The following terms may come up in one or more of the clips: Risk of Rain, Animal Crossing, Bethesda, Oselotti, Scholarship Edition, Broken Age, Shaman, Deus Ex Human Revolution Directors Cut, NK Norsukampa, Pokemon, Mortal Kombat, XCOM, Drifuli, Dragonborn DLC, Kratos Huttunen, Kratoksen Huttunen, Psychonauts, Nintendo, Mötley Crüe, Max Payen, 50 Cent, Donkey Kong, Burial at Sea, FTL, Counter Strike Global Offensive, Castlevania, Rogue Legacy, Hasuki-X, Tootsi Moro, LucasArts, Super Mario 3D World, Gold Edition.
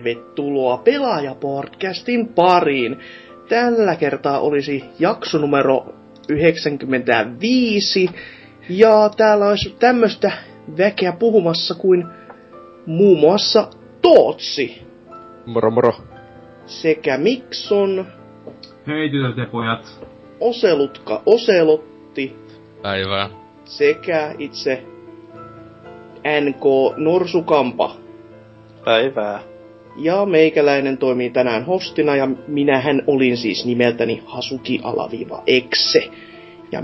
tervetuloa Pelaajapodcastin pariin. Tällä kertaa olisi jakso numero 95, ja täällä olisi tämmöistä väkeä puhumassa kuin muun muassa Tootsi. Moro moro. Sekä Mikson. Hei tytöt ja pojat. Oselutka, Oselotti. Päivää. Sekä itse NK Norsukampa. Päivää. Ja meikäläinen toimii tänään hostina, ja minähän olin siis nimeltäni Hasuki-X. Ja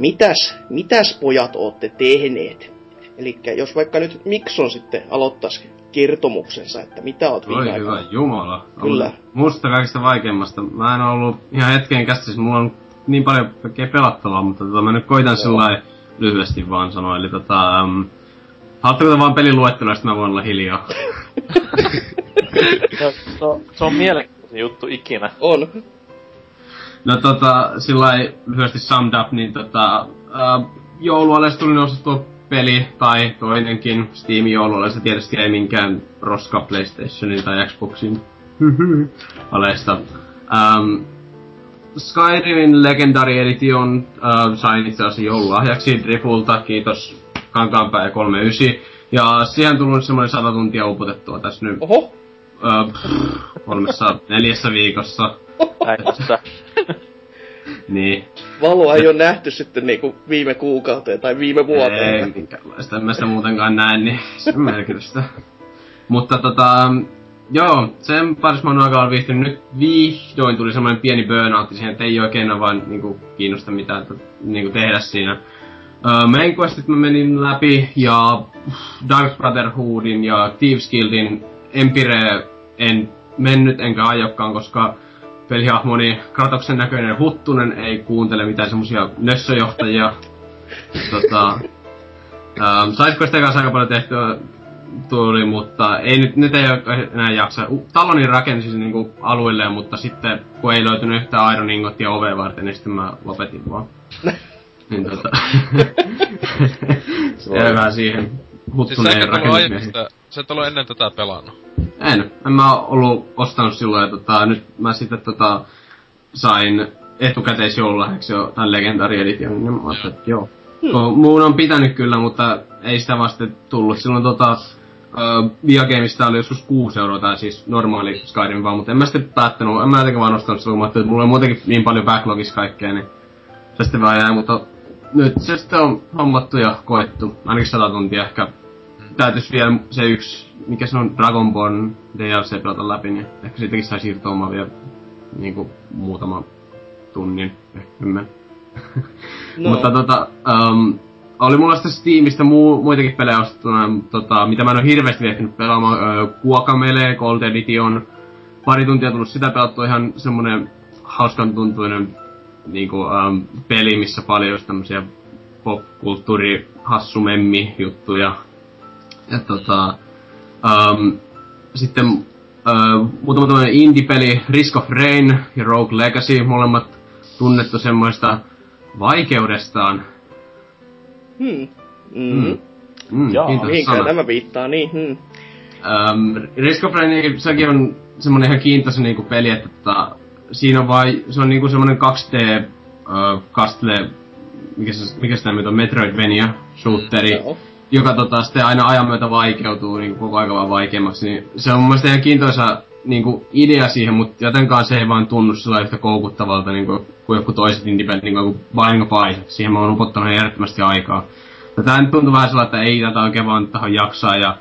mitäs pojat ootte tehneet? Elikkä jos vaikka nyt Mikson sitten aloittaisi kertomuksensa, että mitä oot viime aikana? Oi hyvä jumala. Kyllä. Musta kaikista vaikeimmasta. Mä en ollut ihan hetkeen käsissä, mulla on niin paljon kaikkea pelattavaa, mutta mä nyt koitan sillä lyhyesti vaan sanoa, eli haluatteko te vaan peliluettelua, sit mä voin olla hiljaa? Se on mielenkiintoinen juttu ikinä. On. No sillai lyhyesti summed up, niin joulualle tuli nostettua peli tai toinenkin Steam-joulualle, se tietysti ei minkään roska PlayStationin tai Xboxin aleista. Skyrimin Legendary Edition sain itse asiassa joululahjaksi Drifulta, kiitos Kankaanpää 39. Ja siihen tullut semmoinen 100 tuntia uputettua tässä nyt. Oho! 3-4 viikossa. Äikössä. Niin. Valoa ei oo nähty sitten niinku viime kuukauteen tai viime vuoteen. Ei minkäänlaista, en mä sitä muutenkaan näe, niin se on merkitystä. Mutta joo, sen parissa mä oon aikaa viihtynyt. Nyt vihdoin tuli semmoinen pieni burnoutti siihen, et ei oikein oo vaan niinku kiinnosta mitään niinku tehdä siinä. Main questit mä menin läpi, ja Dark Brotherhoodin ja Thieves Guildin Empire en mennyt enkä aiokkaan, koska pelihahmoni Kratoksen näköinen Huttunen ei kuuntele mitään semmosia nössöjohtajia. Side questia kanssa aika paljon tehtyä tuli, mutta ei nyt ei enää jaksa. Talonin rakensin niinku alueelleen, mutta sitten kun ei löytynyt yhtään Iron Ingotia oveen varten, niin sitten mä lopetin vaan. Niin se jäi vähän siihen Huttuneen rakennusmiehen. Sä et ollut ennen tätä pelannut? En mä ollu ostanut silloin, nyt mä sitten sain etukäteisjoululahjaksi jo tän Legendary Edition, niin mä ajattelin, että joo. Mun on pitänyt kyllä, mutta ei sitä vasta tullut. Silloin Viagamesta oli joskus 6 euroa, tai siis normaali Skyrim vaan, mutta en mä sitten päättänyt, en mä jotenkin vaan ostanut silloin, mä ajattelin, että mulla on muutenkin niin paljon backlogissa kaikkea, niin se sitten vaan jäi, mutta nyt se sitten on hommattu ja koettu, ainakin 100 tuntia ehkä. Täytyis vielä se yksi, mikä se on Dragonborn DLC pelata läpi, niin ehkä siitäkin sai siirtoomaan vielä niinku muutaman tunnin, ehkä 10. No. Mutta oli mulla sitten Steamista muitakin pelejä ostettuna, mitä mä en oo hirveesti ehtinyt pelaamaan, Kuoka Melee, Gold Edition. Pari tuntia tullut sitä pelattua, ihan semmonen hauskan tuntuinen niinku peli, missä paljon just tämmösiä popkulttuuri hassumemmi juttuja. Ja sitten muutama tämmönen indie-peli, Risk of Rain ja Rogue Legacy, molemmat tunnettu semmoista vaikeudestaan. Jaa, mihinkään tämä viittaa, niin. Risk of Rain, sekin on semmonen ihan kiintoisa niinku peli, että siinä on se on niinku semmonen 2D castle, mikä se nimi on, Metroidvania shooteri. Joka sitten aina ajan myötä vaikeutuu niinku koko ajan vaan vaikeammaksi, niin se on mun mielestä ihan kiintoisa niinku idea siihen, mut jotenkaan se ei vaan tunnu sillä yhtä koukuttavalta niinku kuin joku toiset indie-pelit niinku Binding of Isaac. Siihen mä oon upottanut järjettömästi aikaa. Ja tää nyt tuntuu vähän sellainen, että ei tätä oikein vaan tähän jaksaa, ja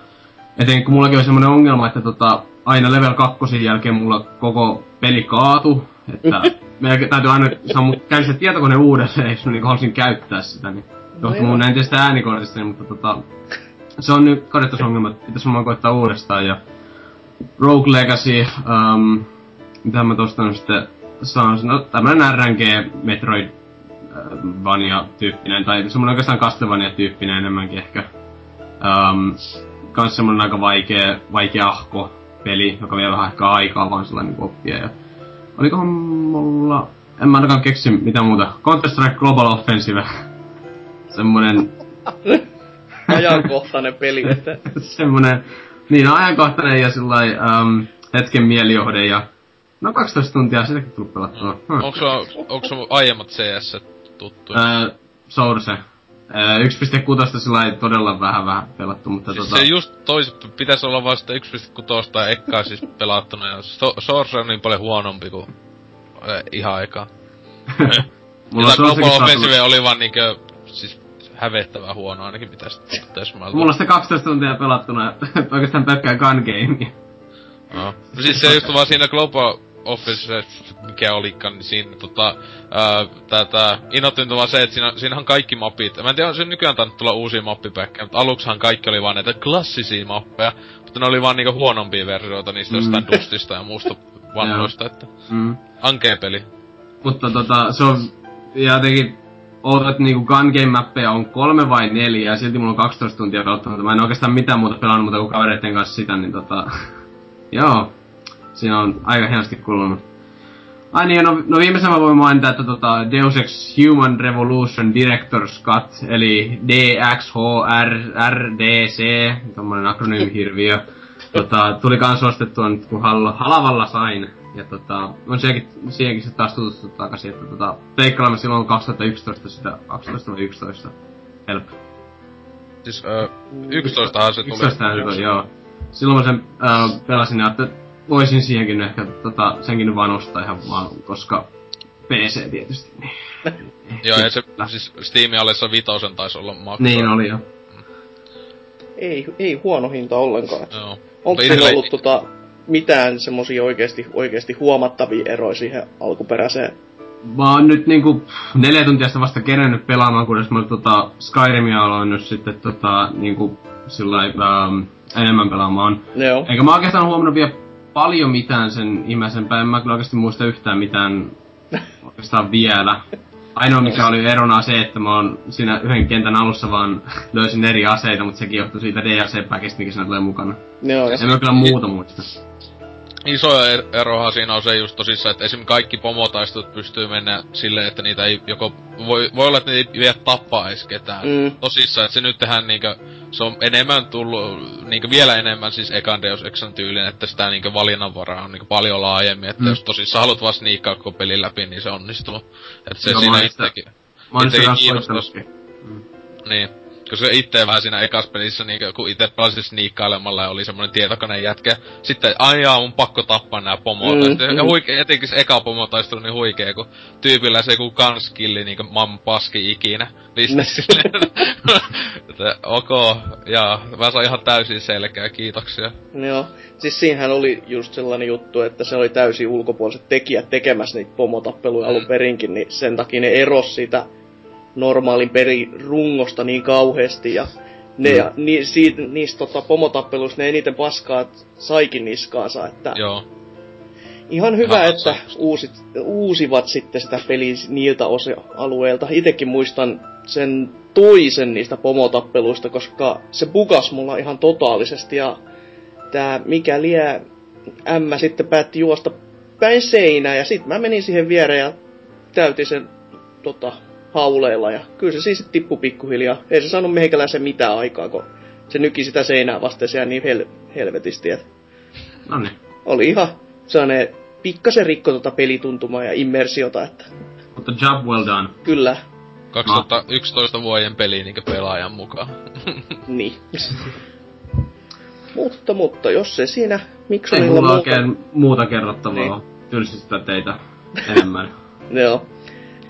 etenkin kun mullakin on semmonen ongelma, että aina level 2 jälkeen mulla koko peli kaatu, että meidän täytyy aina käynnistää tietokone uudelleen, jos mä niinku halusin käyttää sitä, niin. Johtuu mun näin tietysti äänikortista, mutta se on nyt korjattu ongelma, että pitäis vaan koittaa uudestaan, ja Rogue Legacy, mitähän mä tosta nyt sitten saan, no tämmönen RNG Metroidvania-tyyppinen, tai semmonen oikeastaan Castlevania-tyyppinen enemmänkin ehkä. Kans semmonen aika vaikeahko peli, joka vie vähän ehkä aikaa vaan sellainen koppia, ja olikohan mulla, en mä ainakaan keksi mitään muuta, Counter Strike Global Offensive. Semmonen ajankohtainen peli, että semmonen niin ajankohtainen ja sillai hetken mielijohde ja... No 12 tuntia sitäkin tullut pelattua. Onko sun aiemmat CS tuttuja? Source. 1.6 sillä ei todella vähän pelattu, mutta siis se just pitäis olla vaan sitä 1.6 ekkaa siis pelattuna ja Source on niin paljon huonompi kuin ihan eka. Mulla Global Offensive oli vaan niinkö siis hävettävän huono ainakin pitäis täsmältä. Mulla on sitä 12 tuntia pelattuna oikeastaan pelkkää Gun Gamea. No. Siis se just vaan siinä Global Office, mikä olikaan, niin siinä tää innoittuinta vaan se, että siinähän kaikki mapit, mä en tiedä, se on nykyään tainnut tulla uusia mappipäkkejä, mutta aluksihan kaikki oli vaan näitä klassisia mappeja, mutta ne oli vaan niinku huonompia versioita niistä jostain Dustista ja muusta vanhoista, että ankea peli. Mutta se on jotenkin, odotat niinku Gun Game-mappeja on 3 vai 4 ja silti mulla on 12 tuntia pelottamatta, mä en oikeastaan mitään muuta pelannut, mutta kun kavereiden kanssa sitä, niin joo. Siinä on aika hienosti kulunut. Ai niin, no viimeisenä mä voin mainita, että Deus Ex Human Revolution Directors Cut, eli DXHRDC, tommonen akronyymi-hirviö. Tuli kans ostettua nyt, kun halavalla sain. Ja on siihenkin sit taas tutustut takaisin, että peikkailamme silloin 2011 sitä, 12 vai 11. Help. Siis 11han se tuli. 11han joo. Silloin mä sen pelasin ja että voisin siihenkin ehkä senkin vaan ostaa ihan vaan, koska PC tietysti. Joo, ja se siis Steamin alessa 5 taisi olla maksaa. Niin oli joo. Ei huono hinta ollenkaan. Joo. Onko teillä ollut mitään semmosia oikeesti huomattavia eroja siihen alkuperäiseen? Mä oon nyt niinku 4 tuntia sitä vasta kerännyt pelaamaan, kunnes mä Skyrimia aloin nyt sitten niinku sillai enemmän pelaamaan. Joo. Eikä mä oikeastaan huomannut vielä paljon mitään sen imäisen päin. Mä kyllä oikeesti muista yhtään mitään oikeastaan vielä. Ainoa mikä oli erona se, että mä oon siinä yhden kentän alussa vaan löysin eri aseita, mutta sekin johtui siitä DLC-päkistä, mikä siinä tulee mukana. Joo. En mä kyllä muuta muista. Iso erohan siinä on se just tosissaan, että esimerkiksi kaikki pomotaistut pystyy mennä silleen, että niitä ei joko... Voi olla, että niitä ei vielä tappaa edes ketään. Tosissaan, että se nyt tehdään niinkö... Se on enemmän tullut, niinku vielä enemmän siis ekan Deus Exan tyylin, että sitä niinku valinnanvaraa on niinku paljon laajemmin. Että jos tosissaan haluat vaan sniikkaa koko pelin läpi, niin se onnistuu. Et se no, siinä itsekin kiinnostas. Niin. Koska itse vähän siinä ekas pelissä, niin kun itse pelasin sniikkailemalla ja oli semmonen tietokoneen jätkä. Sitten aijaa mun pakko tappaa nää pomoa. Ja etenkin se eka pomotaistelu niin huikee, kun tyypillä se joku kanskilli niinku mam paski ikinä. Niin sitten silleen, että okei, jaa, mä sain ihan täysin selkeä, kiitoksia. Joo, siis siinähän oli just sellainen juttu, että se oli täysin ulkopuoliset tekijät tekemässä niitä pomotappeluja alun perinkin, niin sen takia ne erosi sitä normaalin perin rungosta niin kauheesti ja niistä pomotappeluista ne eniten paskaa saikin niskaansa, että joo. Ihan hyvä, ja että uusivat sitten sitä peliä niiltä alueilta. Itekin muistan sen toisen niistä pomotappeluista, koska se bugas mulla ihan totaalisesti ja tää mikä liää ämmä sitten päätti juosta päin seinää ja sit mä menin siihen viereen ja täytin sen hauleilla ja kyllä se siis tippui pikkuhiljaa. Ei se saanut meikäläisen mitään aikaa, kun se nyki sitä seinää vasten ja niin helvetisti. Noniin. Oli ihan sellainen pikkasen rikko pelituntumaa ja immersiota, että... Mutta job well done. Kyllä. 2011 vuoden peli niinkö pelaajan mukaan. Niin. mutta jos se siinä... Miksi ei mulla oikein muuta kerrottavaa. Niin. Tylsistä teitä enemmän. Joo.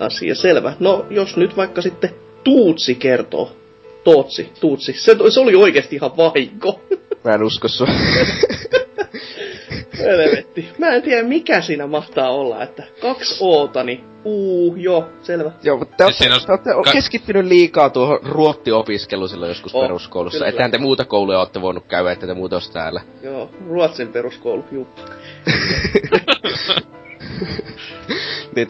Asia selvä. No, jos nyt vaikka sitten Tootsi kertoo. Tootsi. Se oli oikeesti ihan vahinko. Mä en usko sua. Helvetti. Mä en tiedä mikä siinä mahtaa olla, että 2 ootani. Joo, selvä. Joo, mutta te olette keskittynyt liikaa tuohon ruottiopiskeluun silloin joskus peruskoulussa. Ettehän te muuta kouluja ootte voinut käydä, ettei te muuta ois täällä. Joo, Ruotsin peruskoulu, juu. Niin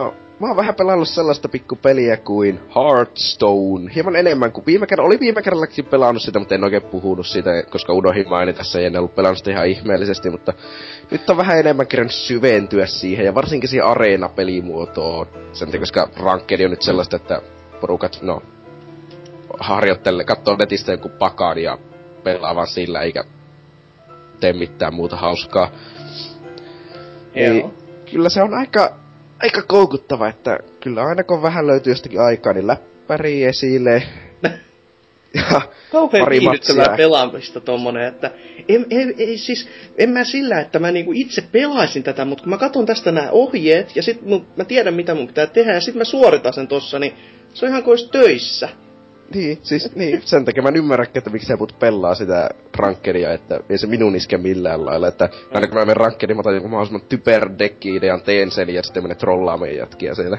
no, mä oon vähän pelannut sellaista pikkupeliä kuin Hearthstone. Hieman enemmän kuin viime kerralla. Oli viime kerrallakin pelannut sitä, mutta en oikein puhunut sitä, koska unohdin mainita sen. En ollut pelannut sitä ihan ihmeellisesti, mutta nyt on vähän enemmän kerran syventyä siihen. Ja varsinkin siihen areena-pelimuotoon. Sen takia, koska rankkeli on nyt sellaista, että porukat, harjoittelee, katsoo netistä joku pakan ja pelaa vaan sillä, eikä tee mitään muuta hauskaa. Niin, kyllä se on aika koukuttava, että kyllä aina kun vähän löytyy jostakin aikaa, niin läppäri esille. Ja kauhean viihdyttävää pelaamista tommonen, että en mä sillä, että mä niinku itse pelaisin tätä, mutta kun mä katson tästä nämä ohjeet ja sit mä tiedän mitä mun pitää tehdä ja sit mä suoritan sen tossa, niin se on ihan kuin olisi töissä. Niin, siis niin, sen takia mä en ymmärräkään, että miksi sä mut pelaa sitä rankkeria, että ei se minun iske millään lailla, että aina kun mä menen rankkeriin, mä otan joku mahdollisimman typerdekki-idean, teen sen ja sitten menen trollaamaan jätkiä siellä.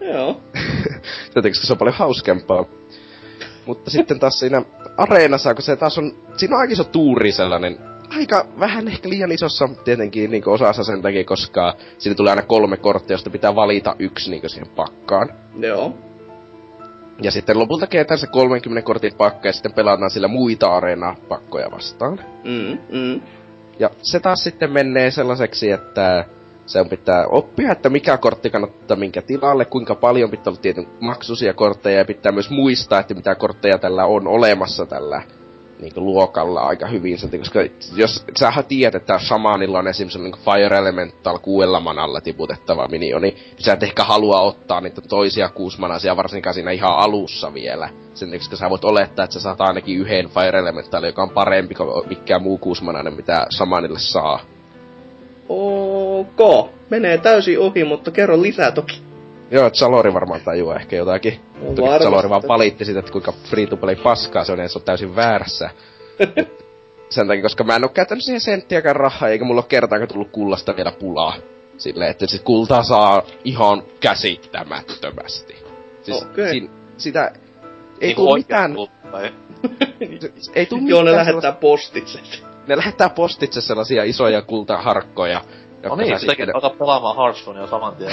Joo. Jotenkin se on paljon hauskempaa. Mutta sitten taas siinä areenassa, kun se taas on, siinä on aika iso tuuri sellainen, aika vähän ehkä liian isossa tietenkin niin osassa sen takia, koska siinä tulee aina 3 korttia, josta pitää valita yksi niin siihen pakkaan. Joo. Ja sitten lopulta keetään se 30 kortin pakka ja sitten pelataan sillä muita areenaa pakkoja vastaan. Ja se taas sitten menee sellaiseksi, että se pitää oppia, että mikä kortti kannattaa minkä tilalle, kuinka paljon pitää olla tietyn maksuisia kortteja, ja pitää myös muistaa, että mitä kortteja tällä on olemassa tällä niin kuin luokalla aika hyvin. Koska jos sä tiedät, että Shamanilla on esimerkiksi niin kuin Fire Elemental 6 manalla tiputettava minioni, niin sä et ehkä halua ottaa niitä toisia 6-manaisia, varsinkaan siinä ihan alussa vielä. Sen takia, koska sä voit olettaa, että sä saat ainakin yhden Fire Elementalin, joka on parempi kuin mikään muu 6-manainen, mitä Shamanille saa. Ok. Menee täysin ohi, mutta kerro lisää toki. Joo, Zalori varmaan tajuaa ehkä jotakin. No, Zalori vaan valitti sitä, että kuinka free-to-play paskaa se on, ja se on täysin väärässä. Sen takia, koska mä en oo käytänyt siihen senttiäkään rahaa, eikä mulla oo kertaakaan tullut kullasta vielä pulaa. Silleen, että sit kultaa saa ihan käsittämättömästi. Siis okay. Sitä ei niin tuu mitään... ei tuu mitään... Joo, ne lähettää postitse. Ne lähettää postitse sellaisia isoja kultaharkkoja. No niin, sitäkin alkaa pelaamaan Hearthstonea saman tien.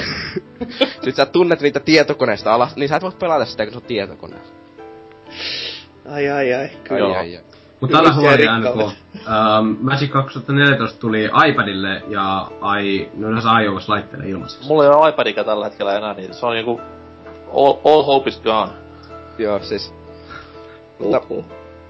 Sit sä tunnet niitä tietokoneista alas, niin sä et voi pelata sitä, kun se on tietokoneella. Ai. Mut tällä huomioon, kun Magic 2014 tuli iPadille ja iOS-laitteille ilmaisiksi. Mulla ei oo iPadikä tällä hetkellä enää, niin se on niinku... All hope is gone. Joo, siis...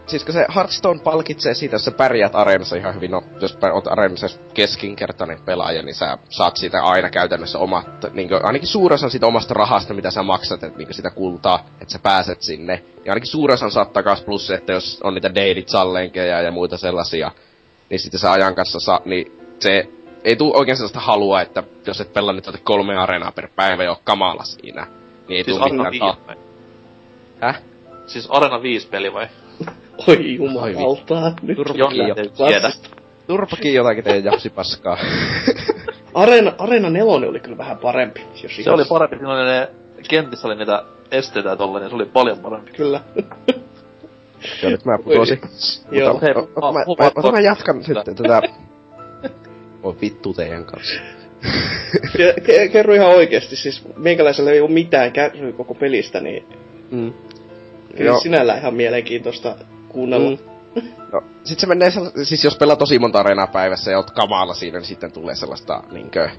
Siis kun se Hearthstone palkitsee siitä, jos sä pärjäät areenassa ihan hyvin, no jos oot areenassa keskinkertainen pelaaja, niin sä saat siitä aina käytännössä omat, niin kuin, ainakin suurosan siitä omasta rahasta, mitä sä maksat, että niin sitä kultaa, että sä pääset sinne. Ja ainakin suurosan saattaa takas plussi, että jos on niitä daily-challengeja ja muita sellaisia, niin sitten sä ajan kanssa saat, niin se ei tuu oikein sellaista halua, että jos et pelaa nyt 3 areenaa per päivä ja oo kamala siinä, niin ei siis tuu mitään tappaa. Häh? Siis Arena 5 peli vai? Oi jumalauta, nyt turpakin jotakin teidän japsipaskaa. Arena 4 oli kyllä vähän parempi. Se oli parempi, kun ne kentissä oli niitä esteitä tolleen, se oli paljon parempi. Kyllä. Joo, nyt mä putosin. Joo. Mä jatkan sitten tätä... Voi vittu teidän kanssa. Kerro ihan oikeesti, siis meikäläisellä ei oo mitään kärryy koko pelistä, niin... Kyllä sinällään ihan mielenkiintoista kuunnella. No, sit se menee siis jos pelaa tosi monta areenaa päivässä ja oot kamala siinä, niin sitten tulee sellaista niinkö,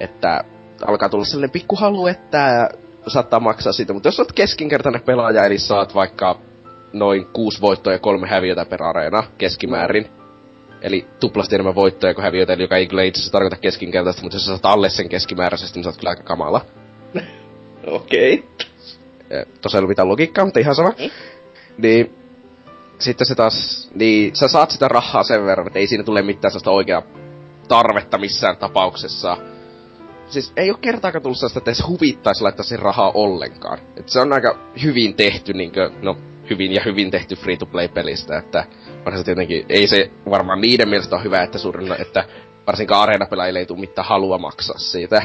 että alkaa tulla sellainen pikkuhalu, että saattaa maksaa siitä. Mutta jos oot keskinkertainen pelaaja, eli saat vaikka noin 6 voittoa ja 3 häviötä per areena keskimäärin. Eli tuplasti enemmän voittoja kuin häviötä, eli joka ei kyllä itse asiassa tarkoita keskinkertaista, mutta jos sä saat alle sen keskimääräisesti, niin sä oot kyllä aika kamala. Okei. Tosiaan ei ole mitään logiikkaa, mutta ihan sama. Niin, sitten se taas, niin sä saat sitä rahaa sen verran, että ei siinä tule mitään sellaista oikeaa tarvetta missään tapauksessa. Siis ei oo kertaakaan tullut sellaista, että edes huvittaisi laittaa sen rahaa ollenkaan. Et se on aika hyvin tehty, niinkö, no hyvin tehty free-to-play-pelistä, että varsinkin tietenkin, ei se varmaan niiden mielestä ole hyvä, että suurin, että varsinkaan areenapelaajille ei tule mitään halua maksaa siitä.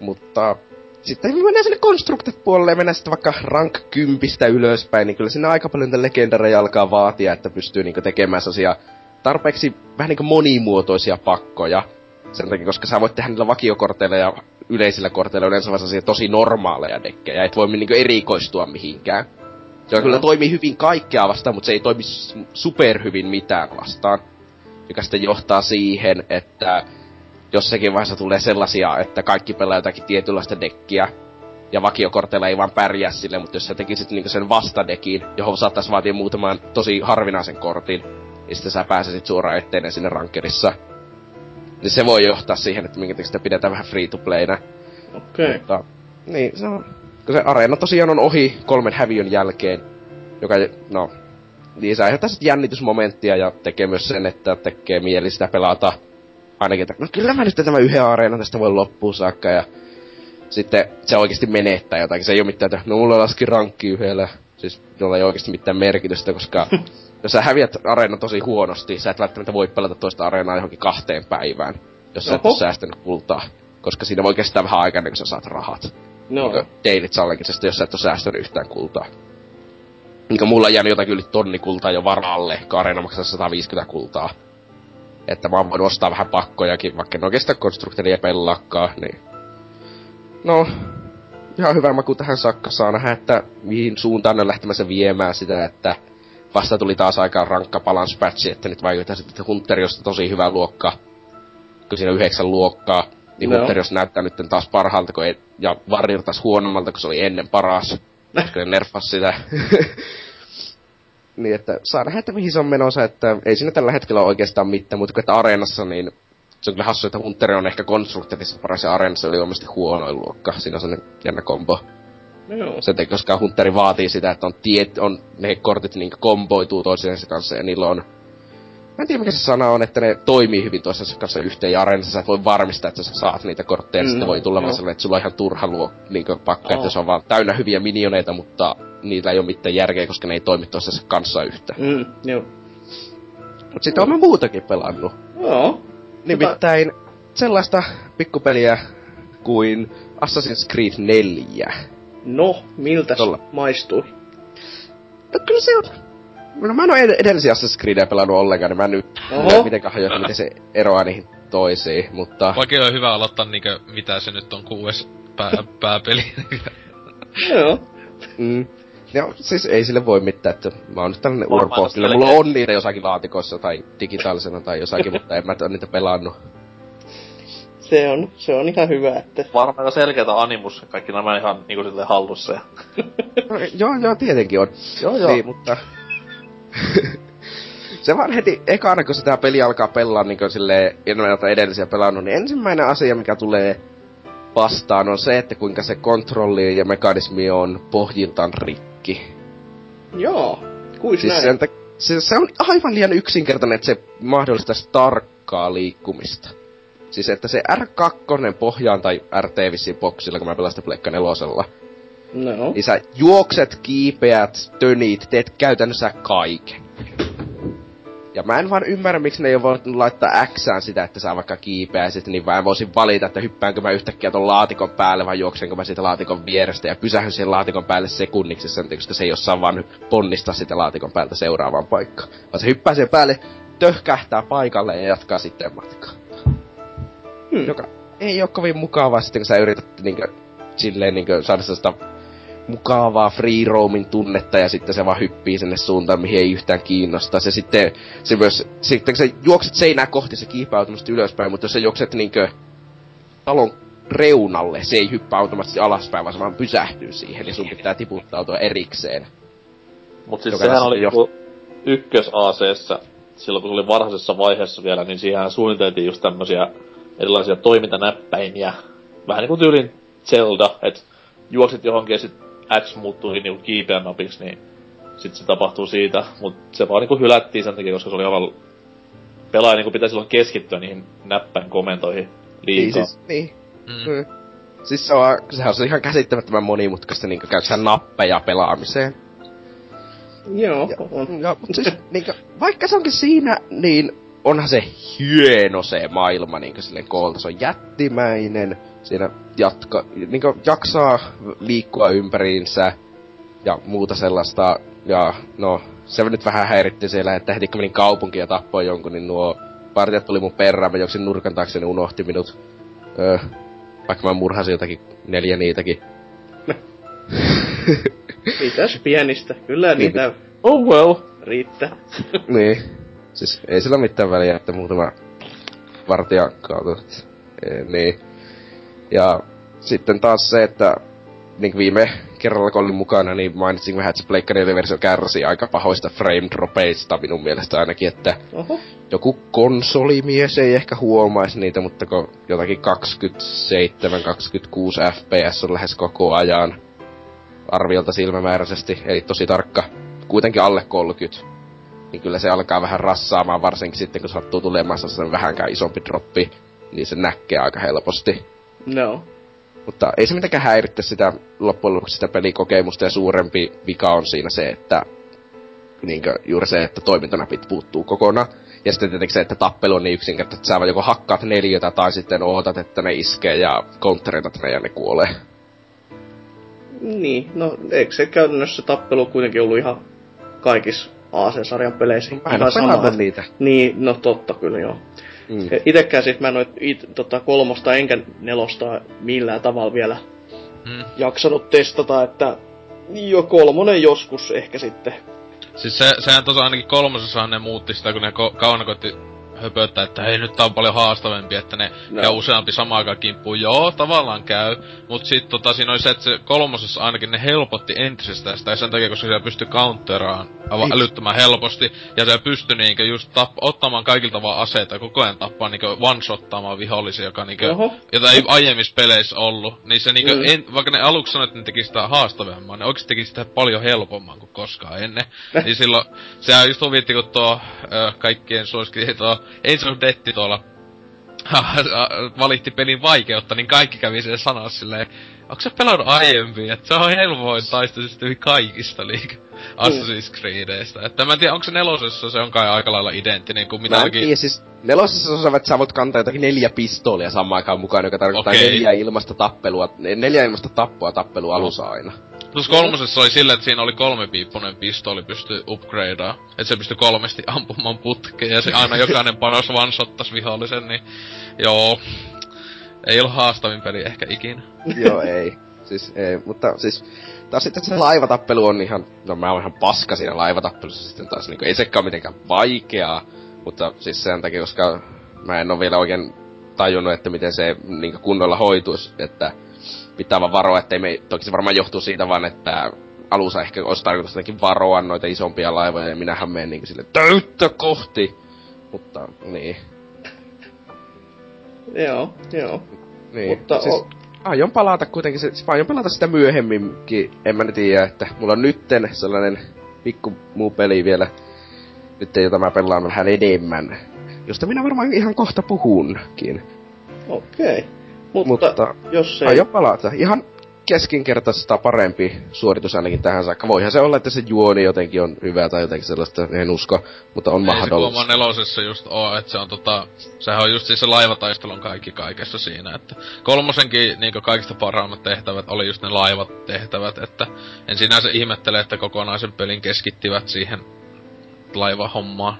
Mutta... Sitten kun mennään sinne Constructed-puolelle ja mennään sitten vaikka rank 10 ylöspäin, niin kyllä siinä aika paljon niitä legendareja alkaa vaatia, että pystyy niinku tekemään sellaisia tarpeeksi vähän niinku monimuotoisia pakkoja. Sen takia, koska sä voit tehdä niillä vakiokorteilla ja yleisillä korteilla yleensä vaan sellaisia tosi normaaleja dekkejä, et voi niinku erikoistua mihinkään. Se kyllä toimii hyvin kaikkea vastaan, mutta se ei toimi superhyvin mitään vastaan, joka sitten johtaa siihen, että... Jossakin vaiheessa tulee sellaisia, että kaikki pelaa jotakin tietynlaista dekkiä, ja vakiokorteilla ei vaan pärjää sille, mutta jos sä tekisit niinku sen vastadekin, johon saattaisi vaatia muutaman tosi harvinaisen kortin, ja sitten sä pääsesit suoraan eteenpäin sinne rankerissa. Niin se voi johtaa siihen, että minkä sitä pidetään vähän free-to-playna. Okei. Okay. Mutta, niin, se on. Kun se areena tosiaan on ohi 3 häviön jälkeen, joka, no, niin se aiheuttaa sit jännitysmomenttia ja tekee myös sen, että tekee mieli sitä pelata. Ainakin, että no kyllä mä nyt tämän yhden areenan tästä voi loppuun saakka ja sitten se oikeesti menettää jotakin. Se ei oo mitään, että no mulla laski rankki yhdellä. Siis jolla ei oikeesti mitään merkitystä, koska jos sä häviät areenan tosi huonosti, sä et välttämättä voi pelata toista areenaa johonkin 2 päivään, jos sä et oo säästänyt kultaa. Koska siinä voi kestää vähän aikaa, kun sä saat rahat. No. Deilit sallinkisesti, jos sä et oo säästänyt yhtään kultaa. Niin kuin mulla on jäänyt jotakin yli 1,000 kultaa jo varalle, kun areena maksaa 150 kultaa. Että mä oon voinut ostaa vähän pakkojakin, vaikka en oikeastaan konstruktoria pellaakaan, niin... No, ihan hyvä maku tähän saakka. Saa nähdä, että mihin suuntaan on lähtemässä viemään sitä, että... Vasta tuli taas aikaan rankka balance-patchi, että nyt vaikuttaa sitten, että Hunterius on tosi hyvä luokka. Kun siinä on 9 luokkaa, niin no. Hunterius näyttää nyt taas parhaalta, kun ei... Ja Warrior taas huonommalta, kun se oli ennen paras. Koska ne nerfas sitä. Niin, että saa nähdä, että mihin se on menossa, että ei siinä tällä hetkellä ole oikeastaan mitään, mutta että areenassa, niin se on kyllä hassu, että Hunter on ehkä konstruktiivisessa paras ja areenassa oli omasti huonoin luokka. Siinä on sellainen jännä kombo. No. Se ei koskaan Hunteri vaatii sitä, että on ne kortit niin komboituu toisensa kanssa ja niillä on... Mä en tiedä, mikä se sana on, että ne toimii hyvin toisensa kanssa yhteen ja areenassa sä et voi varmistaa, että sä saat niitä kortteja. Mm, sitten voi tulla vaan sellainen, että sulla on ihan turha niin pakka, että se on vaan täynnä hyviä minioneita, mutta... Niillä ei oo mitään järkeä, koska ne ei toimi toistensa kanssa yhtään. Mm, joo. Mut sit oon mä muutakin pelannu. Joo. Nimittäin sellaista pikkupeliä kuin Assassin's Creed 4. No, miltäs maistui? No kyllä se on... No mä en oo edellisiä Assassin's Creedia pelannu ollenkaan, niin mä en nyt... Mitenkään hajoa, miten se eroaa niihin toisiin, mutta... Vaikea on hyvä aloittaa niinkö, mitä se nyt on kuudes pääpeli. Joo. Mm. No, siis ei sille voi mitään, että mä oon nyt tällainen urpo. Kyllä mulla on niitä jossakin laatikoissa tai digitaalisena tai jossakin, mutta en mä ole niitä pelannut. Se on ihan hyvä, että... Varmaan selkeätä animus, kaikki nämä ihan niinku silleen hallussa ja... No, joo, tietenkin on. Joo. Niin, mutta... Se vaan heti ekana, kun sitä peli alkaa pelaa niinku silleen, en mä jota edellisiä pelannut, niin ensimmäinen asia, mikä tulee... vastaan on se, että kuinka se kontrolli ja mekanismi on pohjiltaan rikki. Joo, kuis siis näin. Se on aivan liian yksinkertainen, että se mahdollistaisi tarkkaa liikkumista. Siis että se R2 pohjaan tai RT-vissiin boksilla, kun mä pelastin Pleikka 4:lla. No. Niin sä juokset, kiipeät, tönit, teet käytännössä kaiken. Ja mä en vaan ymmärrä, miksi ne ei oo voinut laittaa X:ään sitä, että sä vaikka kiipeäisit, niin vaan voisin valita, että hyppäänkö mä yhtäkkiä ton laatikon päälle, vai juoksenko mä siitä laatikon vierestä, ja pysähdyn siihen laatikon päälle sekunniksi sen, koska se ei osaa vaan ponnistaa sitä laatikon päältä seuraavaan paikkaan. Vaan se hyppää siihen päälle, töhkähtää paikalle ja jatkaa sitten matkaa. Joka ei oo kovin mukavaa sitten, kun sä yrität niinkö, silleen niinkö saada sitä mukavaa free roaming tunnetta ja sitten se vaan hyppii sinne suuntaan, mihin ei yhtään kiinnostaa. Se sitten, se myös, sitten kun sä juokset seinää kohti, se kiipää automaattisesti ylöspäin, mutta jos sä juokset niinkö talon reunalle, se ei hyppää automaattisesti alaspäin, vaan se vaan pysähtyy siihen, niin sun pitää tiputtautua erikseen. Mut siis sehän oli ykkös AC:ssä, silloin kun se oli varhaisessa vaiheessa vielä, niin siihen suunniteltiin just tämmösiä erilaisia toimintanäppäimiä. Vähän niinku tyylin Zelda, et juokset johonkin ja sit X muuttui niinku kiipeämapiksi, niin sit se tapahtuu siitä. Mut se vaan niinku hylättiin sen takia, koska se oli aivan... Pelaaja niinku pitää silloin keskittyä niihin näppäin komentoihin liikaa. Niin. Siis se on ihan käsittämättömän monimutkaista, niinku käyksään nappeja pelaamiseen. Joo, on. Ja, mut siis niinku, vaikka se onkin siinä, niin onhan se hieno se maailma niinku silleen koolta. Se on jättimäinen. Siinä niinku jaksaa liikkua ympäriinsä ja muuta sellaista. Ja no, se nyt vähän häiritti siellä, että heti kun menin kaupunkiin ja tappoi jonkun, niin nuo partiat tuli mun perään. Mä juoksin nurkan taakse, niin unohti minut. Vaikka mä murhasin jotakin 4 niitäkin. Mitäs pienistä? Kyllä niitä... Oh well! Riittää. Niin. Siis ei sillä mitään väliä, että muutama vartijan kautta. Niin. Ja sitten taas se, että niin viime kerralla kun olin mukana, niin mainitsin vähän, että se Pleikka 4-versio kärsii aika pahoista frame dropeista minun mielestä ainakin, että joku konsolimies ei ehkä huomaisi niitä, mutta kun jotakin 27-26 FPS on lähes koko ajan arviolta silmämääräisesti, eli tosi tarkka, kuitenkin alle 30, niin kyllä se alkaa vähän rassaamaan, varsinkin sitten kun sattuu tulemaan sellainen vähänkään isompi droppi, niin se näkee aika helposti. No. Mutta ei se mitenkään häiritse sitä loppujen lopuksi sitä pelikokemusta, ja suurempi vika on siinä se, että niinkö, juuri se, että toimintanapit puuttuu kokonaan. Ja sitten tietenkin se, että tappelu on niin yksinkertaisesti, että sä vaan joko hakkaat neljötä tai sitten ootat, että ne iskee ja counteretat ne ja ne kuolee. Niin, no eikö se käytännössä tappelu kuitenkin ollut ihan kaikissa AC-sarjan peleissä? Mä en ole niitä. Niin, no totta kyllä joo. Mm. Itekään siis mä en ole kolmosta enkä nelosta millään tavalla vielä jaksanut testata, että jo kolmonen joskus ehkä sitten. Siis sehän tuossa ainakin kolmosessa ne muutti sitä, kun ne Kauna koitti höpöttää, että hei nyt tää on paljon haastavampi, että ne käy useampi samaan aikaan kimppuun. Joo, tavallaan käy, mut sit siinä oli se, että se kolmosessa ainakin ne helpotti entisestään sitä, ja sen takia, koska siellä pystyi counteraan älyttömän helposti, ja siellä pystyi niinkö just ottamaan kaikilta vaan aseita, koko ajan tappaa niinkö one-shottaamaan vihollisia, joka niinkö, jota ei aiemmissa peleissä ollut, niin se niinkö, vaikka ne aluksi sanoi, että ne teki sitä haastavemman, ne oikeesti teki sitä paljon helpomman kuin koskaan ennen, niin silloin, sehän just huvitti, kun tuo kaikkien suosikin Angel of Death tuolla valitti pelin vaikeutta, niin kaikki kävi sille sanoa silleen, onko sä pelannut aiemmin, että se on helpoin taistelusti kaikista Assassin's Creedeistä. Että mä en tiedä, onko se nelosessa, se on kai aika lailla identtinen kuin mitä jokin... Mä siis nelosessa on se, että sä voit kantaa jotakin 4 pistoolia samaan aikaan mukaan, joka tarkoittaa 4 ilmasta tappoa tappelu alussa aina. Plus kolmosessa oli silleen, että siinä oli 3-piippunen pistooli pystyi upgradeaan. Että se pystyi 3 ampumaan putkeen ja se aina jokainen panos one-shottas vihollisen, niin joo. Ei ole haastavin peli ehkä ikinä. Joo, ei. Siis ei, mutta siis... Taas sitten se laivatappelu on ihan... No mä oon ihan paska siinä laivatappelussa sitten taas niinku... Ei sekään mitenkään vaikeaa. Mutta siis sen takia, koska mä en oo vielä oikein tajunnut, että miten se niinku kunnolla hoituis, että... Pitää vaan varoa, ettei me... Toki se varmaan johtuu siitä vaan, että alussa ehkä olisi tarkoitus jotenkin varoa noita isompia laivoja, ja minähän menen niinku silleen täyttä kohti! Mutta, niin. Joo. Niin. Mutta siis, aion palata kuitenkin, aion pelata sitä myöhemminkin, en mä nyt tiedä, että mulla on nytten sellainen pikku muu peli vielä, nytten jota mä pelaan vähän enemmän, josta minä varmaan ihan kohta puhunkin. Okei. Mutta jos ei... Aion palata. Ihan keskinkertaista parempi suoritus ainakin tähän saakka. Voihan se olla, että se juoni jotenkin on hyvä tai jotenkin sellaista, en usko, mutta on mahdollista. Ei se nelosessa just oo, että se on sehän on just siis se laivataistelun kaikki kaikessa siinä, että kolmosenkin niinku kaikista parhaimmat tehtävät oli just ne laivat tehtävät, että en sinänsä ihmettele, että kokonaisen pelin keskittivät siihen laivahommaan.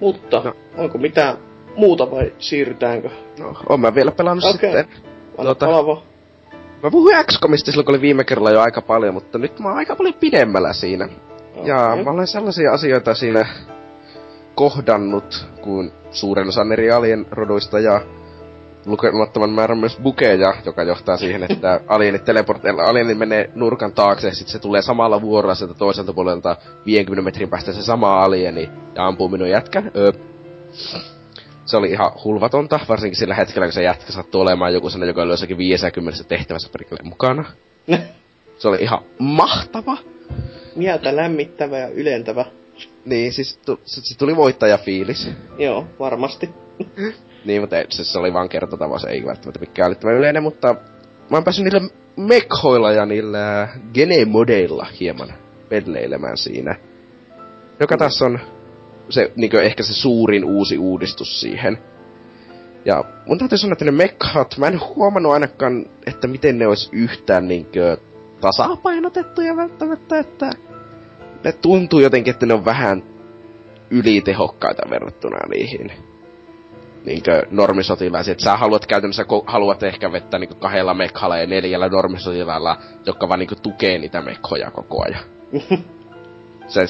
Mutta onko mitään muuta vai siirrytäänkö? No, oon mä vielä pelannut sitten. Mä puhuin XCOMista silloin, kun oli viime kerralla jo aika paljon, mutta nyt mä oon aika paljon pidemmällä siinä. Okay. Ja mä olen sellaisia asioita siinä kohdannut, kuin suuren osan eri alien roduista ja lukemattoman määrän myös bukeja, joka johtaa siihen, että alienit menee nurkan taakse ja sit se tulee samalla vuorolla sieltä toiselta puolelta 50 metrin päästä se sama alieni ja ampuu minun jätkän. Se oli ihan hulvatonta, varsinkin sillä hetkellä, kun se jätkä sattuu olemaan joku sellainen, joka oli jossakin 50 tehtävässä perkeleen mukana. Se oli ihan mahtava. Mieltä lämmittävä ja ylentävä. Niin, siis tuli voittajafiilis. Joo, varmasti. Niin, mutta se oli vaan kertotava, se ei välttämättä mikään älyttömän yleinen, mutta... Mä oon päässyt niillä mekhoilla ja niillä gene-modeilla hieman pelleilemään siinä. Joka taas on... Se niinku ehkä se suurin uusi uudistus siihen. Ja mun täytyy sanoa, että ne mekhat, mä en huomannut ainakaan, että miten ne olisi yhtään niinkö tasapainotettuja välttämättä, että ne tuntuu jotenkin, että ne on vähän ylitehokkaita verrattuna niihin. Niinkö normisotilaisiin, että sä haluat käytännössä, haluat ehkä vettää niinku 2 mekhalla ja 4 normisotilailla, jotka vaan niinku tukee niitä mekhoja koko ajan. Se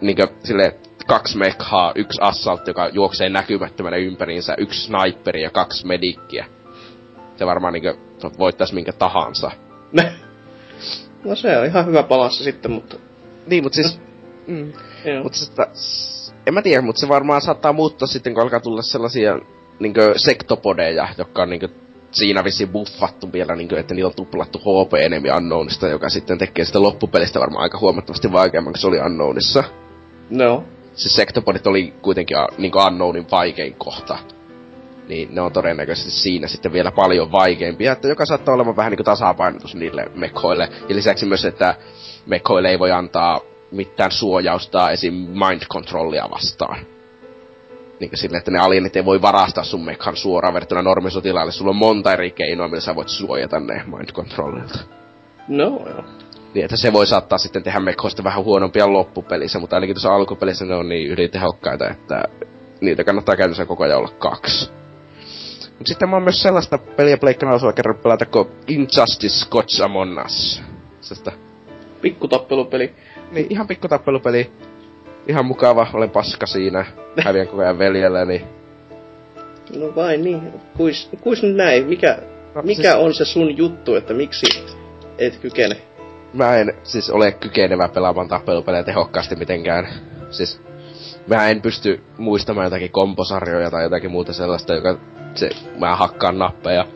niinkö silleen, 2 mekhaa, 1 assault, joka juoksee näkymättömänä ympäriinsä, 1 sniperi ja 2 medikkiä. se varmaan niinkö voittaisi minkä tahansa. No se on ihan hyvä palassa sitten, mutta... Niin, mutta siis... Mutta en mä tiedä, mutta se varmaan saattaa muuttaa sitten, kun alkaa tulla sellaisia niinkö sektopodeja, jotka on niinkö siinä vissiin buffattu vielä, niinkö, että niillä on tuplattu HP enemmän Unknownista, joka sitten tekee sitä loppupelistä varmaan aika huomattavasti vaikeamman, kun se oli Unknownissa. No. Siis sektopodit oli kuitenkin niinkö Unknownin vaikein kohta. Niin ne on todennäköisesti siinä sitten vielä paljon vaikeampia, että joka saattaa olemaan vähän niinku tasapainotus niille mekoille. Ja lisäksi myös, että mekoille ei voi antaa mitään suojausta esim. Mind controllia vastaan. Niinkö silleen, että ne alienit ei voi varastaa sun mekan suoraan verrattuna normisotilaalle. Sulla on monta eri keinoa, millä sä voit suojata ne mind controllilta. No joo. Niin, että se voi saattaa sitten tehdä mekoista vähän huonompia loppupelissä, mutta ainakin tuossa alkupelissä ne on niin ylitehokkaita, että niitä kannattaa käytännössä koko ajan olla kaksi. Mut sitten mä oon myös sellaista peliä pleikkana osalla kerran pelata kuin Injustice Gods Among Us. Sellaista... Pikkutappelupeli. Niin, ihan pikkutappelupeli. Ihan mukava, olen paska siinä. Häviän koko ajan veljelläni. No vain niin, kuis näin, mikä on se sun juttu, että miksi et kykene? Mä en siis ole kykenevä pelaamaan tappelupelejä tehokkaasti mitenkään. Siis mä en pysty muistamaan jotakin komposarjoja tai jotakin muuta sellaista, joka... Se, mä hakkaan nappeja.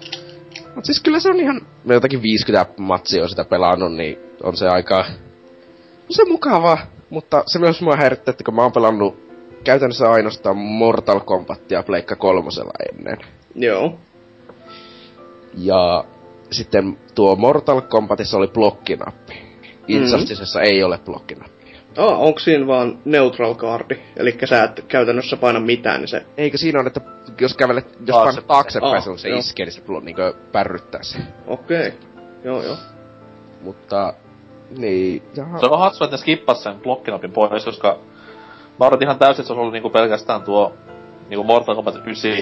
Mut siis kyllä se on ihan... Mä jotakin 50 matsia on sitä pelannut, niin on se aika... Se mukavaa, mutta se myös mua häirittää, että kun mä oon pelannut käytännössä ainoastaan Mortal Kombatia Pleikka 3:lla ennen. Joo. Ja sitten tuo Mortal Kombatissa oli blokkinappi. Injusticessa ei ole blokkinappi. Onko siinä vaan neutral cardi? Elikkä sä et käytännössä paina mitään, niin se... Eikö siinä on, että jos kävelet... Jos painat taaksepäin, se iskee, niin se niinkö pärryttää se. Okei. Joo. Mutta... Niin... Jaha. Se on hassua, että ne skippas sen blokkinapin pois, koska... Mä odotin ihan täysin, että se on ollut niinku pelkästään tuo... Niinku Mortal Kombat 9...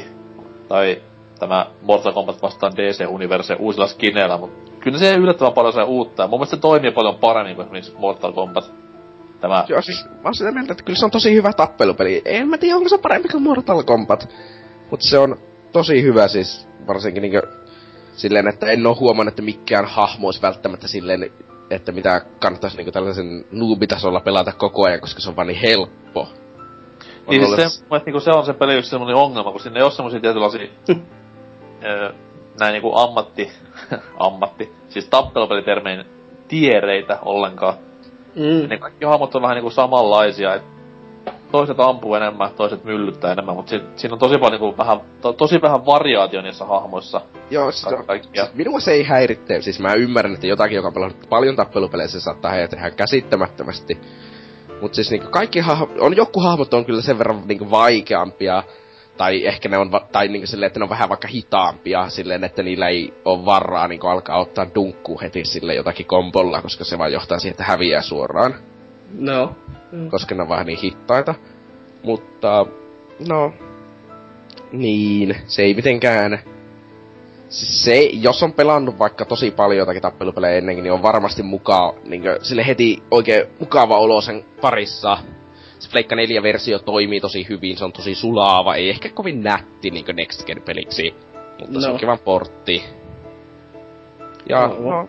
Tai... Tämä Mortal Kombat vastaan DC-universeen uusilla skineillä, mutta... Kyllä se ei yllättävän paljon se uutta. Mun mielestä se toimii paljon paremmin kuin esimerkiksi Mortal Kombat. Tämä. Joo, siis mä oon sitä mieltä, että kyllä se on tosi hyvä tappelupeli. En mä tiedä, onko se parempi kuin Mortal Kombat. Mut se on tosi hyvä siis, varsinkin niinkö silleen, että en oo huomannut, että mikään hahmo olisi välttämättä silleen, että mitä kannattaisi niinku tällaisen noobitasolla pelata koko ajan, koska se on vaan niin helppo. Niin siis se, että niinku se on se peli yksi semmonen ongelma, kun sinne ei oo semmosia tietynlaisia näin niinku siis tappelupelitermein tiereitä ollenkaan. Ne kaikki hahmot on vähän niinku samanlaisia, et toiset ampuu enemmän, toiset myllyttää enemmän, mut siinä on tosi paljon niinku vähän, tosi vähän variaatio niissä hahmoissa. Joo, siis minua se ei häiritte, siis mä ymmärrän, että jotakin, joka on pelannut paljon tappelupelejä, se saattaa häiritä ihan käsittämättömästi. Mut siis niinku kaikki on joku hahmot on kyllä sen verran niinku vaikeampia, tai ehkä ne on, tai niinku silleen, että ne on vähän vaikka hitaampia, silleen, että niillä ei oo varaa niinku alkaa ottaa dunkkuu heti sille jotakin kombolla, koska se vaan johtaa siihen, että häviää suoraan. No. Koska ne on vähän niin hittaita. Mutta, no, niin, se ei mitenkään... Se, jos on pelannut vaikka tosi paljon jotakin tappelupelejä ennenkin, niin on varmasti mukaan, niinku, sille heti oikein mukava olo sen parissa. Se Pleikka 4-versio toimii tosi hyvin, se on tosi sulaava, ei ehkä kovin nätti niinku Next Gen-peliksi, mutta no. Se on kivan portti. Ja no,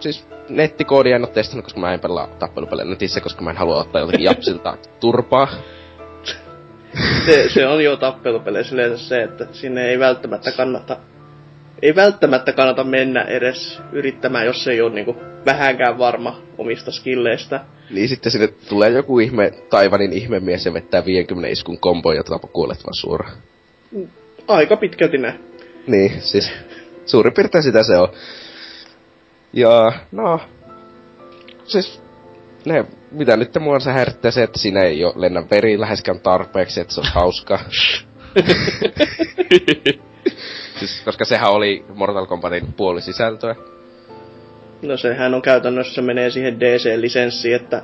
siis nettikoodia en oo testannut, koska mä en pelaa tappelupelejä netissä, koska mä en halua ottaa jotakin japsilta turpaa. Se on jo tappelupeleissä yleensä se, että sinne ei välttämättä kannata... mennä edes yrittämään, jos ei oo niinku vähänkään varma omista skilleistä. Niin sitten sinne tulee joku ihme, Taiwanin ihmemies ja vettää 50 iskun komboon ja kuolet vaan suoraan. Aika pitkälti näin. Niin, siis suurin piirtein sitä se on. Ja no, siis ne, mitä nyt mua se häirittää se, että siinä ei oo lennä veri läheskään tarpeeksi, että se on hauska. Siis, koska sehän oli Mortal Kombatin puolisisältöä. No sehän on käytännössä, menee siihen DC-lisenssiin, että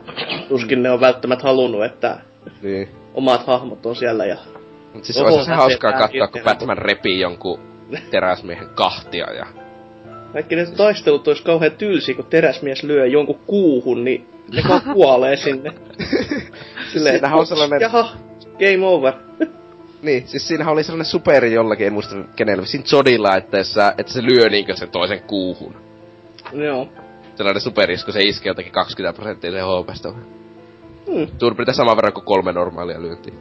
tuskin ne on välttämättä halunnut, että niin. Omat hahmot on siellä ja... Mut siis olisi se hauskaa katsoa, kun Batman repii jonkun teräsmiehen kahtia ja... Kaikki ne taistelut olisi kauhean tylsiä, kun teräsmies lyö jonkun kuuhun, niin ne kuolee sinne. Silleen, jaha, game over. Niin, siis siinähän oli sellainen superi jollakin, en muista kenellä, siinä Zodilla, että se lyö niinkö sen toisen kuuhun. Joo. Sellainen superisko, se iskee jotakin 20% sen HP:stä. Suurin piirtein saman verran kuin 3 normaalia lyöntiä.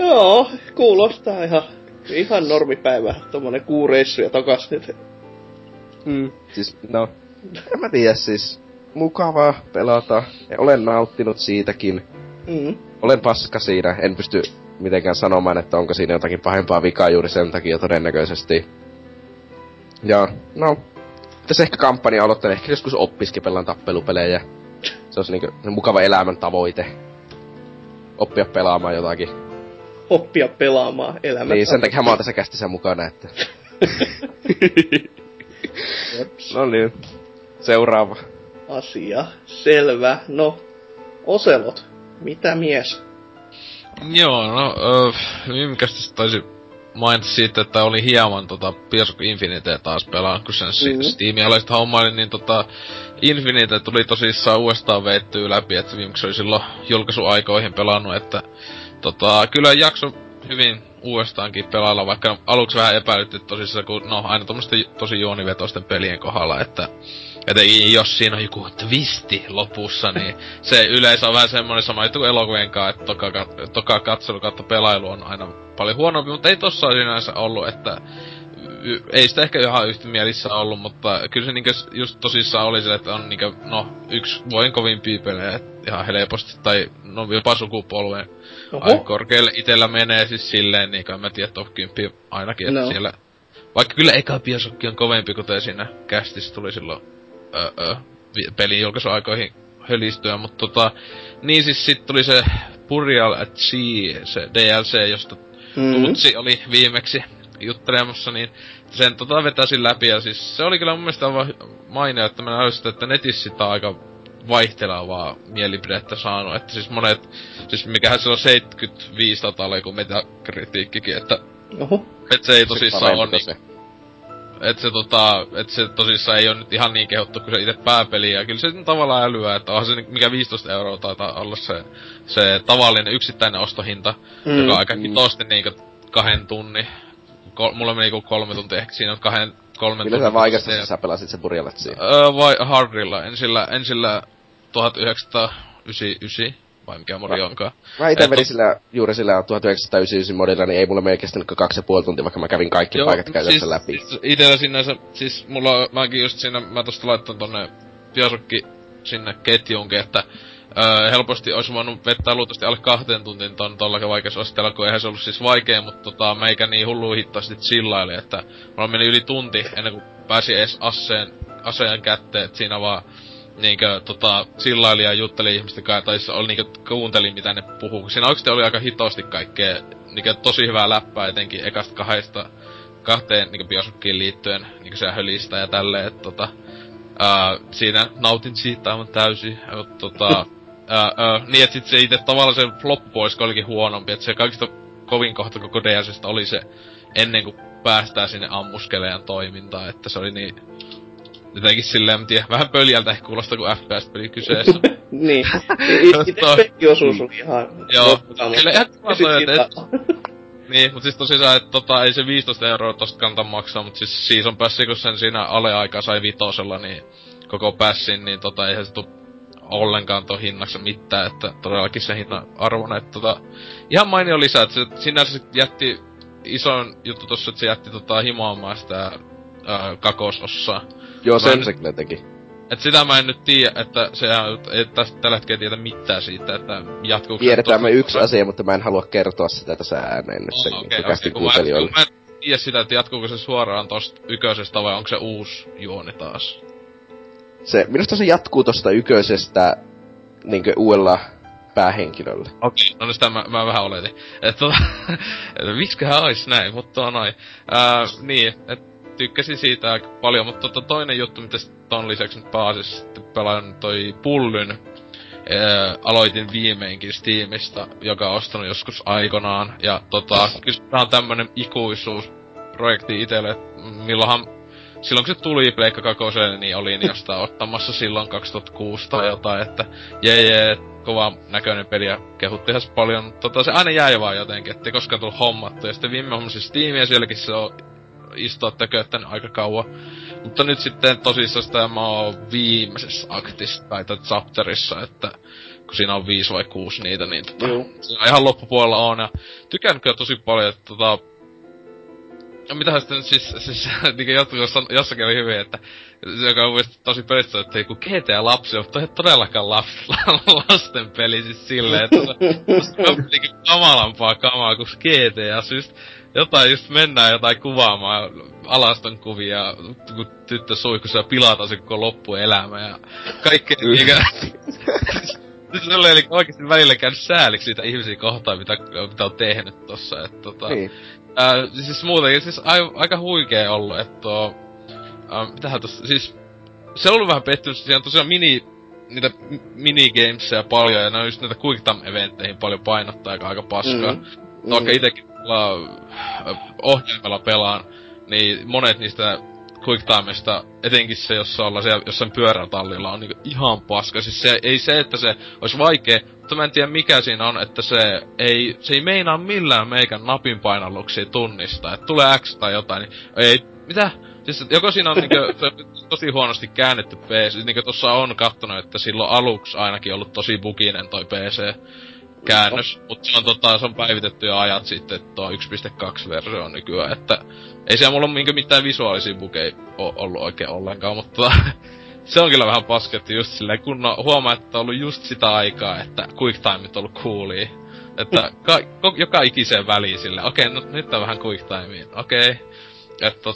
Joo, kuulostaa ihan normipäivää, tommonen kuureissu ja takas nyt. Siis, no, en mä tiedä siis. Mukavaa pelata, ja olen nauttinut siitäkin. Olen paska siinä, en pysty mitenkään sanomaan, että onko siinä jotakin pahempaa vikaa juuri sen takia todennäköisesti. Ja, no, tässä ehkä kampanja aloittaa, ehkä joskus oppiskin pelaan tappelupelejä. Se olisi niinku mukava elämän tavoite. Oppia pelaamaan jotakin. Oppia pelaamaan elämän niin, sen takia mä oon tässä kästissä mukana, että... No niin, seuraava. Asia, selvä. No, Oselot, mitä mies? Joo, no, ymmärkästi taisi mainita siitä, että oli hieman Bioshock Infinite taas pelaa, kun sen Steam-alaiset hommailin, niin Infinite tuli tosissaan uudestaan veittyy läpi, että viimeksi oli silloin julkaisuaikoihin pelannut, että kyllä jakso hyvin uudestaankin pelailla, vaikka aluksi vähän epäilytti tosissaan, kun no, aina tommoisten tosi juonivetoisten pelien kohdalla, että etenkin jos siinä on joku twisti lopussa, niin se yleensä on vähän semmoinen sama juttu kuin elokuvien kanssa, että toka katselu kautta pelailu on aina paljon huonompi, mutta ei tossa sinänsä ollut, että ei sitä ehkä ihan yhtimielissä ollut, mutta kyllä se niinkö just tosissaan oli sille, että on niinkö, no, yksi voin kovimpia pelejä ihan helposti, tai no jopa sukupolven aika korkealle itellä menee siis silleen, niin kai mä tiedän top 10 ainakin, että siellä... Vaikka kyllä eka Bioshockki on kovempi, kuten siinä kästissä tuli silloin pelin julkaisuaikoihin hölistyä, mutta niin siis sit tuli se Burial at Sea, se DLC, josta Tootsi oli viimeksi juttelemassa, niin sen vetäisin läpi, ja siis se oli kyllä mun mielestä aivan mainio, että mä näysin, että netissä sitä aika vaihtelevaa mielipidettä saanut, että siis monet, siis mikähän se on 75 oli joku metakritiikkikin, että se ei tosissaan ole niin... Et se tosissaan ei oo nyt ihan niin kehottu kuin se ite pääpeli, ja kyllä se tavallaan älyä, että onhan se mikä 15 euroa taitaa olla se tavallinen yksittäinen ostohinta, joka on aika hitosti niinku 2 tunnin. Mulla meni niinku 3 tuntia, ehkä siinä on 2-3 tuntia. Millä sä vaikeasti sä pelasit se Burjalet siihen? Vai hardilla, en sillä 1999, vai mikä mori onkaan. Mä ite vedin juuri sillä 1999 modilla, niin ei mulla mene kestänyt 2,5 tuntia, vaikka mä kävin kaikki paikat käytännössä siis, läpi. Itellä sinänsä, siis mulla, mäkin just siinä, mä tosta laittan tonne Biosokki sinne ketjuunkin, että helposti ois voinut vettää luultavasti alle 2 tuntiin tollakin vaikeus asteella, kun eihän se ollut siis vaikee, mutta meikä niin hullu hittaasti sillaili, että mulla meni yli tunti ennen kuin pääsin edes aseen kätteen, että siinä vaan niinkö sillaili ja jutteli ihmisten kanssa, tai siis oli niinkö kuuntelin mitä ne puhuu. Siinä oikeesti oli aika hitaasti kaikkea, niinkö tosi hyvää läppää etenkin ekasta 2 niinkö Bioshockiin liittyen, niinkö se hölistä ja tälleen, että siinä nautin siitä aivan täysin, mut niin et sit se ite tavallaan se floppoisko olikin huonompi, et se kaikista kovin kohta koko DLCstä oli se ennen kuin päästään sinne ammuskelejan toimintaan, että se oli niin... Jotenkin silleen, mä tiedän, vähän pöljältä ehkä kuulostaa, kun FPS-peli kyseessä. Niin. Itse peli osuu sun ihan... Joo, kyllä ihan kuva. Niin, mut siis tosissaan, et ei se 15 euroa tosta kannata maksaa, mut siis season passi, kun sen siinä aleaikaa sai 5:lla, niin koko passin, niin eihän se tuu ollenkaan ton hinnaksi mitään, että todellakin sen hinnan arvon, että ihan mainio lisää, että se sinänsä sit jätti ison juttu tossa, että se jätti himoamaan sitä kakosossa. Joo, se kyllä teki. Et sitä mä en nyt tiedä, että sehän ei tällä hetkellä tiedä mitään siitä, että jatkuuko... Tiedetään me yksi asia, mutta mä en halua kertoa sitä tässä ääneen nyt sen kästi kuuntelijoille. Mä en tiedä sitä, että jatkuuko se suoraan tosta yköisestä vai onko se uusi juoni taas? Minusta se jatkuu tosta yköisestä niinkö uudella päähenkilöllä. Okei, no sitä mä vähän oletin. Että miksiköhän ois näin, mutta noin. Niin, että... Tykkäsin siitä aika paljon, mutta toinen juttu, mitä ton lisäksi nyt pääasiassa pelaan toi Pullyn. Aloitin viimeinkin Steamista, joka on ostanut joskus aikanaan. Ja kyllä tää on tämmönen ikuisuusprojekti itelle. Silloin kun se tuli Pleikka 2, niin olin jostain ottamassa silloin 2006 tai jotain, että jee, kovan näköinen peli ja kehuttiin ihan paljon, mutta se aina jäi vaan jotenkin, ettei koskaan tullut hommattu. Ja sitten viime hommasin Steamia, sielläkin se on istua tököttänyt aika kauan. Mutta nyt sitten tosissaan sitä mä oon viimeisessä aktissa tai chapterissa, että kun siinä on 5 vai 6 niitä, niin siinä ihan loppupuolella on ja tykännyt kyllä tosi paljon, että no mitähän sitten nyt siis niinkö jossakin oli hyvin, että joka on mielestäni tosi pölystä, että joku GTA-lapsi on todellakaan lasten peli siis silleen, että se on niinkö kamalampaa kamaa kuin GTA, siis jotain just mennään jotain kuvaamaan alaston kuvia, kun tyttö suihkussa ja pilataan se koko loppuelämä ja kaikkea niinkö... Sillä oli oikeesti välillä käynyt sääliksi siitä ihmisiä kohtaan, mitä on tehnyt tossa, että niin. Siis muutenkin, siis aika huikee ollut, että mitähän tossa, siis... Se on ollut vähän pettymys, siinä on tosiaan niitä minigamesia paljon, ja ne on just näitä quick time eventteihin paljon painottaa, aika paskaa. Mm-hmm. Vaikka itekin ohjelmalla pelaan, niin monet niistä QuickTimeista, etenkin se, jossa ollaan siellä jossain pyörätallilla, on niinku ihan paska. Siis se, ei se, että se olisi vaikee, mutta mä en tiedä mikä siinä on, että se ei meinaa millään meikän napinpainalluksia tunnistaa. Et tulee X tai jotain, niin ei, mitä? Siis joko siinä on niinkö tosi huonosti käännetty PC, niinkö tossa on kattonut, että silloin aluksi ainakin ollut tosi buginen toi PC-käännös. Mut se on se on päivitetty jo ajat sitten, että tuo 1.2-versio on nykyään, että... Ei siellä mulla ole mitään visuaalisia bugeja ollut oikein ollenkaan, mutta se on kyllä vähän pasketti just silleen, kun huomaa, että on ollut just sitä aikaa, että QuickTimeit on ollut coolia. Että joka ikiseen väliin silleen, okei, no nyt on vähän QuickTimea, okei. Että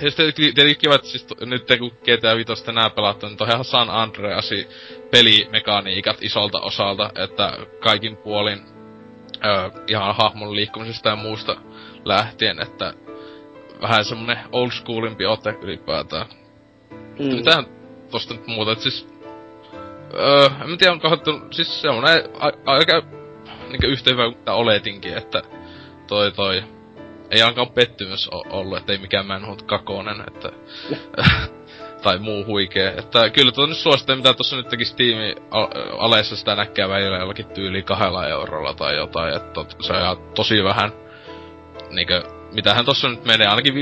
ja sitten tietenkin kiva, että siis nyt kun GTA 5 tänään pelattu, niin on ihan San Andreasin pelimekaniikat isolta osalta, että kaikin puolin ihan hahmon liikkumisesta ja muusta lähtien, että vähän semmonen old schoolimpi ote ylipäätään. Mitähän tosta nyt muuta, et siis... en tiedä, onko kohdattunut, siis semmonen aika niinkö yhtä hyvä kuin mitä oletinkin, että toi... Ei ainakaan pettymys ollut, ettei mikään Manhunt kakonen, että... tai muu huikee, että kyllä tuota nyt suosittelen, mitä tossa nytkin Steamin aleessa sitä näkkää välillä jollakin tyyliin 2 eurolla tai jotain, että se on tosi vähän. Niinkö, mitähän tossa nyt menee, ainakin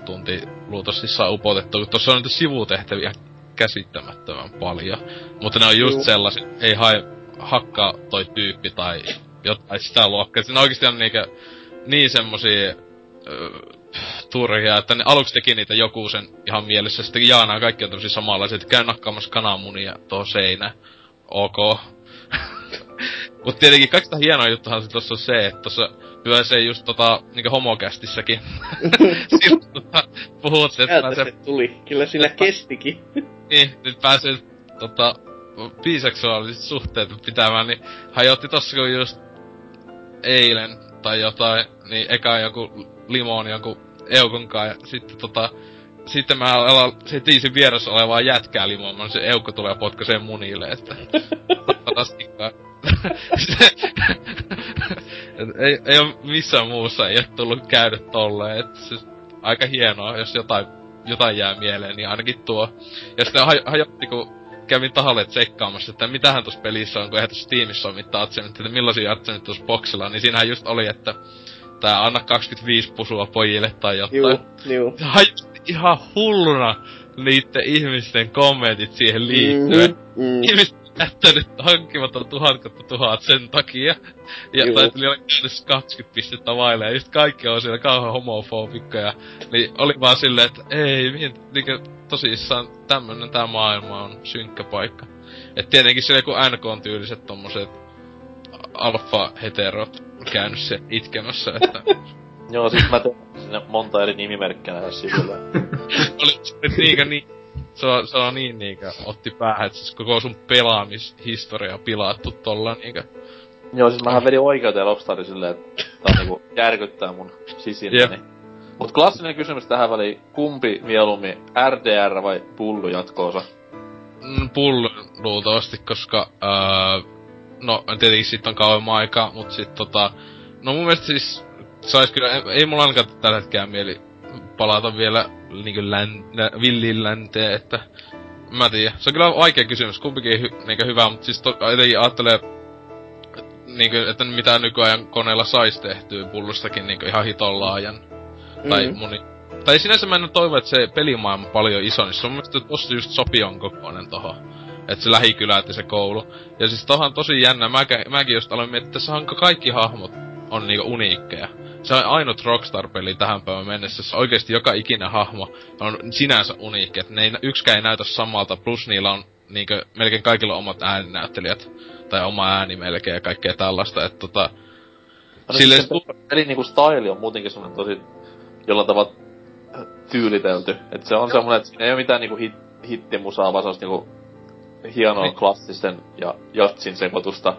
15-16 tuntia luultavasti saa upotettua, kun tossa on nyt sivutehtäviä käsittämättömän paljon. Mutta ne on just sellaiset, ei hakkaa toi tyyppi tai jotain sitä luokkaa. Siinä oikeesti on niinkö, niin semmosia turhia, että ne aluksi teki niitä joku sen ihan mielessä. Sitten jaanaa kaikki on tämmösiä samanlaisia, että käy nakkaamassa kananmunia tuohon seinään. Ok. Mut tietenkin kaikista hienoa juttuhan se tossa on se, että tossa kyllä se just niinkö homokästissäkin. Silloin puhut se, että pääsee... tuli. Kyllä sillä kestikin. Niin, nyt pääsee biseksuaaliset suhteet pitämään, niin hajotti tossa kun just eilen tai jotain, niin eka joku limoon joku eukonkaan ja sitten sitten mä alan se tiisin vieressä olevaa jätkää limoamaan, se eukko tulee potkaiseen munille, että... Fantastikkaa. ei oo missään muussa, ei oo tullut käydä tolleen, et siis aika hienoa, jos jotain jää mieleen, niin ainakin tuo. Ja sitten hajotti, kun kävin tahalle tsekkaamassa, että mitähän tuossa pelissä on, kun eihän tuossa Steamissa on mitään atsementti, että millaisia atsementti tuossa boksilla, niin siinähän just oli, että tää anna 25 pusua pojille tai jotain. Juu. Hajotti ihan hulluna niitten ihmisten kommentit siihen liittyen. Jättänyt hankkimaton 1000 sen takia. Ja tuli olla käynyt 20 pistettä vaille, ja just kaikki on siellä kauhean homofobikkoja. Niin oli vaan silleen, että ei, mihin, niinkö tosissaan tämmönen tää maailma on synkkä paikka. Et tietenkin siellä joku NK-tyyliset tommoset alfa-heterot käynyt se itkemässä, että... Joo, siis mä tein sinne monta eri nimimerkkiä nähdä sivulla. Oli nyt niinkö Se on niin niinkö otti päähän, et siis koko sun pelaamishistoria pilattu tolla niinkö. Joo, siis mähän vedin oikeuteen Lobstarin silleen, että tää niinku järkyttää mun sisintäni. Mut klassinen kysymys tähän väliin, kumpi mieluummin, RDR vai pullu jatkoosa? Pullu luultavasti, koska no tietenkin sit on kauemman aikaa, mut sit no mun mielestä siis sais kyllä, ei mulla ainakaan tällä hetkellä mieli palata vielä niinku villiin länteen, että Mä tiedän. Se on kyllä vaikea kysymys. Kumpikin niinkö hyvä, mutta siis etenkin ajattelee, niinkö, että mitä nykyajan koneella sais tehtyä pullustakin niinkö ihan hitolaajan. Mm-hmm. Tai moni... Tai sinänsä mä en toivo, että se pelimaailma paljon iso, niin se on mielestä tossa just sopion kokoinen tohon. Et se lähikylä, että se koulu. Ja siis tohon on tosi jännä. Mäkin just aloin miettiä, että tässä on kaikki hahmot on niinku uniikkeja. Se on ainut Rockstar-peli tähän päivään mennessä, jossa oikeesti joka ikinen hahmo on sinänsä uniikki, että ne ei, yksikään ei näytä samalta, plus niillä on niinkö melkein kaikilla omat ääninäyttelijät, tai oma ääni melkein ja kaikkea tällaista, että tota... Silleen... Eli niinku style on muutenkin semmonen tosi jollain tavalla tyylitelty, että se on semmonen, että siinä ei oo mitään niinku hittimusaa, vaan se on niinku hienoa klassisen ja jatsin sekoitusta.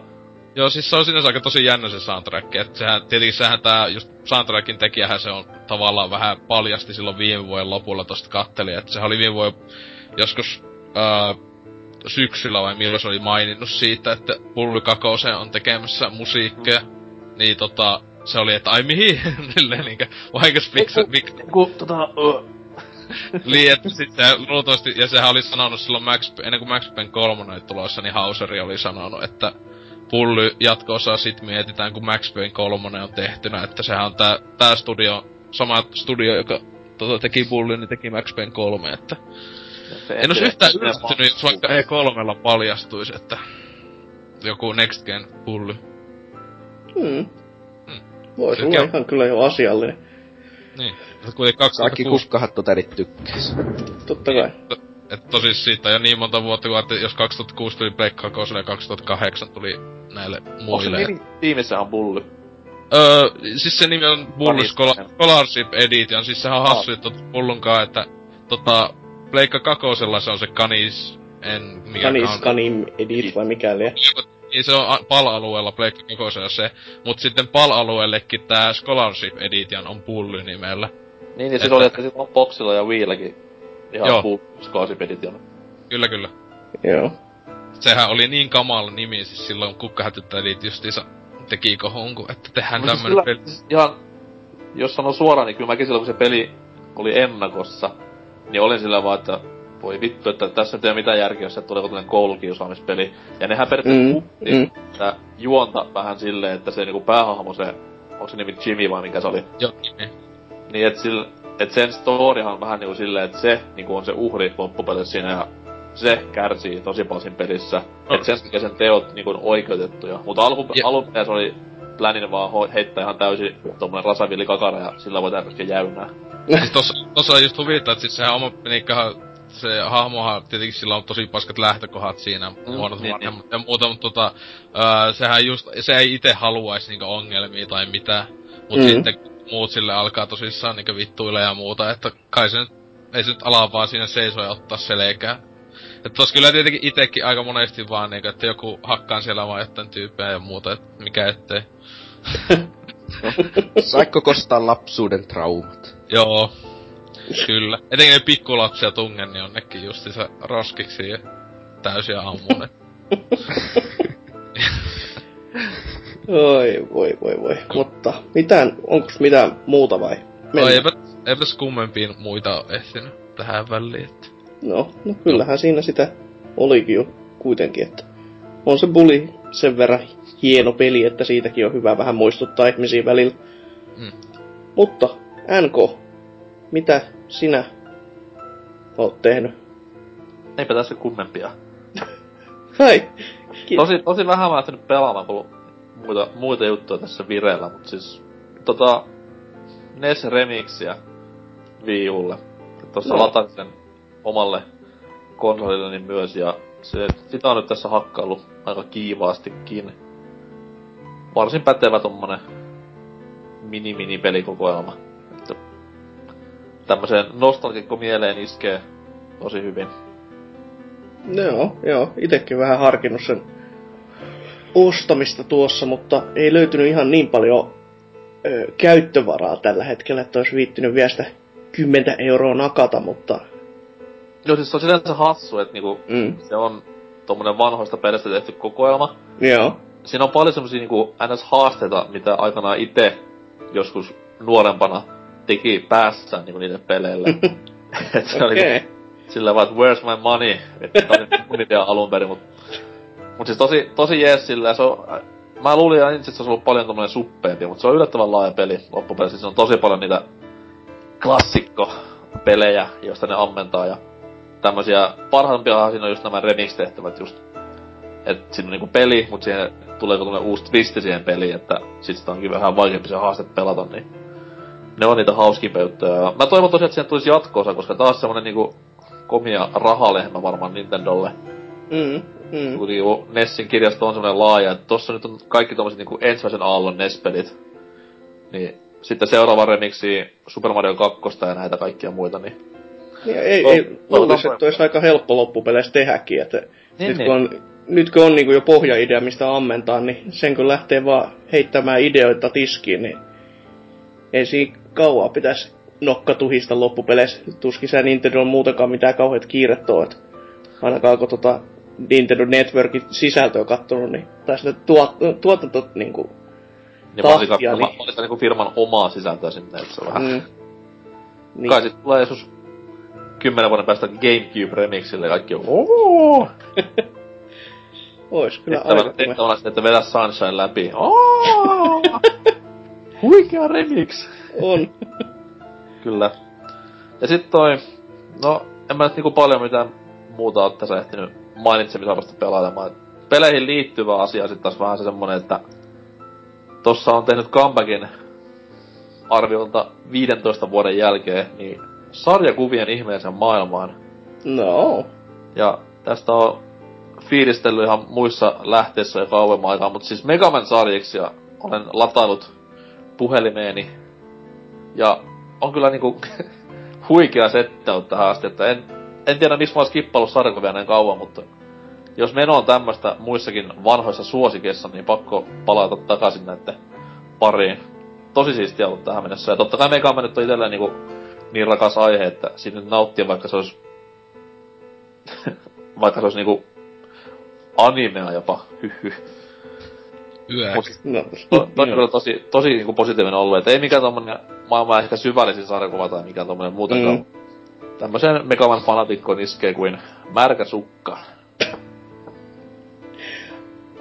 Joo, siis se on sinänsä aika tosi jännä se soundtrack, että sehän, tietenkin sehän tää, just soundtrackin tekijähän se on tavallaan vähän paljasti silloin viime vuoden lopulla tosta katteli, että sehän oli viime vuoden joskus syksyllä vai milloin se oli maininnut siitä, että Bully Kakkosen on tekemässä musiikkeja, niin tota, se oli, että ai mihin, silleen niinkä, vaikas Liiettä sitten luultavasti, ja sehän oli sanonut silloin ennen kuin Max Payen 3 oli tulossa, niin Hauseri oli sanonut, että Bully jatko-osaa sit mietitään, kun Max Payen 3 on tehtynä, että sehän on tää studio, sama studio, joka teki Bullyn, niin teki Max Payen 3, että... En ois yhtään yllättynyt, jos vaikka E3:lla paljastuis, että joku Next Gen Bully. Vois olla ihan kyllä jo asiallinen. Niin, mutta kuitenkin 2006... Kaikki kuskahattotärit tykkäis. Totta kai. Et tosis siitä jo niin monta vuotta, kun jos 2006 tuli Pleikka Koselle ja 2008 tuli näille muille. Onko se tiimissä on Bully? Siis se nimi on Bully Scholarship Edition, siis sehän on hassu juttu Bullunkaan, että tota... Pleikka Kakosella se on se Canis... Canim Edit vai mikä liian? Niin se on PAL-alueella Pleikka Kakosella se, mut sitten PAL-alueellekin tää Scholarship Edition on Bully nimellä. Niin ja siis oli, että sit on Boxilla ja Wiilläkin. Ihan puuskaasipeditiona. Kyllä, kyllä. Joo. Sehän oli niin kamala nimi siis silloin, kun kukkahätyttäjät justiinsa teki kohonku, että tehdään no, tämmönen siis peli. Siis ihan, jos sanon suoraan, niin kyllä mäkin silloin, kun se peli oli ennakossa, niin olin sillä vaan, että voi vittu, että tässä ei ole mitään järkeä, jos se tulee tämmönen koulukiusaamispeli. Ja nehän periaatteessa tää juonta vähän silleen, että se niinku päähahmo se, onko se nimi Jimmy vai mikä se oli? Joo, Jimmy. Niin, et sillä... Et sen storyhan on vähän niinku silleen, että se niinku on se uhri loppupeleissä siinä ja se kärsii tosi paljon siinä pelissä. Et sen takia sen teot niinku on oikeutettuja. Mutta alun se oli pläninen vaan heittää ihan täysin tommonen rasavilli kakara ja sillä voi tärkein jäynää. Siis tossa just huvittaa, et siis sehän oma penikkahan, se hahmohan tietenkin sillä on tosi paskat lähtökohdat siinä, huonot vanhemmat ja muuta, mutta tota, sehän just, se ei ite haluais niinku ongelmia tai mitään. Mut sitten muut sille alkaa tosissaan niinku vittuilla ja muuta, että kai se nyt, ei se nyt ala vaan siinä seisoo ja ottaa selkää. Et tos kyllä tietenkin itekin aika monesti vaan niinku, että joku hakkaan siellä vaan jotain tyyppejä ja muuta, et mikä ettei. Saikko kostaa lapsuuden traumat? Joo, kyllä. Etenkin ne pikkulapsia tungen, niin onnekin justiinsa roskiksi ja täysiä ammuun. Oi, voi. Mutta mitään, onks mitään muuta vai? No eipäs kummempiin muita ole ehtinyt tähän väliin, että... No kyllähän siinä sitä olikin jo kuitenkin, että... On se Bully sen verran hieno peli, että siitäkin on hyvä vähän muistuttaa ihmisiä välillä. Mutta, NK, mitä sinä oot tehnyt? Eipä tässä kummempia. Hai! Kiitos. Tosi vähän mä lähtenyt pelaamaan, kun... Muita juttuja tässä vireillä, mut siis... NES Remixiä Wii Ulle. Tossa latasin sen omalle konsolilleni myös, ja sitä on nyt tässä hakkaillut aika kiivaastikin. Varsin pätevä tommonen mini-pelikokoelma. Että tämmöseen nostalgikko mieleen iskee tosi hyvin. Joo. Itekin vähän harkinnut sen ostamista tuossa, mutta ei löytynyt ihan niin paljon käyttövaraa tällä hetkellä, että olisi viittynyt vielä sitä 10 euroa nakata, mutta... Joo, siis se on sinänsä hassu, että niinku, se on tommonen vanhoista pelistä tehty kokoelma. Joo. Siinä on paljon semmosia niinku NS-haasteita, mitä aikanaan itse joskus nuorempana teki päässä niinku niiden peleille. Okei. Okay. Niinku, Sillä vaan, että where's my money? Että tää mun idea alun perin, mut siis tosi jees sillä, se on... Mä luulin ja itse, että se on ollut paljon tommonen suppeempi, mutta se on yllättävän laaja peli loppupelissä. Siinä on tosi paljon niitä klassikkopelejä, joista ne ammentaa ja tämmösiä. Parhaimpiahan siinä on just nämä remix-tehtävät just. Et siinä on niinku peli, mut siihen tulee tommonen uusi twisti siihen peliin, että sit sitä onkin vähän vaikeampi se haaste pelata, niin... Ne on niitä hauskimpia juttuja. Mä toivon tosiaan, että siihen tulisi jatko-osa, koska taas semmonen niinku komia rahalehmä varmaan Nintendolle. Kuitenkin Nessin kirjasto on semmoinen laaja, että tossa nyt on kaikki tommoset niinku ensimmäisen aallon NES-pelit. Niin sitten seuraava remiksi Super Mario 2 ja näitä kaikkia muita, niin... Niin ei luulisi, että olisi aika helppo loppupeleissä tehdäkin, että... Nyt kun on niinku jo pohjaidea, mistä ammentaa, niin sen kun lähtee vaan heittämään ideoita tiskiin, niin... Ei siinä kauaa pitäisi nokkatuhista loppupeleissä. Tuskin sä Nintendo on muutakaan mitään kauheat kiirettä on, että... Ainakaan kun Nintendo Networkin sisältöä kattonut, niin... Tai sitä tuotantot niinku... Tahtia, niin... Oli sitä niinku firman omaa sisältöä sinne, että se on vähän... Niin. Kai sit tulee joskus 10 vuoden päästä Gamecube-remiksille ja kaikki on... Ooo! Ois kyllä aika... Tehtävänä sitten, että vedä Sunshine läpi. Ooo! Huikea remix! On. Kyllä. Ja sit toi... No, en mä nyt niinku paljon mitään muuta oo tässä ehtinyt mainitsemisarvosta pelailemaan. Peleihin liittyvä asia sit taas vähän se semmonen, että... Tossa on tehnyt comebackin arviolta 15 vuoden jälkeen, niin sarjakuvien ihmeellisen maailmaan. No. Ja tästä on fiilistellyt ihan muissa lähteissä ja kauemman aikaa, mutta siis Megaman sarjiksi ja olen latailut puhelimeeni. Ja on kyllä niinku huikea settäyt tähän asti, että en tiedä miksi mä oon skippailu sarjakuvia näin kauan, mutta jos meno on tämmöstä muissakin vanhoissa suosikeissa, niin pakko palata takaisin näitten pariin. Tosi siistiä ollut tähän mennessä. Ja tottakai Megaman nyt on itselleen niinku niin rakas aihe, että siitä nyt nauttia, vaikka se olisi... vaikka se olisi niinku... animea jopa, hyhy. Yäks. No, on tosi niinku positiivinen ollut, et ei mikään tommonen maailman ehkä syvällisin sarjakuva tai mikään tommonen muutenkaan. Tämmösen Megaman fanatikkoon iskee kuin märkä sukka.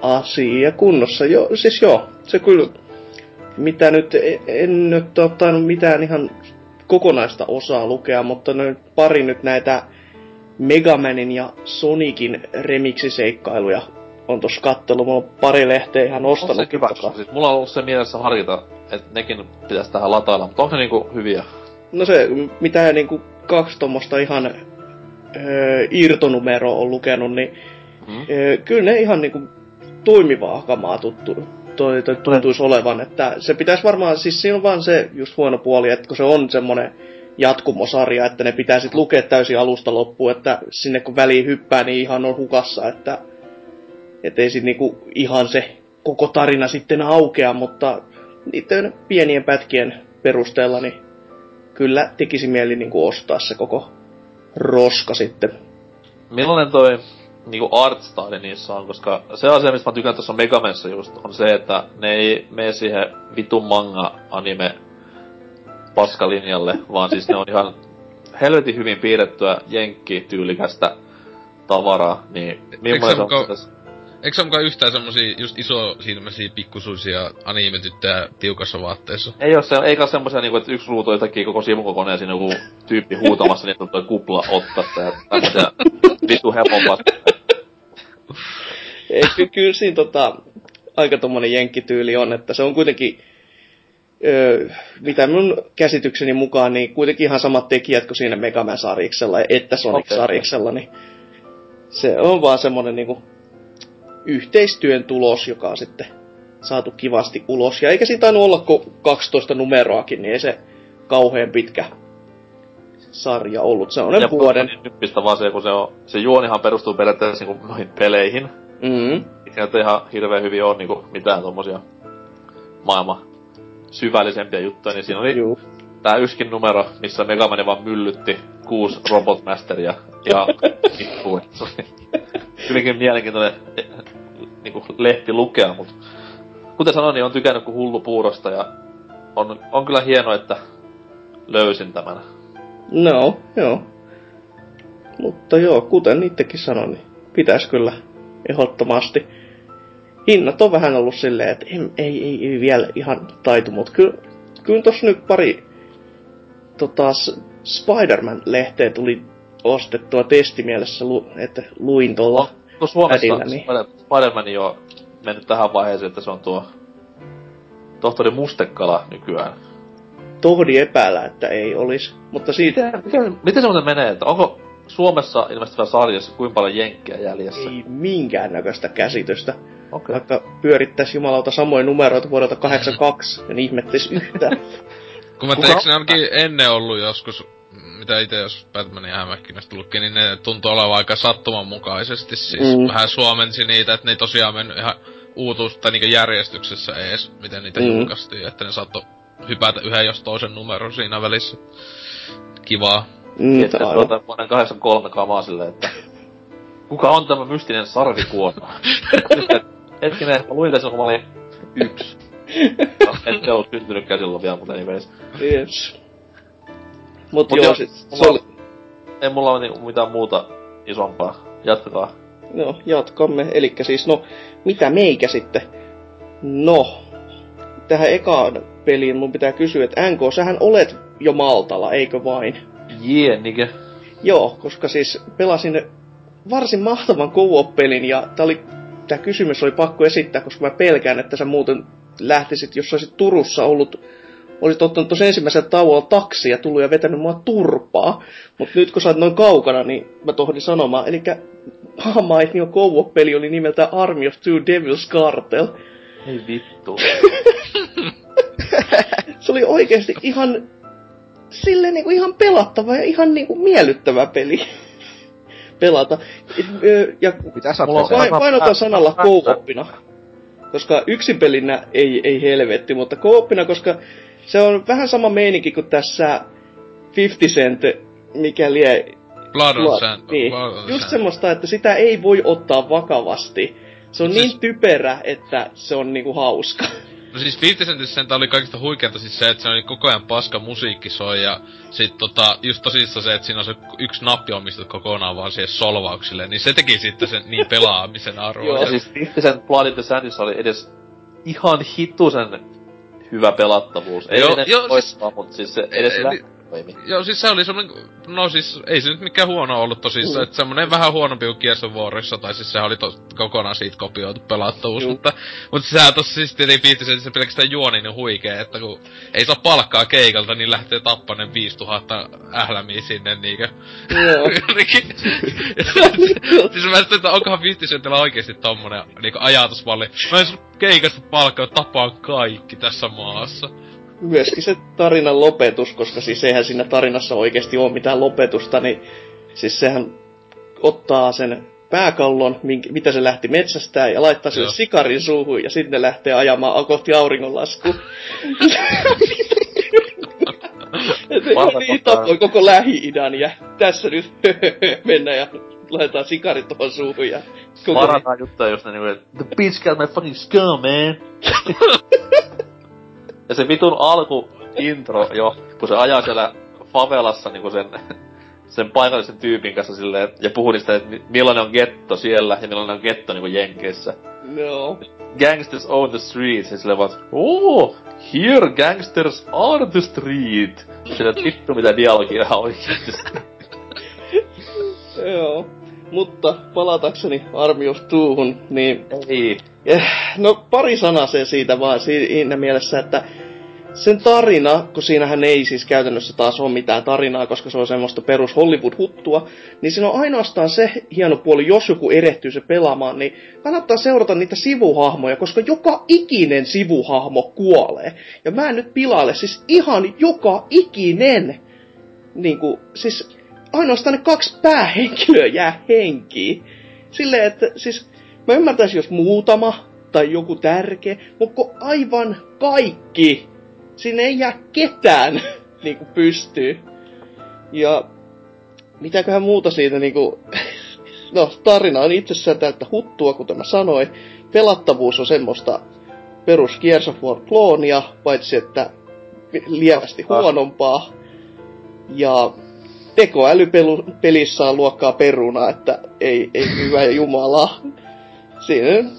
Asia kunnossa, joo, siis joo, se kyllä... Mitä nyt, en nyt ole ottanut mitään ihan kokonaista osaa lukea, mutta noin pari nyt näitä Megamanin ja Sonicin remixiseikkailuja on tossa kattelu. Mulla on pari lehteä ihan ostanut. Siis mulla on ollut se mielessä harkita, että nekin pitäisi tähän latailla, mutta onko ne niinku hyviä? No se, mitä niinku 2 tommosta ihan irtonumeroa on lukenut, niin kyllä ne ihan niinku toimivaa kamaa tuntuis olevan, että se pitäis varmaan, siis siinä on vaan se just huono puoli, että kun se on semmonen jatkumosarja, että ne pitää sit lukea täysin alusta loppuun, että sinne kun väliin hyppää, niin ihan on hukassa, että ei sit niinku ihan se koko tarina sitten aukea, mutta niiden pienien pätkien perusteella, niin kyllä tekisi mieli niinku ostaa se koko roska sitten. Millainen toi niinku artstyle niissä on, koska se asia, mistä mä tykään tuossa Megamessa just, on se, että ne ei mene siihen vitun manga-anime paskalinjalle, vaan siis ne on ihan helvetin hyvin piirrettyä jenkkityylikästä tavaraa, niin millainen se on tässä? Eikö se onkaan yhtään semmosia just isosilmäisiä, pikkusuisia anime-tyttöjä tiukassa vaatteessa? Ei kai semmosia niinku, että yksi ruutu jotakin koko sivukokoneen ja siinä joku tyyppi huutamassa, niin toi kupla ottaa ja tämmösiä vittu hepommat. Kyllä siinä aika tommonen jenkkityyli on, että se on kuitenkin, mitä mun käsitykseni mukaan, niin kuitenkin ihan samat tekijät kuin siinä Megaman-sarjiksella että Sonic-sarjiksella, niin se on vaan semmonen niinku yhteistyön tulos, joka on sitten saatu kivasti ulos. Ja eikä siinä tainnut olla kuin 12 numeroakin, niin ei se kauhean pitkä sarja ollut. Se on vuoden. Ja nyppistä vaan se, kun se juonihan perustuu periaatteessa niin noihin peleihin. Siinä ei ihan hirveän hyvin ole niin mitään tommosia maailman syvällisempiä juttuja. Niin siinä oli tää yksikin numero, missä Megaman vaan myllytti 6 robotmasteria ja vittuun. Hyvinkin mielenkiintoinen niinku lehti lukea, mutta kuten sanoin, niin on tykännyt kuin hullu puurosta ja on kyllä hienoa, että löysin tämän. No, joo. Mutta joo, kuten itsekin sanoin, niin pitäisi kyllä ehdottomasti. Hinnat on vähän ollut silleen, että ei vielä ihan taitu, mutta kyllä tossa nyt pari Spider-Man-lehteä tuli ostettua testimielessä, että luin tuolla Suomessa ädillä, niin. Spider-Man ei ole mennyt tähän vaiheeseen, että se on tuo tohtori Mustekala nykyään. Tohdi epäillä, että ei olisi, mutta siitä... Miten se muuten menee, että onko Suomessa ilmestyvä sarjassa kuinka paljon jenkkiä jäljessä? Ei minkäännäköistä käsitystä. Okay. Vaikka pyörittäisi jumalauta samoin numeroita vuodelta 82, en ihmettelisi yhtään. Kun mä teikö ne ainakin ennen ollut joskus, mitä ite jos Batmanin hämähkinästä lukki, niin ne tuntuu olevan aika sattumanmukaisesti. Siis vähän suomensi niitä, että ne ei tosiaan mennyt ihan uutuutta niinku järjestyksessä ees, miten niitä julkaistiin. Että ne saattoi hypätä yhden jos toisen numeron siinä välissä. Kivaa. Että tuota vuoden 83 kamaa silleen, että... Kuka on tämä mystinen sarvikuono? Hetkinen, mä luin tässä, kun mä olin 1. No, ette oo syntynytkään silloin vielä, mutta ei veisi. Yes. Mut joo, siis... Ei mulla ole mitään muuta isompaa. Jatketaan. No, jatkamme. Elikkä siis, no, mitä meikä sitten? No, tähän ekaan peliin mun pitää kysyä, että NK, sähän olet jo Maltalla, eikö vain? Jee, niinkö? Joo, koska siis pelasin varsin mahtavan co-op-pelin, ja tää kysymys oli pakko esittää, koska mä pelkään, että sä muuten lähtisit, jos olisit Turussa ollut, olisit ottanut tuossa ensimmäisellä tauolla taksi ja tullut ja vetänyt mua turpaa. Mut nyt kun sä oot noin kaukana, niin mä tohdin sanomaan. Elikkä Maamaitnion co-op-peli oli nimeltään Army of Two Devils Cartel. Ei vittu. Se oli oikeesti ihan silleen niinku ihan pelattava ja ihan niinku miellyttävä peli. Pelata. Ja painotan sanalla co-opina. Koska yksin pelinä ei helvetti, mutta co-opina, koska se on vähän sama meininki kuin tässä 50 Cent, mikä lie... Blood on niin. Just semmoista, että sitä ei voi ottaa vakavasti. Se on siis... niin typerä, että se on niinku hauska. No siis 50 Centissä sentä oli kaikista huikeata siis se, että se oli koko ajan paska musiikki soi ja sit just tosissaan se, että siinä on se yksi nappi omistettu kokonaan vaan siihen solvauksille, niin se teki sitten sen niin pelaamisen arvoa. Joo, siis 50 Cent Blood in the Sandissä oli edes ihan hitusen hyvä pelattavuus. Ei joo, poistaa, siis, mutta siis se edes lähtöimi. Joo, siis se oli semmonen, no siis ei se nyt mikään huono ollut tosissaan, että semmonen vähän huonompi kuin Gears of Warissa, tai siis se oli kokonaan siitä kopioitu pelattavuus, mutta sehän tossa siis tietysti se pelkästään juoni niin huikee, että kun ei saa palkkaa keikalta, niin lähtee tappanen 5000 ählämiä sinne niinkö. Joo. Siis mä sitten, että onkohan 50 Centillä oikeesti tommonen niinku ajatusmalli, mä en keikasta palkkaa, tapaan kaikki tässä maassa. Myöskin se tarinan lopetus, koska siis eihän siinä tarinassa oikeesti oo mitään lopetusta, niin siis sehän ottaa sen pääkallon, mitä se lähti metsästään, ja laittaa sen sikarin suuhun, ja sitten lähtee ajamaan kohti auringonlaskua. Niin tapoi koko Lähi-idän, ja tässä nyt mennään ja laitetaan sikarit tohon suuhun, ja... Varataan juttuja, jos ne niinku, the bitch got my fucking skull, man! Ja se vitun alku-intro jo, kun se ajaa siellä favelassa niinku sen paikallisen tyypin kanssa silleen, ja puhuu niistä, että millainen on getto siellä ja millainen on getto niinku Jenkeissä. No. Gangsters own the streets, ja silleen vaan, oh, here gangsters are the street. Silleen, vittu mitä dialogia oikeesti. Joo. Mutta palatakseni armiustuuhun, niin... Ei. No pari sanaseen siitä vaan siinä mielessä, että sen tarina, kun siinähän ei siis käytännössä taas ole mitään tarinaa, koska se on semmoista perus Hollywood-huttua, niin siinä on ainoastaan se hieno puoli, jos joku erehtyy se pelaamaan, niin kannattaa seurata niitä sivuhahmoja, koska joka ikinen sivuhahmo kuolee. Ja mä en nyt pilaile, siis ihan joka ikinen, niinku, siis... Ainoastaan ne 2 päähenkilöä jää henkiin. Silleen, että siis mä ymmärtäisin, jos muutama tai joku tärkeä, mutta aivan kaikki. Sinne ei jää ketään niinku pystyy. Ja mitäköhän muuta siitä niinku... No, tarina on itsessään täyttä huttua, kuten mä sanoin. Pelattavuus on semmoista perus Gears of War-kloonia, paitsi että lievästi huonompaa. Ja... tekoälypelissä on luokkaa peruna, että ei hyvä jumala. Siinä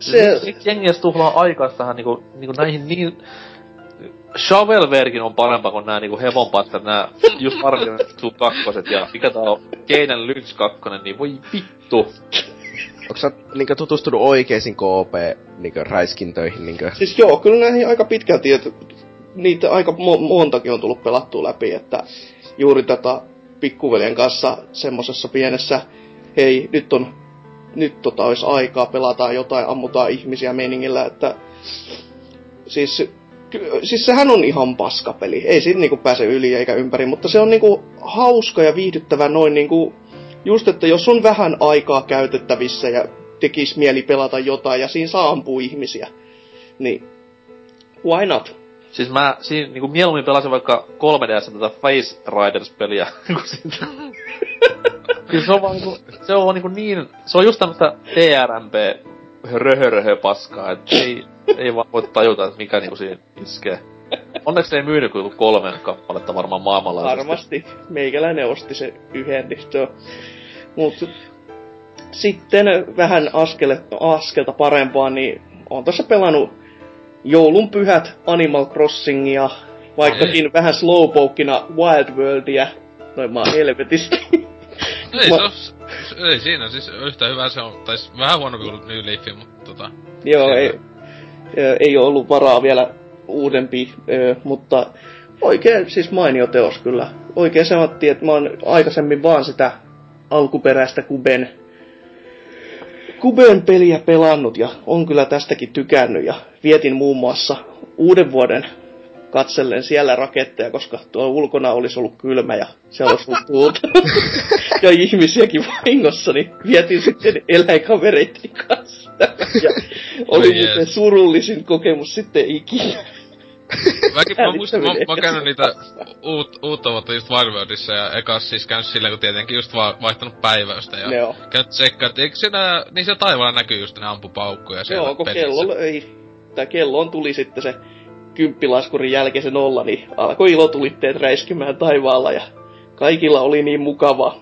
se... Miksi jengiäs tuhlaa aikaa tähän niinku näihin niin... Shovelwarekin on parempaa kuin nää niinku hevonpatsat, nää just Arvioitu kakkoset ja mikä tää on Keinen Lynch kakkonen, niin voi vittu. Onko sä niinkö tutustunut oikeisiin KP niinkö räiskintöihin niinkö? Siis joo, kyllä näihin aika pitkälti, että niitä aika montakin on tullut pelattua läpi, että juuri tätä pikkuveljen kanssa semmosessa pienessä, hei nyt ois aikaa, pelataan jotain, ammutaan ihmisiä meiningillä, että siis sehän on ihan paskapeli, ei siitä niinku pääse yli eikä ympäri, mutta se on niinku hauska ja viihdyttävä noin niinku, just että jos on vähän aikaa käytettävissä ja tekis mieli pelata jotain ja siinä saa ampua ihmisiä, niin why not? Siis mä siinä niinku mieluummin pelasin vaikka 3DS:ssä tätä Face Riders-peliä kuin sitä. Kyllä se on just tämmöstä TRMP röhö-röhö-paskaa, et ei vaan voi tajuta, että mikä niinku siinä iskee. Onneksi se ei myynyt kuin 3 kappaletta varmaan maailmanlaisesti. Varmasti. Meikäläinen osti se yhden, niin se on. Mut sitten vähän askelta parempaa, niin on tässä pelannut joulun pyhät Animal Crossingia, vaikkakin vähän slowpokina Wild Worldia. Noin maan helvetisti. Ei siinä, siis yhtä hyvää se on, tai vähän huonompi kuin New Leafi, mutta joo, ei ole ollut varaa vielä uudempi, mutta oikein siis mainio teos kyllä. Oikein sanottiin, että mä oon aikaisemmin vaan sitä alkuperäistä Kuben peliä pelannut ja on kyllä tästäkin tykännyt ja vietin muun muassa uuden vuoden katsellen siellä raketteja, koska tuo ulkona olisi ollut kylmä ja se olisi ollut tuulta. Ja ihmisiäkin vahingossa, niin vietin sitten eläinkavereiden kanssa. Ja oli muuten surullisin kokemus sitten ikinä. Mä käynyt niitä uutta vuotta just Wildworldissa ja ekas siis käynyt sillä, kun tietenkin just vaihtanut päiväystä ja käynyt tsekkaan, että eikö siinä, niin se taivaalla näkyy just ne ampupaukkuja siellä joo, pelissä. Joo, kun kelloon tuli sitten se 10 laskurin jälkeen se 0, niin alkoi ilotulitteet räiskimään taivaalla ja kaikilla oli niin mukavaa.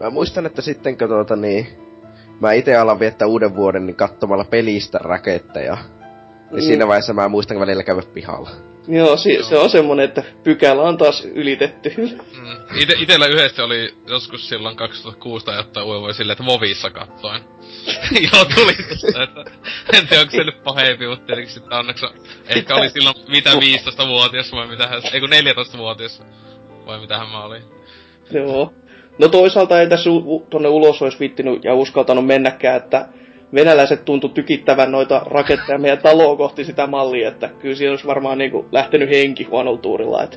Mä muistan, että sitten kun mä ite alan viettää uuden vuoden niin kattomalla pelistä raketteja. Niin siinä vaiheessa mä muistan välillä käydä pihalla. Joo, se on semmonen, että pykälä on taas ylitetty. Itellä yhdessä oli joskus silloin 2006 tai jotain uivoi silleen, että Movissa katsoin. Joo, tuli tästä, että en tiedä, onko se nyt pahempi, mutta tietenkin sitten onneksi ehkä oli silloin mitä 15-vuotias vai mitähän, ei kun 14-vuotias vai mitähän mä olin. Joo. No toisaalta ei tässä tonne ulos olisi viittinyt ja uskaltanut mennäkään, että venäläiset tuntu tykittävän noita raketteja meidän taloon kohti sitä mallia, että kyllä siinä olisi varmaan niinku lähtenyt henki huonolla tuurilla, että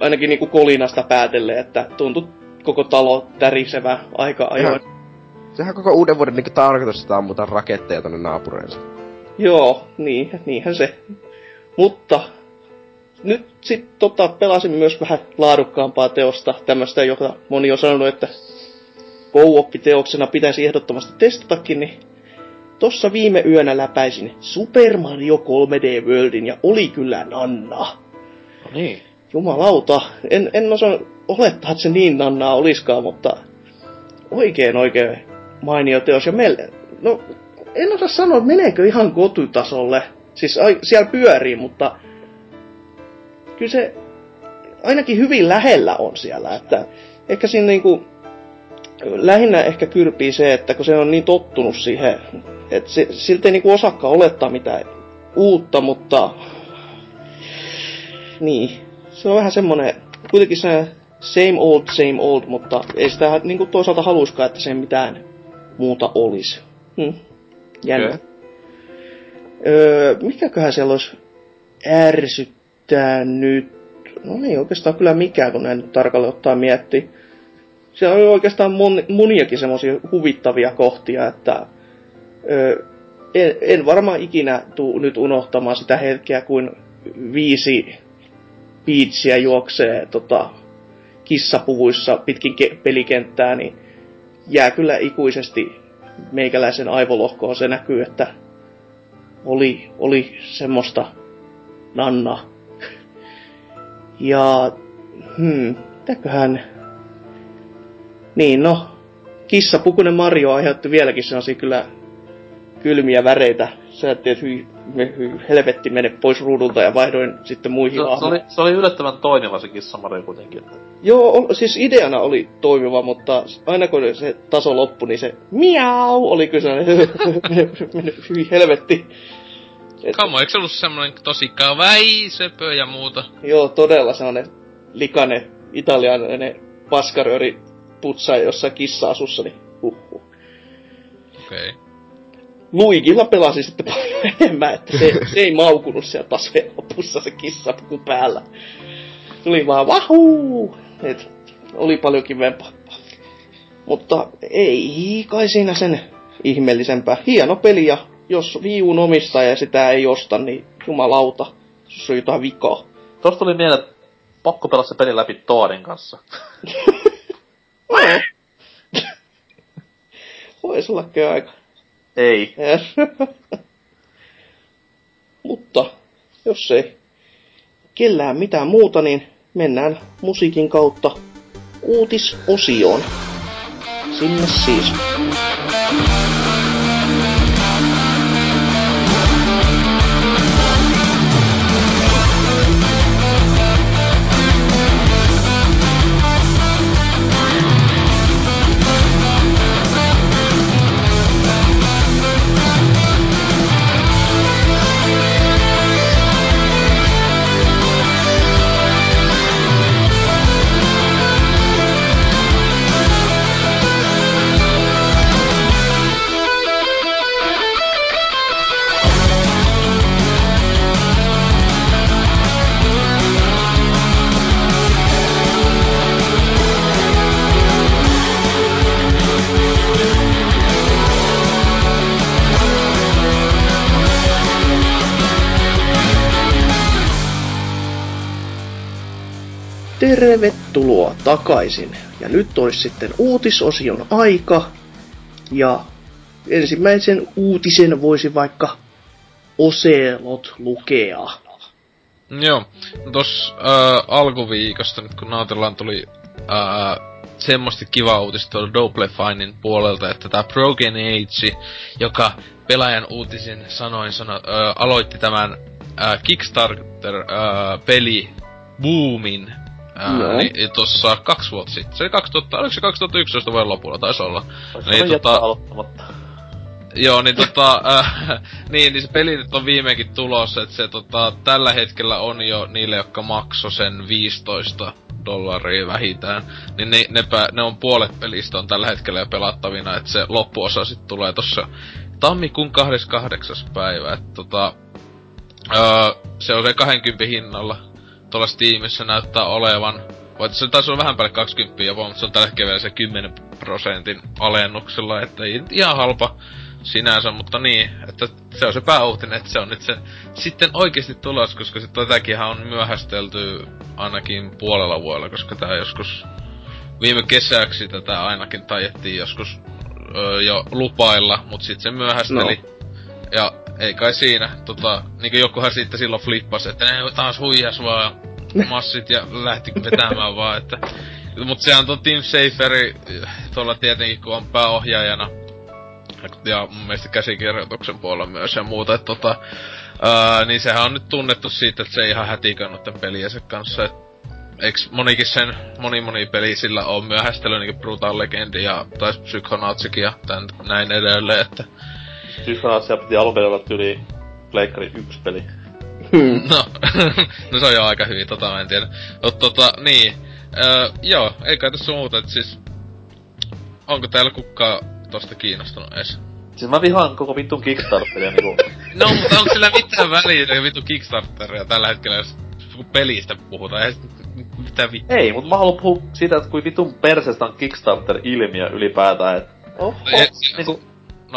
ainakin niinku kolinasta päätellen, että tuntui koko talo tärisevä aika ajoin. Sehän koko uuden vuoden niinku tarkoitus, että ammutaan raketteja tonne naapureensa. Joo, niinhän se. Mutta nyt sit pelasin myös vähän laadukkaampaa teosta, tämmöstä, joka moni on sanonut, että co-op-teoksena pitäisi ehdottomasti testatakin, niin tossa viime yönä läpäisin Super Mario 3D Worldin ja oli kyllä nannaa. No niin. Jumalauta, en osaa olettaa, että se niin nannaa oliskaan, mutta oikein mainio teos. Ja no, en osaa sanoa, että meneekö ihan kotytasolle. Siis siellä pyörii, mutta kyllä se ainakin hyvin lähellä on siellä, että ehkä siinä niinku lähinnä ehkä kyrpii se, että kun se on niin tottunut siihen, että siltä ei niinku osaakaan olettaa mitään uutta, mutta niin, se on vähän semmonen, kuitenkin se same old, mutta ei sitä niinku toisaalta haluiskaan, että se mitään muuta olisi. Jännä. Okay. Mikäköhän siellä olisi ärsyttänyt? No ei oikeastaan kyllä mikään, kun näin nyt tarkalleen ottaa miettiä. Siellä oli oikeastaan moniakin semmoisia huvittavia kohtia, että en varmaan ikinä tule nyt unohtamaan sitä hetkeä, kun 5 Peachia juoksee kissapuvuissa pitkin pelikenttää, niin jää kyllä ikuisesti meikäläisen aivolohkoon. Se näkyy, että oli semmoista nanna. Ja Mitäköhän... Niin, no. Kissapukunen Mario aiheutti vieläkin sellaisia kyllä kylmiä väreitä. Sä et tiedät, helvetti mene pois ruudulta ja vaihdoin sitten muihin hahmoihin. Se oli yllättävän toimiva se kissa Mario kuitenkin. Joo, siis ideana oli toimiva, mutta aina kun se taso loppui, niin se miau oli kyllä sellainen helvetti. Kammo, eikö se ollut semmonen tosi kaväisepö ja muuta? Joo, todella sellainen likainen italialainen paskarööri putsaa jossain kissa-asussa, niin huhhuh. Okei. Okay. Luigilla pelasi sitten paljon enemmän, että se ei maukunut siellä tasojen lopussa se kissapuku päällä. Tuli vaan vahuu! Et oli paljon kivempappaa. Mutta ei kai siinä sen ihmeellisempää. Hieno peli ja jos viun omistaja sitä ei osta, niin jumalauta, jos on jotain vikaa. Tuosta tuli mieleen, että pakko pelata se peli läpi Toadin kanssa. Vois olla kyllä aika. Ei. Mutta jos ei kellään mitään muuta, niin mennään musiikin kautta uutisosioon. Sinne siis. Tervetuloa takaisin. Ja nyt olisi sitten uutisosion aika. Ja ensimmäisen uutisen voisi vaikka Oselot lukea. Joo. No tossa alkuviikosta, nyt kun naatellaan, tuli semmoista kivaa uutista tuolla Double Finein puolelta, että tää Broken Age, joka pelaajan uutisin sanoin aloitti tämän Kickstarter-peli boomin. No. Niin tossa 2 vuotta sitten. Se oli 2011 vuoden lopulla taisi olla. Niin Joo, niin niin se peli nyt on viimeinkin tulossa, että se tällä hetkellä on jo niille, jotka maksoi sen $15 vähintään. Niin ne on puolet pelistä on tällä hetkellä jo pelattavina, että se loppuosa sit tulee tossa tammikuun 28. päivä, että se on se 20 hinnalla. Tuolla Steamissa näyttää olevan, vaikka se taisi olla vähän päälle 20 jopa, mutta se on tällä hetkellä vielä se 10% alennuksella, että ei ihan halpa sinänsä, mutta niin, että se on se pääuutinen, että se on nyt se sitten oikeesti tulos, koska sit tätäkinhän on myöhästelty ainakin puolella vuodella, koska tää joskus viime kesäksi tätä ainakin tajettiin joskus jo lupailla, mut sit se myöhästeli. No. Ja ei kai siinä, niinku jokuhan siitä silloin flippasi, että ne taas huijas vaan massit ja lähti vetämään vaan, että... Mut sehän tuo Tim Schaferi tuolla tietenkin, kun on pääohjaajana, ja mun mielestä käsikirjoituksen puolella myös ja muuta, että niin sehän on nyt tunnettu siitä, että se ei ihan hätikannut tän peliensä kanssa, et... Eiks monikin sen, moni peli sillä on myöhästely, niinku Brutal Legend ja tais Psychonautsikin ja tän näin edelleen, että... Psychonautia piti alunperin olla yli Pleikkari 1 peli. No se on jo aika hyvin, mä en tiedä. Mut niin. Joo, ei kai tässä muuta, et siis... Onko täällä kukaan tosta kiinnostunut ees? Siis mä vihaan koko vittun Kickstarteria niinku... No, mutta onko sillä mitään väliä sillä vittu Kickstarteria tällä hetkellä, jos pelistä puhutaan? Eihän mitään vittua. Ei, mut mä haluun puhua siitä, et kui vittun persestä on Kickstarter-ilmiö ylipäätään, et... No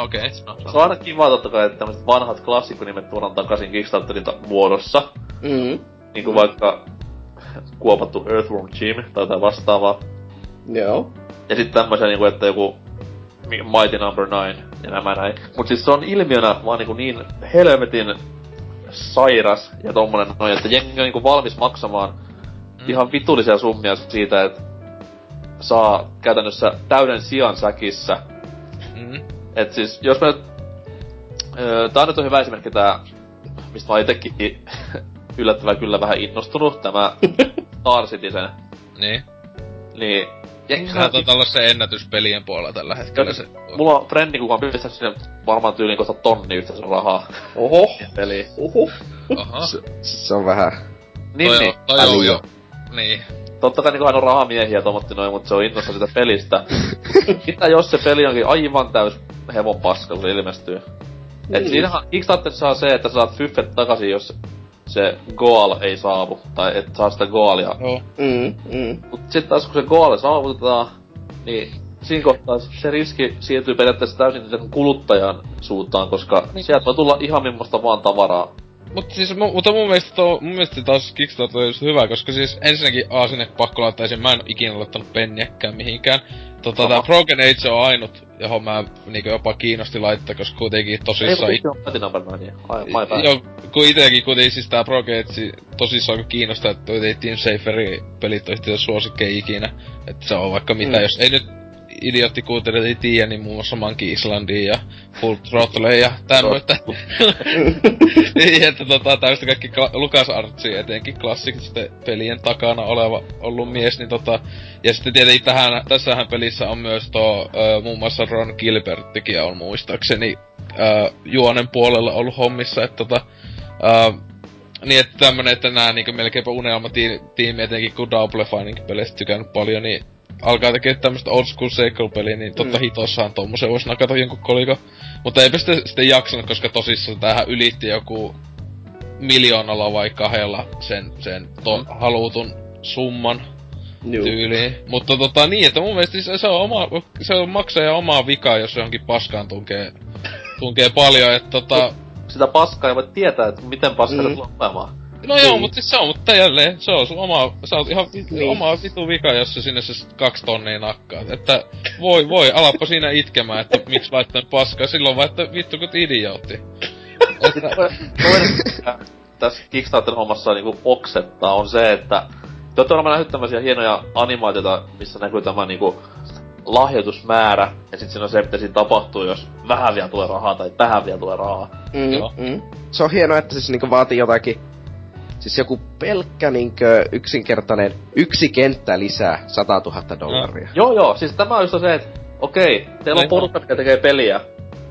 okei, okay. Se on aina kivaa tottakai, että tämmöset vanhat klassikkonimet tuodaan takaisin Kickstarterin muodossa. Niinku vaikka kuopattu Earthworm Jim tai jotain vastaavaa. Joo. Ja sit tämmösiä niinku, että joku Mighty Number 9 ja nämä näin. Mut siis se on ilmiönä vaan niinku niin helvetin sairas ja tommonen noin, että jengi on niinku valmis maksamaan ihan vittullisia summia siitä, että saa käytännössä täyden sijan säkissä. Et siis, jos mä nyt... Tää nyt on hyvä esimerkki tää, mistä mä oon itekin yllättävän kyllä vähän innostunut, tämä Star Citizen. Niin. Niin. Sehän taitaa olla se ennätyspelien puolella tällä hetkellä ja, se... Mulla on frendi, kuka on pistänyt sinne varmaan tyyliin kohta tonni yhteensä rahaa. Oho! Eli... Oho! Aha. Se on vähän... Niin. Niin. Totta kai niinku aina on rahamiehiä tommotti noin, mut se on innossa sitä pelistä. Mitä jos se peli onkin aivan täys hevon paska, kun se ilmestyy? Et siinähän Kickstarterissa saa se, että saat fyffet takaisin, jos se goal ei saavu. Tai et saa sitä goalia. No. Mut sit taas kun se goal saavutetaan, niin siinä kohtaa se riski siirtyy periaatteessa täysin sen kuluttajan suuntaan, koska sieltä voi tulla ihan mimmoista vaan tavaraa. Mutta siis, mutta mun mielestä taas Kickstarter on just hyvä, koska siis ensinnäkin sinne pakko laittaisin, mä en oo ikinä laittanut penniäkään mihinkään. Tää Broken Age on ainut, johon mä niinku jopa kiinnosti laittaa, koska kuitenkin tosissaan... Ei, kun itse on Platinumbermania, aivan. Joo, kun itekin kuitenkin siis tää Broken Age tosissaan kun kiinnostaa, että Team Saferin pelit on yhtiä suosikkei ikinä. Että se on vaikka mitä, jos ei nyt idioottikuuntelijat ei tiiä, niin muun muassa Monkey Islandia ja Full Throttle ja tämmöitä. Niin, että tämmöstä kaikki LucasArtsia etenkin klassisten pelien takana ollut mies, niin ja sitten tietenkin tässähän pelissä on myös muun muassa Ron Gilberttikin on muistaakseni juonen puolella ollut hommissa, että niin, että tämmönen, että nää niinku melkeinpä unelmatiimi etenkin kun Double Fine-peleistä tykännyt paljon, niin alkaa tekee tämmöstä old school seikkailupeliä, niin totta hitossahan tommosen vois nakata jonkun kolikon. Mutta eipä sitten jaksanut, koska tosissaan tämähän ylitti joku 1 miljoonalla vai 2 sen halutun summan tyyliin. Mutta niin, että mun mielestä se on maksaja omaa vikaa, jos johonkin paskaan tunkee paljon, että Sitä paskaa ei voi tietää, että miten paskaa se loppumaan. No joo, mut siis se on, mutta jälleen, se on sun omaa, sä oot ihan omaa vitu vika, jos sä sinne se 2 tonnia nakkaat. Että voi, alappa siinä itkemään, että miksi laittain paskaa, silloin vaan, että vittu kun idiootti. Tässä Kickstarter-hommassa on niinku oksettaa on se, että te ootte varmaan nähnyt tämmösiä hienoja animaatioita, missä näkyy tämä niinku lahjoitusmäärä, ja sit siinä on se, mitä siinä tapahtuu, jos vähän vielä tulee rahaa tai tähän vielä tulee rahaa. Se on hienoa, että siis niinku vaatii jotakin. Siis joku pelkkä niinkö yksinkertainen yksi kenttä lisää $100,000. Joo, siis tämä on just se, että okei, teillä on porukka, mikä tekee peliä.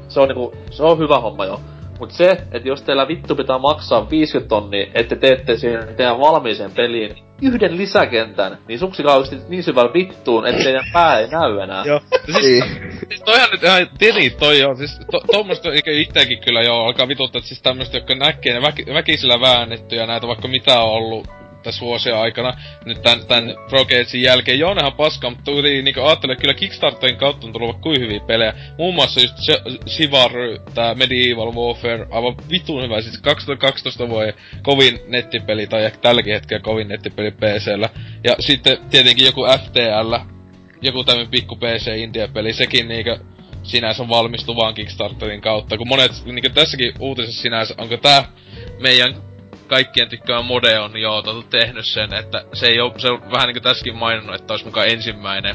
Se on hyvä homma jo. Mut se, että jos teillä vittu pitää maksaa 50 tonnia, että teette siihen teidän valmiiseen peliin yhden lisäkentän, niin suksikaa oikeesti niin syvällä vittuun, että teidän pää ei näy enää. Joo. Siis toihan nyt ihan tietenkin toi on, siis tommoista itseäkin kyllä joo alkaa vituttaa, että siis tämmöstä, jotka näkee ne väkisillä väännetty ja näitä vaikka mitä on ollut tässä vuosien aikana, nyt tän Progeetsin jälkeen. Joo, nehan paskaa, mutta niinku ajattelee, että kyllä Kickstarterin kautta on tullut vaikka kuin hyviä pelejä. Muun muassa just Chivalry, tää Medieval Warfare, aivan vitun hyvä. Siis 2012 vuoden kovin nettipeli, tai ehkä tälläkin hetkellä kovin nettipeli PC:llä. Ja sitten tietenkin joku FTL, joku tämmönen pikku PC-India-peli, sekin niinkö sinänsä valmistu vaan Kickstarterin kautta. Kun monet, niinkö tässäkin uutisessa sinänsä, onko tää meidän kaikkien tykkää mode on joo tehnyt sen, että se on vähän niinku tässäkin maininnut, että ois mukaan ensimmäinen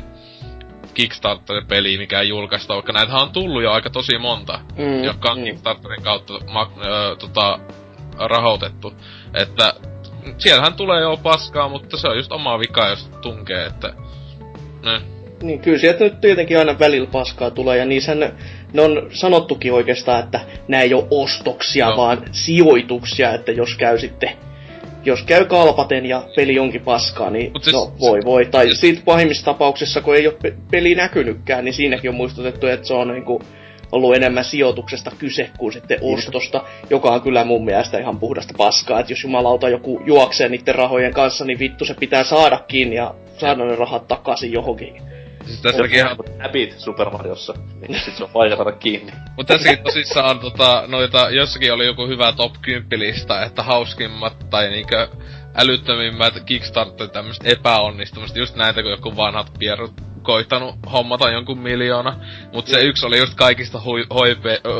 Kickstarter-peli, mikä julkaista, vaikka näitähän on tullut jo aika tosi monta, jotka on Kickstarterin kautta rahoitettu, että siellähän tulee jo paskaa, mutta se on just omaa vikaa, jos tunkee, että Niin kyllä sieltä nyt tietenkin aina välillä paskaa tulee, ja niissähän ne on sanottukin oikeastaan, että nää ei oo ostoksia, vaan sijoituksia, että jos käy kalpaten ja peli onkin paskaa, niin siis, voi. Tai siitä pahimmissa tapauksissa, kun ei oo peli näkynytkään, niin siinäkin on muistutettu, että se on niinku ollut enemmän sijoituksesta kyse kuin sitten ostosta, joka on kyllä mun mielestä ihan puhdasta paskaa, että jos jumalauta joku juoksee niitten rahojen kanssa, niin vittu se pitää saada kiinni ja saada ne rahat takaisin johonkin. Siis tässäkin on näpit Super Mariossa, niin sit se on vaikea saada kiinni. Mut tässäkin tosissaan jossakin oli joku hyvä top 10-lista, että hauskimmat tai niinkö älyttömimmät Kickstarter tämmöset epäonnistumista, just näitä kun joku vanhat pierrut koittanut hommata jonkun 1 miljoona, mutta se yksi oli just kaikista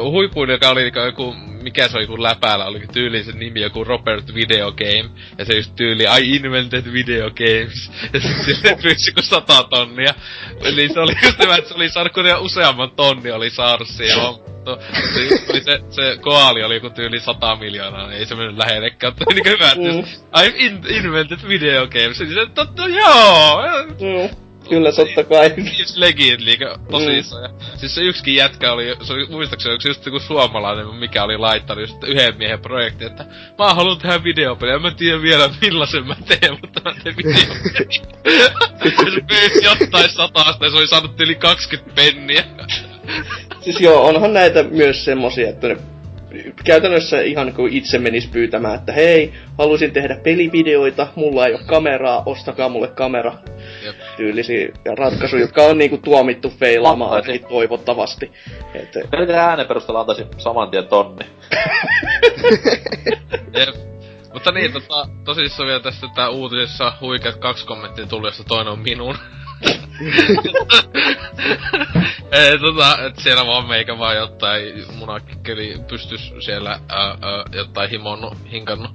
huipuin, joka oli joku, mikä se oli, joku läpäällä, oli tyyli sen nimi, joku Robert Video Game, ja se just tyyli, I invented video games, ja sit silleen pyysi kun 100 tonnia, eli se oli just hyvä, että se oli saanut, kun useamman tonni oli saanut siihen hommattua, se koali oli joku tyyli 100 miljoonaa, ei se mennyt lähellekään, mutta niin hyvä, että just, I invented video games, niin se, totta, joo! Kyllä, totta kai. Siis legit liikaa tosissaan. Siis se yksikin jätkä oli, se oli muistaakseni just joku suomalainen, mikä oli laittanut just yhden miehen projekti, että mä haluun tehdä videopeliä, mä en tiedä vielä millaisen mä teen, mutta mä teen videopeliä. Se pyysi jotain 100 €, ja se oli saanut yli 20 penniä. Siis joo, onhan näitä myös semmosia, että ne käytännössä ihan kun itse menis pyytämään, että hei, halusin tehdä pelivideoita, mulla ei oo kameraa, ostakaa mulle kamera. Jep. Tyylisiä ratkaisuja, jotka on niinku tuomittu feilaamaan ainakin toivottavasti. Miten äänen perusteella antaisin samantien tonni? Jep. Mutta niin, tosissaan vielä tästä tää uutisessa huikeat 2 kommenttia tuli, josta toinen on minun. Et siellä vaan meikä vaan jotain munakkeli pystys siellä jotain himonnu, hinkannu.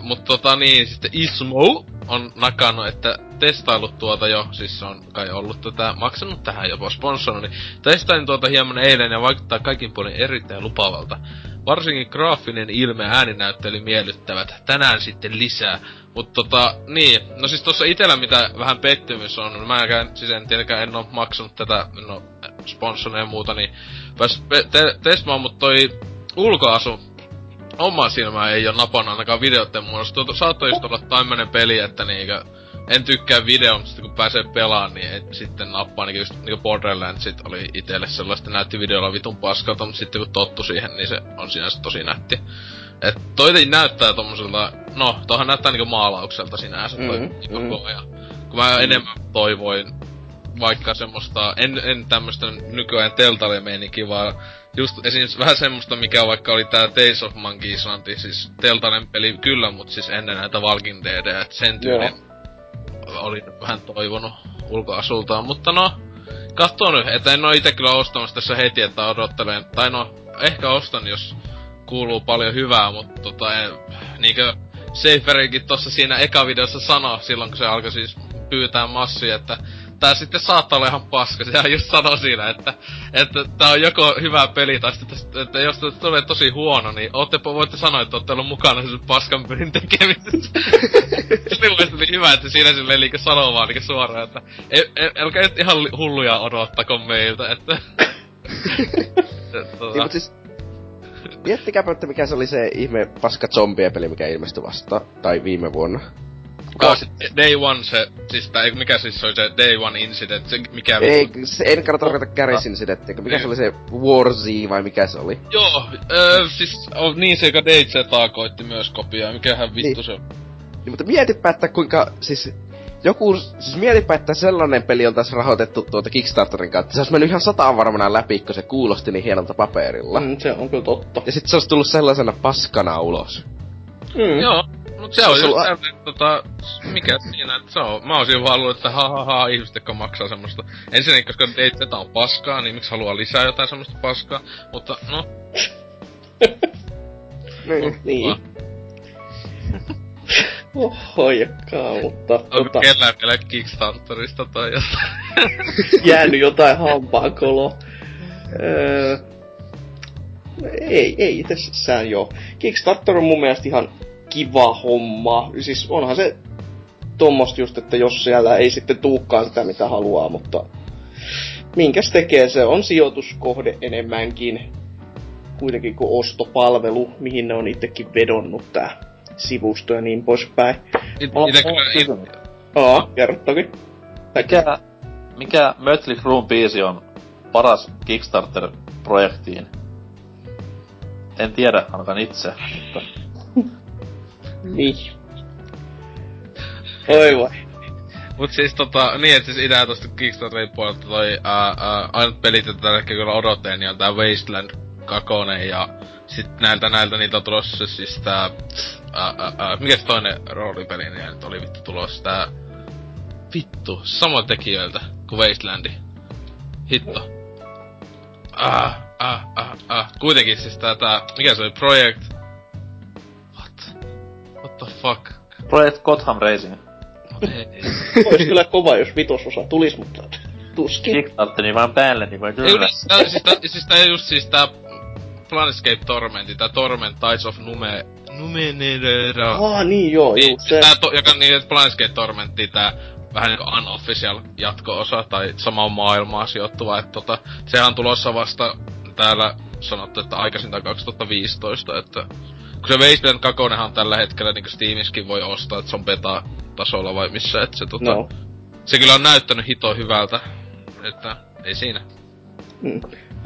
Mut niin, sitten Ismo on nakannut, että testaillut tuota jo, siis se on kai ollut tätä, maksanut tähän jopa sponsoroni. Testailin tuota hieman eilen ja vaikuttaa kaikin puolin erittäin lupaavalta. Varsinkin graafinen ilme ja ääninäyttely miellyttävät. Tänään sitten lisää. Mut niin, no siis tossa itellä mitä vähän pettymys on, mä siis en tietenkään en oo maksanut tätä, en oo sponsoria ja muuta, niin pääs testmaan, mut toi ulkoasu omaa silmää ei oo napana ainakaan videoiden muodossa. Saattoi just olla tämmönen peli, että niinkö en tykkää videon, mutta kun pääsee pelaan, niin et sitten nappaa, niinkö just niinku Borderlandsit oli itelle sellaista, näytti videolla vitun paskalta, mut sitten kun tottu siihen, niin se on sinänsä tosi nätti. Et toi näyttää tommoselta, no toihan näyttää niinku maalaukselta sinänsä toi koko ajan. Kun mä enemmän toivoin vaikka semmoista, en tämmöstä nykyajan teltailemeininkiä, vaan just esimerkiksi vähän semmoista, mikä vaikka oli tää Tales of Monkey Island, siis teltainen peli kyllä, mut siis ennen näitä Valkin DD, et sen tyylin olin vähän toivonut ulkoasultaan, mutta no, kattoo nyt, et en oo ite kyllä ostamassa tässä heti, että odottelen, tai no, ehkä ostan, jos kuuluu paljon hyvää, mutta niinkö Saferinkin tossa siinä eka videossa sanoi, silloin kun se alkoi siis pyytää massia, että tää sitten saattaa olla ihan paska, sehän just sanoi siinä, että tää on joko hyvä peli, tai sitten, että jos te tulee tosi huono, niin voitte sanoa, että ootte ollu mukana sen paskan pelin tekemisessä. Se oli hyvä, että siinä silleen liikä sanoo vaan liikä suoraan, että älkää nyt ihan hulluja odottako meiltä, että miettikääpä, että mikä se oli se ihme paska zombie peli, mikä ilmestyi vasta, tai viime vuonna. Day One se, siis tää, mikä siis oli se Day One Incident, se mikä... Ei, se en tarkoita Garry's Incident, mikä se oli se Warzy vai mikä se oli? Joo, siis on niin se, joka Deitsetaa koitti myös kopiaa, mikähän vittu se on. Niin, mutta mietipä, että kuinka, siis... mietipä, että sellainen peli on taas rahoitettu tuota Kickstarterin kautta. Se ois mennyt ihan 100 varmana läpi, kun se kuulosti niin hienolta paperilla. Se on kyllä totta. Ja sit se ois tullut sellaisena paskana ulos. Joo, mut se on just tämmönen, mikä siinä, että se on. Mä oisin vaan ollut, että ha, ihmiset, jotka maksaa semmoista. Ensinnäkin, koska tätä on paskaa, niin miksi haluaa lisää jotain semmoista paskaa, mutta no. Niin. Oho, jekkaa, mutta... Onko kellään vielä Kickstarterista tai jotain? Jääny jotain hampaakoloa. Ei itsessään joo. Kickstarter on mun mielestä ihan kiva homma. Siis onhan se tommosta just, että jos siellä ei sitten tuukaan sitä mitä haluaa, mutta... Minkäs tekee, se on sijoituskohde enemmänkin. Kuitenkin kuin ostopalvelu, mihin ne on itsekin vedonnut tää sivusto ja niin poispäin. Kerro toki. Mikä Mötley Crüen biisi on paras Kickstarter-projektiin? En tiedä, ainakaan itse. Niin. Oi vai. Mut siis niin et siis idea tosta Kickstarterin puolelta toi ainut pelit, joita tällä hetkellä odoteen, niin on tää Wasteland 2 ja sit näiltä niitä on tulossa siis tää... mikäs toinen roolipeli nyt oli vittu tulossa? Tää... Vittu, samoin tekijöiltä. kuin Wasteland. Hitto. Kuitenkin siis tää, mikä se oli, Project... What the fuck? Project Gotham Racing. No ei. Ois kyllä kova, jos vitososa tulis, mutta tuskin. Kickstarteri vaan päälle, niin voi kyllä. Siis tää Planescape Tormenti, tää Torment Tides of Nume... Numenera. Niin joo, niin, se. Tää joka niin, että Planescape Tormentti tää vähän niinku unofficial jatko-osa tai samaan maailmaan sijoittuva, että sehän on tulossa vasta täällä sanottu, että aikaisintaan 2015, että kun se Wasteland 2:han tällä hetkellä niinku Steamiskin voi ostaa, että se on beta-tasolla vai missä, että se no. Se kyllä on näyttänyt hito hyvältä, että ei siinä.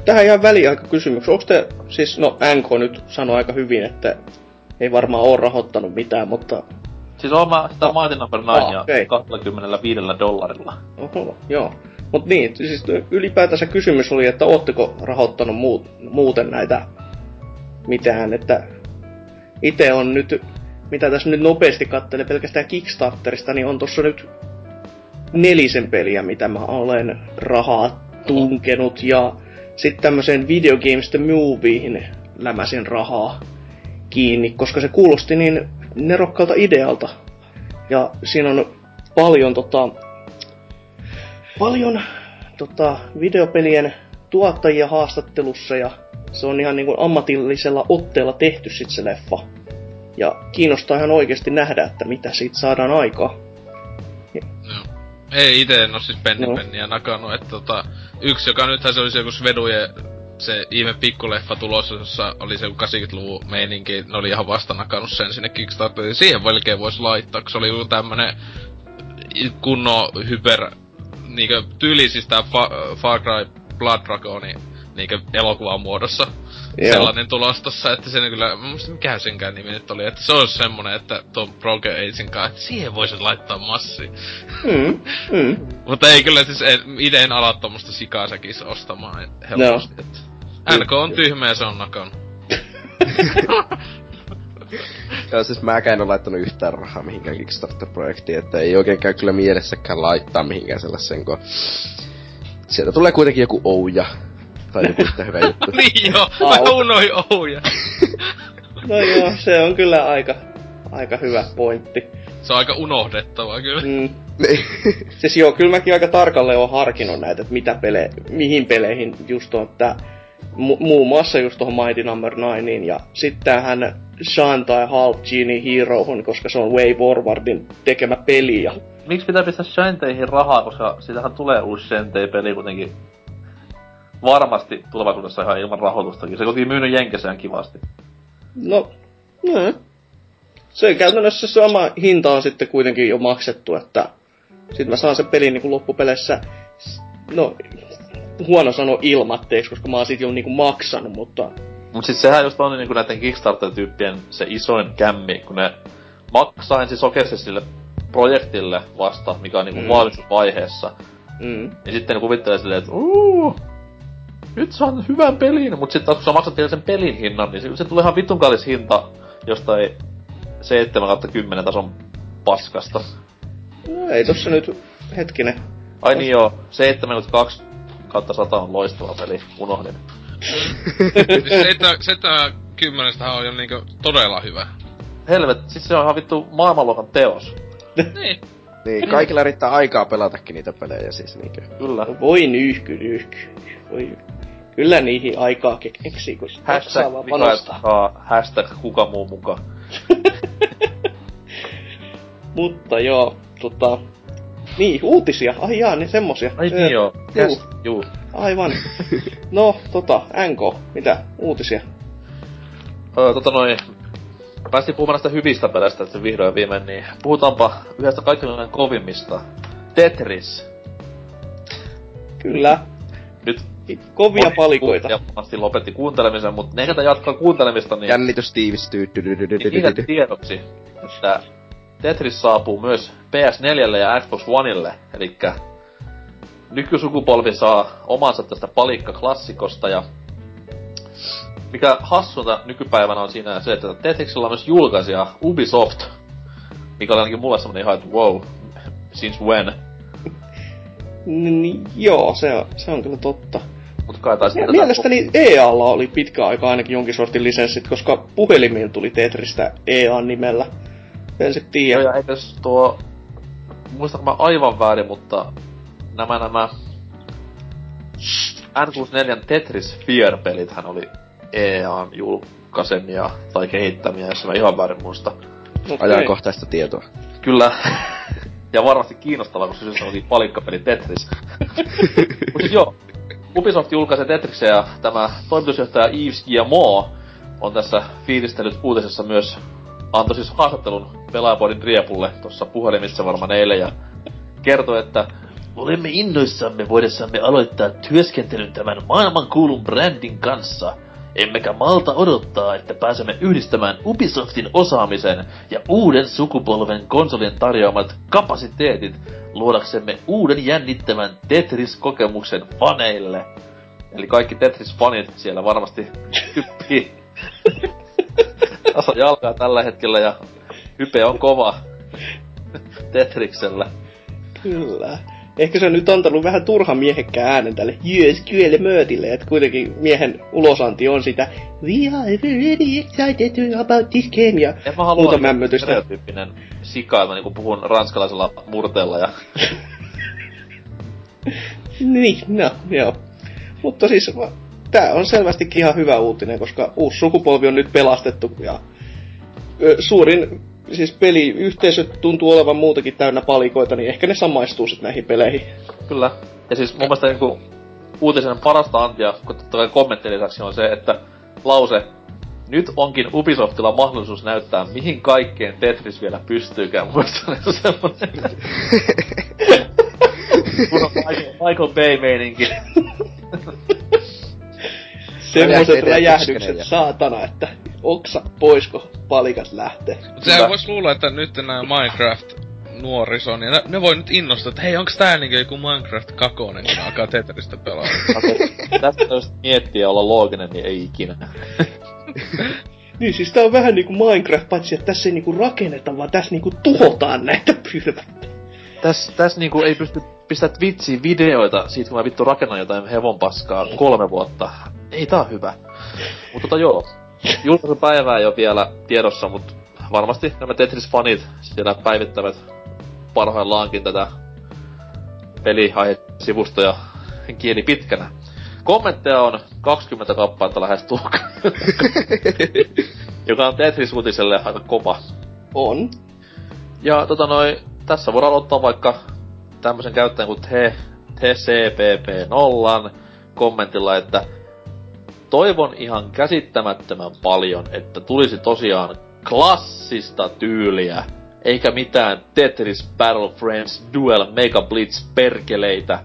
Tähän ihan väliaikakysymyks, onks te, siis no NK nyt sanoi aika hyvin, että ei varmaan oo rahoittanut mitään, mutta... Siis oon mä sitä Mighty No. 9 okay. $25. Oho, joo. Mut niin, siis ylipäätänsä kysymys oli, että ootteko rahoittanut muuten näitä mitään, että... Ite on nyt, mitä tässä nyt nopeasti katselee pelkästään Kickstarterista, niin on tossa nyt 4 peliä, mitä mä olen rahaa tunkenut, ja sitten tämmöiseen Video Games The Movieihin lämäsin rahaa kiinni, koska se kuulosti niin nerokkaalta idealta. Ja siinä on paljon videopelien tuottajia haastattelussa, ja se on ihan niinku ammatillisella otteella tehty sit se leffa. Ja kiinnostaa ihan oikeesti nähdä, että mitä siitä saadaan aikaa. No. Ei ite en oo siis penniä nakannut, että yksi joka nythän se olisi joku Sveduje, se ihme pikkuleffa tulossa, jossa oli se 80-luvun meininki, ne oli ihan vasta nakannut sen sinne Kickstarteriin. Siihen velkeen voisi laittaa, koska se oli joku tämmönen kunnon hyper, niinkö tyyli siis tää Far Cry Blood Dragoni niinkö elokuvan muodossa. Joo. Sellainen tulos tossa, että se kyllä, mä muistin mikähän senkään nimi nyt oli, että se olisi semmonen, että tuon Broken Agein kanssa, että siihen voisi laittaa massia. Mutta ei kyllä, siis ite en ala tommosta sikasäkissä ostamaan helposti, no. Että NK on tyhmä ja se on nakan. Joo, siis mäkään en ole laittanut yhtään rahaa mihinkään Kickstarter-projektiin, että ei oikein käy kyllä mielessäkään laittaa mihinkään sellaisen, kun sieltä tulee kuitenkin joku ouja. Tai joku yhtä hyvä juttu. Niin joo, mä unoin ouja. No joo, se on kyllä aika hyvä pointti. Se on aika unohdettavaa kyllä. Siis joo, kyllä mäkin aika tarkalleen oon harkinnut näitä, että mitä mihin peleihin just on, että muun muassa just tohon Mighty No. 9:iin ja sit tämähän Shan tai Half Genie Heroon, koska se on Way Forwardin tekemä peli ja... Miksi pitää pistää Shanteihin rahaa, koska sitähän tulee uusi Shantei-peli kuitenkin. Varmasti tulevaisuudessa ihan ilman rahoitustakin. Se kotiin myynyt jenkesään kivasti. No. Se käytännössä sama hinta on sitten kuitenkin jo maksettu, että... Sit mä saan sen pelin niinku loppupeleissä... No, huono sano ilmatteeksi, koska mä oon sit jo niinku maksanut, mutta... Mut sit sehän just on niinku näiden Kickstarter-tyyppien se isoin kämmi, kun ne maksaa ensin sokerse sille projektille vasta, mikä on niinku valmistusvaiheessa. Ja sitten ne kuvittelee silleen, että nyt se on hyvän pelin, mut sit taas kun sä maksat vielä sen pelin hinnan, niin se tulee ihan vitun kallis hinta jostain 7/10 tason paskasta. No ei tossa nyt, hetkinen. Ai niin joo, 72/100 on loistava peli, unohdin. 7/10 on jo niinku todella hyvä. Helvet, sit se on ihan vittu maailmanluokan teos. Niin. Niin, kaikilla riittää aikaa pelatakin niitä pelejä siis niinkö. Kyllä. Voi nyyhky. Voi. Kyllä niihin aikaa keksii, kun hashtag vaan panostaa. Hashtag kuka muu muka. Mutta joo, Niin, uutisia. Ai jaa, niin semmosia. Ai niin joo. Juu. Aivan. No, NK, mitä uutisia? Päästiin puhumaan näistä hyvistä peleistä, että vihdoin viimein, niin puhutaanpa yhdestä kaikkein kovimmista. Tetris. Kyllä. Nyt kovia palikoita. Varmasti lopetti kuuntelemisen, mutta ne ketä jatkaa kuuntelemista, niin... Jännitys tiivistyy. Niitä tiedoksi, että Tetris saapuu myös PS4 ja Xbox Oneille, elikkä nykysukupolvi saa omansa tästä palikkaklassikosta ja... Mikä hassuta nykypäivänä on siinä se, että Tetrixillä on myös julkaisija Ubisoft, mikä oli ainakin mulle semmonen ihan, että wow, since when? Niin, joo, se on kyllä totta. Mut kai taisi mielestäni EA:lla oli pitkä aika ainakin jonkin sortin lisenssit, koska puhelimilla tuli Tetristä EA-nimellä. En sit tiedä. Joo, ja eikös tuo... Muistanko mä aivan väärin, mutta... Nämä... N64 Tetris Fear-pelithän oli EA:n julkaisemia tai kehittämiä, jos mä ihan väärin muista. Okay. Ajankohtaista tietoa. Kyllä. Ja varmasti kiinnostavaa, koska se onkin palikkapeli Tetris. Mut siis joo, Ubisoft julkaisee Tetrisen ja tämä toimitusjohtaja Yves Guillemot on tässä fiilistellyt uutisessa myös, antoi siis haastattelun Pelaajapodin Riepulle tuossa puhelimissa varmaan eilen ja kertoi, että olemme innoissamme voidessamme aloittaa työskentelyn tämän maailmankuulun brändin kanssa. Emmekä malta odottaa, että pääsemme yhdistämään Ubisoftin osaamisen ja uuden sukupolven konsolien tarjoamat kapasiteetit luodaksemme uuden jännittävän Tetris-kokemuksen faneille. Eli kaikki Tetris-fanit siellä varmasti hyppii tasajalkaa tällä hetkellä ja hype on kova Tetriksellä. Kyllä. Ehkä se on nyt antanut vähän turhan miehekkään äänen tälle Jös Kyele Möötille, että kuitenkin miehen ulosanti on sitä We are really excited about this game ja muuta mämmötystä. En mä halua stereotyyppinen sikailma, niinku puhun ranskalaisella murteella ja... Niin, no, joo. Mutta siis, tää on selvästikin ihan hyvä uutinen, koska uusi sukupolvi on nyt pelastettu ja suurin... Siis peliyhteisöt tuntuu olevan muutakin täynnä palikoita, niin ehkä ne samaistuu sit näihin peleihin. Kyllä. Ja siis mun mielestä niinku uutisen parasta antia, kun tulee kommenttien lisäksi, on se, että lause nyt onkin Ubisoftilla mahdollisuus näyttää, mihin kaikkeen Tetris vielä pystyykään. Muistan, että se on semmonen... Kun on Michael Bay-meininki. Semmoiset räjähdykset, saatana, että oksa poisko palikat lähtee. Sehän vois luulla, että nyt nää Minecraft-nuorison, ja ne voi nyt innostaa, että hei, onks tää niinkö joku Minecraft-kakonen, kun alkaa Tetristä pelaa? Tästä jos miettii ja olla looginen, niin ei ikinä. Niin, siis tää on vähän niinku Minecraft, paitsi että tässä ei niinku rakenneta, vaan tässä niinku tuhotaan näitä pylväitä. Tässä niinku ei pysty pistää Twitchiin videoita siitä, kun mä vittu rakennan jotain hevon paskaa 3 vuotta. Ei tää on hyvä. Mut joo. Julkaisupäivää ei oo vielä tiedossa, mut varmasti nämä Tetris-fanit siellä päivittävät parhaillaankin tätä peliaihesivustoja kieli pitkänä. Kommentteja on 20 kappaletta lähes tulkaan. Joka on Tetris-uutiselle aika kova. On. Ja tässä voidaan ottaa vaikka tämmösen käyttäjän kuin TCPP0 kommentilla, että toivon ihan käsittämättömän paljon, että tulisi tosiaan klassista tyyliä, eikä mitään Tetris Battle Frames Duel Mega Blitz -perkeleitä,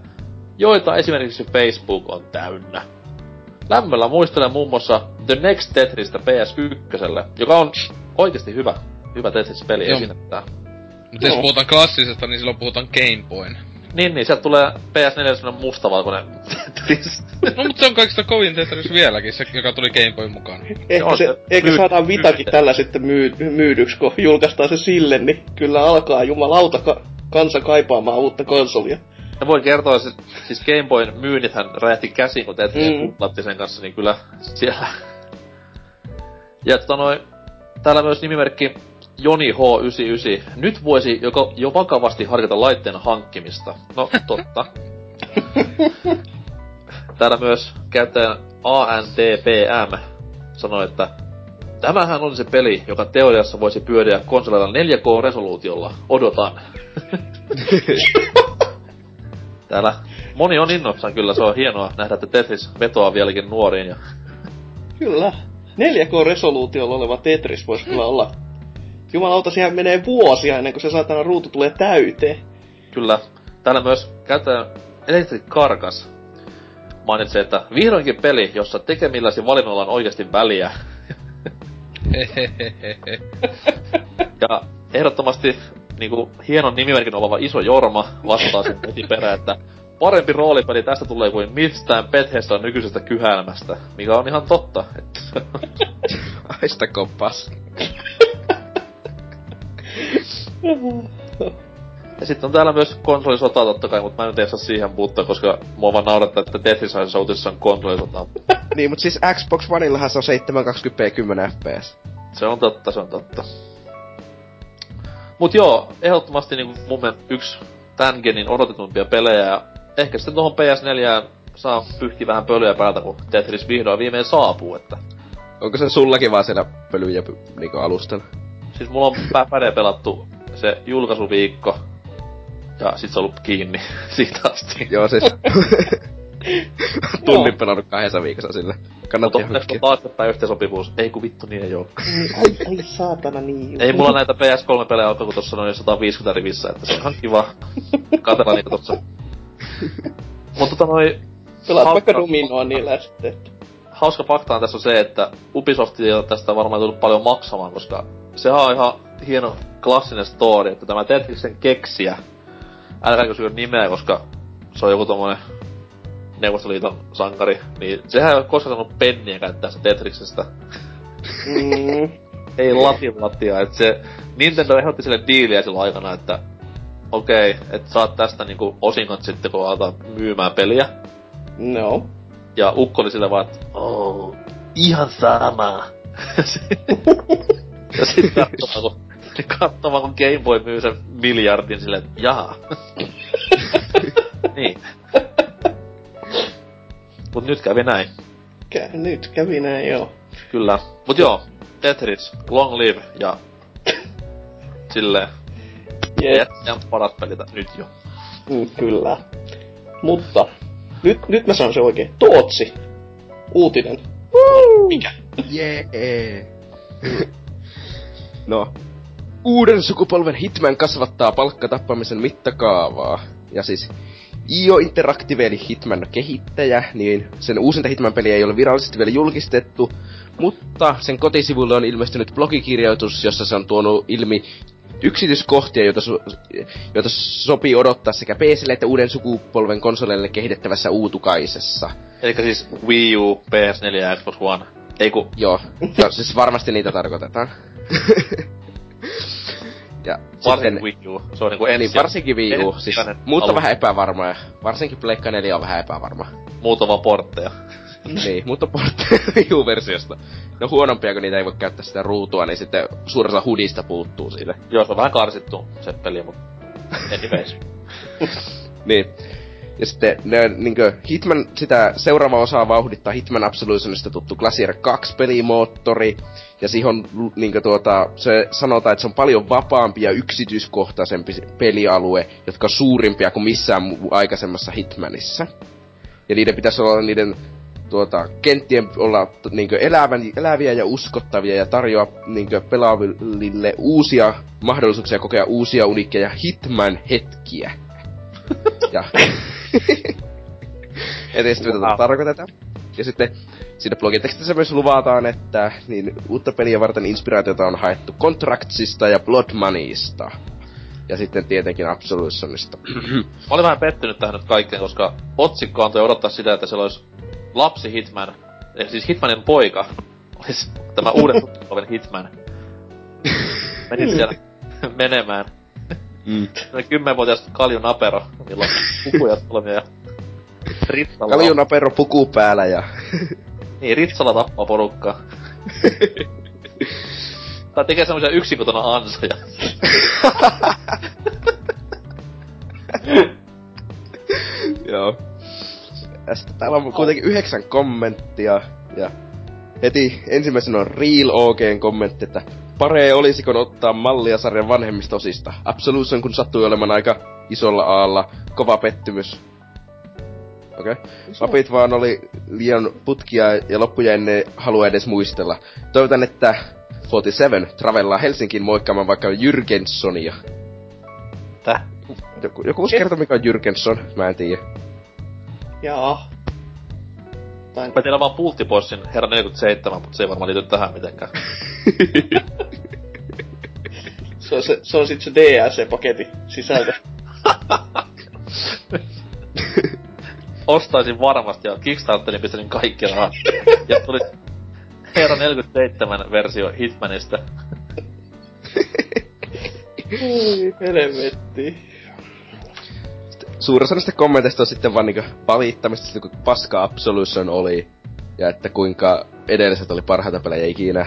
joita esimerkiksi Facebook on täynnä. Lämmöllä muistelen muun muassa The Next Tetristä PS1, joka on oikeesti hyvä Tetris-peli esinettää. Mut jos puhutaan klassisesta, niin silloin puhutaan Game Boyn. Niin, sieltä tulee PS4 semmonen mustavalkoinen Tetris. No mut se on kaikista kovin Tetris vieläkin, se joka tuli Game Boyn mukaan. Eikö saadaan Vitakin tällä sitten myydyks, kun julkaistaan se sille, niin kyllä alkaa jumalauta kansa kaipaamaan uutta konsolia. Ja voi kertoa, siis Game Boyn myynnithän räjähti käsiin, kun Tetris putlatti sen kanssa, niin kyllä siellä... Ja täällä myös nimimerkki... Joni H99. Nyt voisi jo vakavasti harkita laitteen hankkimista. No, totta. Täällä myös käyttäjän ANTPM sanoi, että tämähän on se peli, joka teoriassa voisi pyöriä konsolilla 4K-resoluutiolla. Odotan. Täällä moni on innoissaan kyllä. Se on hienoa nähdä, että Tetris vetoaa vieläkin nuoriin. Ja... Kyllä. 4K-resoluutiolla oleva Tetris voisi kyllä olla... Jumalauta, siihen menee vuosia ennen kuin se saatana ruutu tulee täyteen. Kyllä. Täällä myös käytetään Electric Karkas. Mainitsee, että vihdoinkin peli, jossa tekemilläsi valinnoilla on oikeasti väliä. Ja ehdottomasti niinku hienon nimimerkin oleva Iso Jorma vastaa sen heti perään, että parempi roolipeli tästä tulee kuin mistään Bethesdan nykyisestä kyhäelmästä. Mikä on ihan totta. Aista koppas. Ja sitten on täällä myös konsolisota tottakai, mut mä nyt en saa siihen puuttua, koska mua vaan naurattaa, että Tetris on soutissaan konsolisota. Niin, mut siis Xbox Oneillahan se on 720p 10 fps. Se on totta, se on totta. Mut joo, ehdottomasti niinku mun mielestä yks tän genin odotetumpia pelejä, ja ehkä sitten tohon PS4 saa pyyhki vähän pölyä päältä, kun Tetris vihdoin viimein saapuu, että... Onko se sullakin vaan siellä pölyjä niinku alustalla? Siis mulla on päde pelattu se julkaisuviikko, ja sit se on ollut kiinni siitä asti. Joo siis... Tunnin pelannut 2 viikossa sille. Kannatti johonkin. Mutta on taaksepäin yhteensopivuus. Ei ku vittu, niin ei oo. Ai saatana niin. Ei mulla näitä PS3-pelejä alkaa, kun tossa noin 150 rivissä, että se on ihan kiva. Katella niitä tossa. Mut tota noi... Pelaat vaikka dominoa niillä sitten. Hauska fakta on tässä on se, että Ubisoft ei oo tästä varmaan tullut paljon maksamaan, koska... Sehän on ihan hieno klassinen story, että tämä Tetriksen keksijä... Älkää kysyä nimeä, koska se on joku tommonen... Neuvostoliiton sankari, niin sehän ei ole koskaan saanut penniäkään tästä Tetriksestä. Mm. Ei latia, että se... Nintendo ehdotti sille diiliä silloin aikana, että... Okei, että saat tästä niinku osingot sitten, kun aletaan myymään peliä. No. Ja ukko oli sille vaan, että... Oh, ihan sama. Ja sit katsomaan, kun Game Boy myy sen miljardin silleen, että jaha. Niin. Mut nyt kävi näin. Nyt kävi näin, joo. Kyllä. Mut joo, Tetris, long live ja... Silleen... Yes. Ja parat pelitä nyt jo. Kyllä. Mutta... Nyt mä sanon se oikein. Tootsi! Uutinen. Mikä? Jee! No. Uuden sukupolven Hitman kasvattaa palkkatappamisen mittakaavaa. Ja siis... IO Interactive eli Hitman kehittäjä, niin sen uusinta Hitman-peliä ei ole virallisesti vielä julkistettu, mutta sen kotisivuille on ilmestynyt blogikirjoitus, jossa se on tuonut ilmi yksityiskohtia, joita sopii odottaa sekä PC:lle että uuden sukupolven konsoleille kehitettävässä uutukaisessa. Elikkä siis Wii U, PS4 ja Xbox One. Eiku. Joo, no, siis varmasti niitä tarkoitetaan. Ja varsinkin Wii U. Se on niinku ensi. Varsinkin Wii U. Siis muut on vähän epävarmaa. Varsinkin Pleikka 4 on vähän epävarmaa. Muut on vaan portteja. Niin, muut on portteja Wii U-versiosta. No huonompia, kun niitä ei voi käyttää sitä ruutua, niin sitten suurin osa hudista puuttuu siitä. Joo, se on vähän karsittu se peli, mut anyways. Niin. Ja sitten ne niinkö Hitman, sitä seuraava osaa vauhdittaa Hitman Absolutionista tuttu Glacier 2 pelimoottori. Ja siihen on niinkö se sanotaan, että se on paljon vapaampi ja yksityiskohtaisempi pelialue, jotka on suurimpia kuin missään aikaisemmassa Hitmanissa. Ja niiden pitäisi olla niiden kenttien olla niinkö eläviä ja uskottavia ja tarjoaa niinkö pelaaville uusia mahdollisuuksia kokea uusia uniikkeja Hitman hetkiä. Ja edes mitä tarkoitetaan. Ja sitten siinä blogitekstissä myös luvataan, että niin uutta peliä varten inspiraatiota on haettu Contractsista ja Blood Moneysta. Ja sitten tietenkin Absolutionista. Mä olin vähän pettynyt tähän nyt kaikkeen, koska otsikko antoi odottaa sitä, että siellä olisi lapsi Hitman. Eli siis Hitmanin poika olisi tämä uuden sukupolven Hitman. Menit siellä menemään. Mm. 10-vuotias kaljunapero, millä on pukuja tulemia ja ritsalla... Kaljunapero puku päällä ja... Niin, ritsalla tappaa porukkaa. Tai tekee semmosia yksikotona ansoja. Joo. Ja sitten täällä on kuitenkin 9 kommenttia ja... Heti ensimmäisenä on Real OG:n kommentti, että... Paree olisiko ottaa mallia sarjan vanhemmista osista. Absolution kun sattui olemaan aika isolla aalla. Kova pettymys. Okei. Okay. Papit vaan oli liian putkia ja loppuja ennen halua edes muistella. Toivotan, että 47 travellaa Helsinkiin moikkaamaan vaikka Jürgensonia. Tää? Joku voisi kertoa, mikä on Jürgenson. Mä en tiedä. Jaa. Mä teillä vaan pultti pois sen herra 47, mutta se ei varmaan liity tähän mitenkään. Se on sit se DLC-paketin sisältö. Ostaisin varmasti ja Kickstarterin pistäisin kaikki rahat. Ja tuli herra 47 versio Hitmanista. Oi, helvetti. suurin osa näistä kommenteista on sitten vaan niinku valittamista siitä, kuinka paska Absolution oli. Ja että kuinka edelliset oli parhaita pelejä ikinä.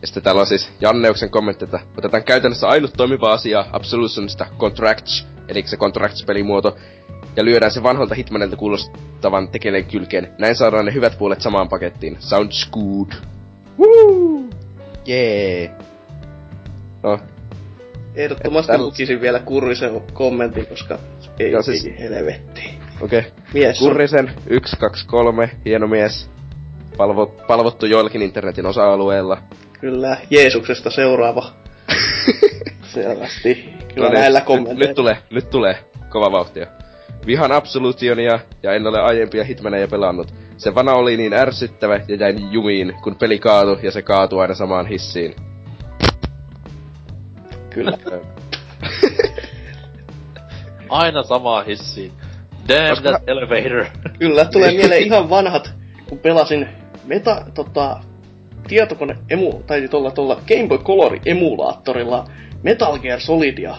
Ja sitten täällä on siis Janneuksen kommentti, että otetaan käytännössä ainut toimiva asia Absolutionista Contracts, eli se Contracts-pelimuoto, ja lyödään se vanhalta Hitmanilta kuulostavan tekeleen kylkeen. Näin saadaan ne hyvät puolet samaan pakettiin. Sounds good. Woo! Jee! Yeah. No. Ehdottomasti lukisin vielä Kurrisen kommentin, koska ei no, siis... helvettiin. Okei. Okay. Kurrisen 123, hieno mies. Palvottu joillakin internetin osa-alueella. Kyllä, Jeesuksesta seuraava. Selvästi. Kyllä no, näillä kommenteilla. Nyt tulee. Kova vauhtia. Vihan Absolutionia ja en ole aiempia hitmenejä pelannut. Se vana oli niin ärsyttävä ja jäin jumiin, kun peli kaatui ja se kaatui aina samaan hissiin. Kyllä. Aina samaan hissiin. Damn koska that elevator. Kyllä, tulee mieleen ihan vanhat, kun pelasin Game Boy Color emulaattorilla Metal Gear Solidia.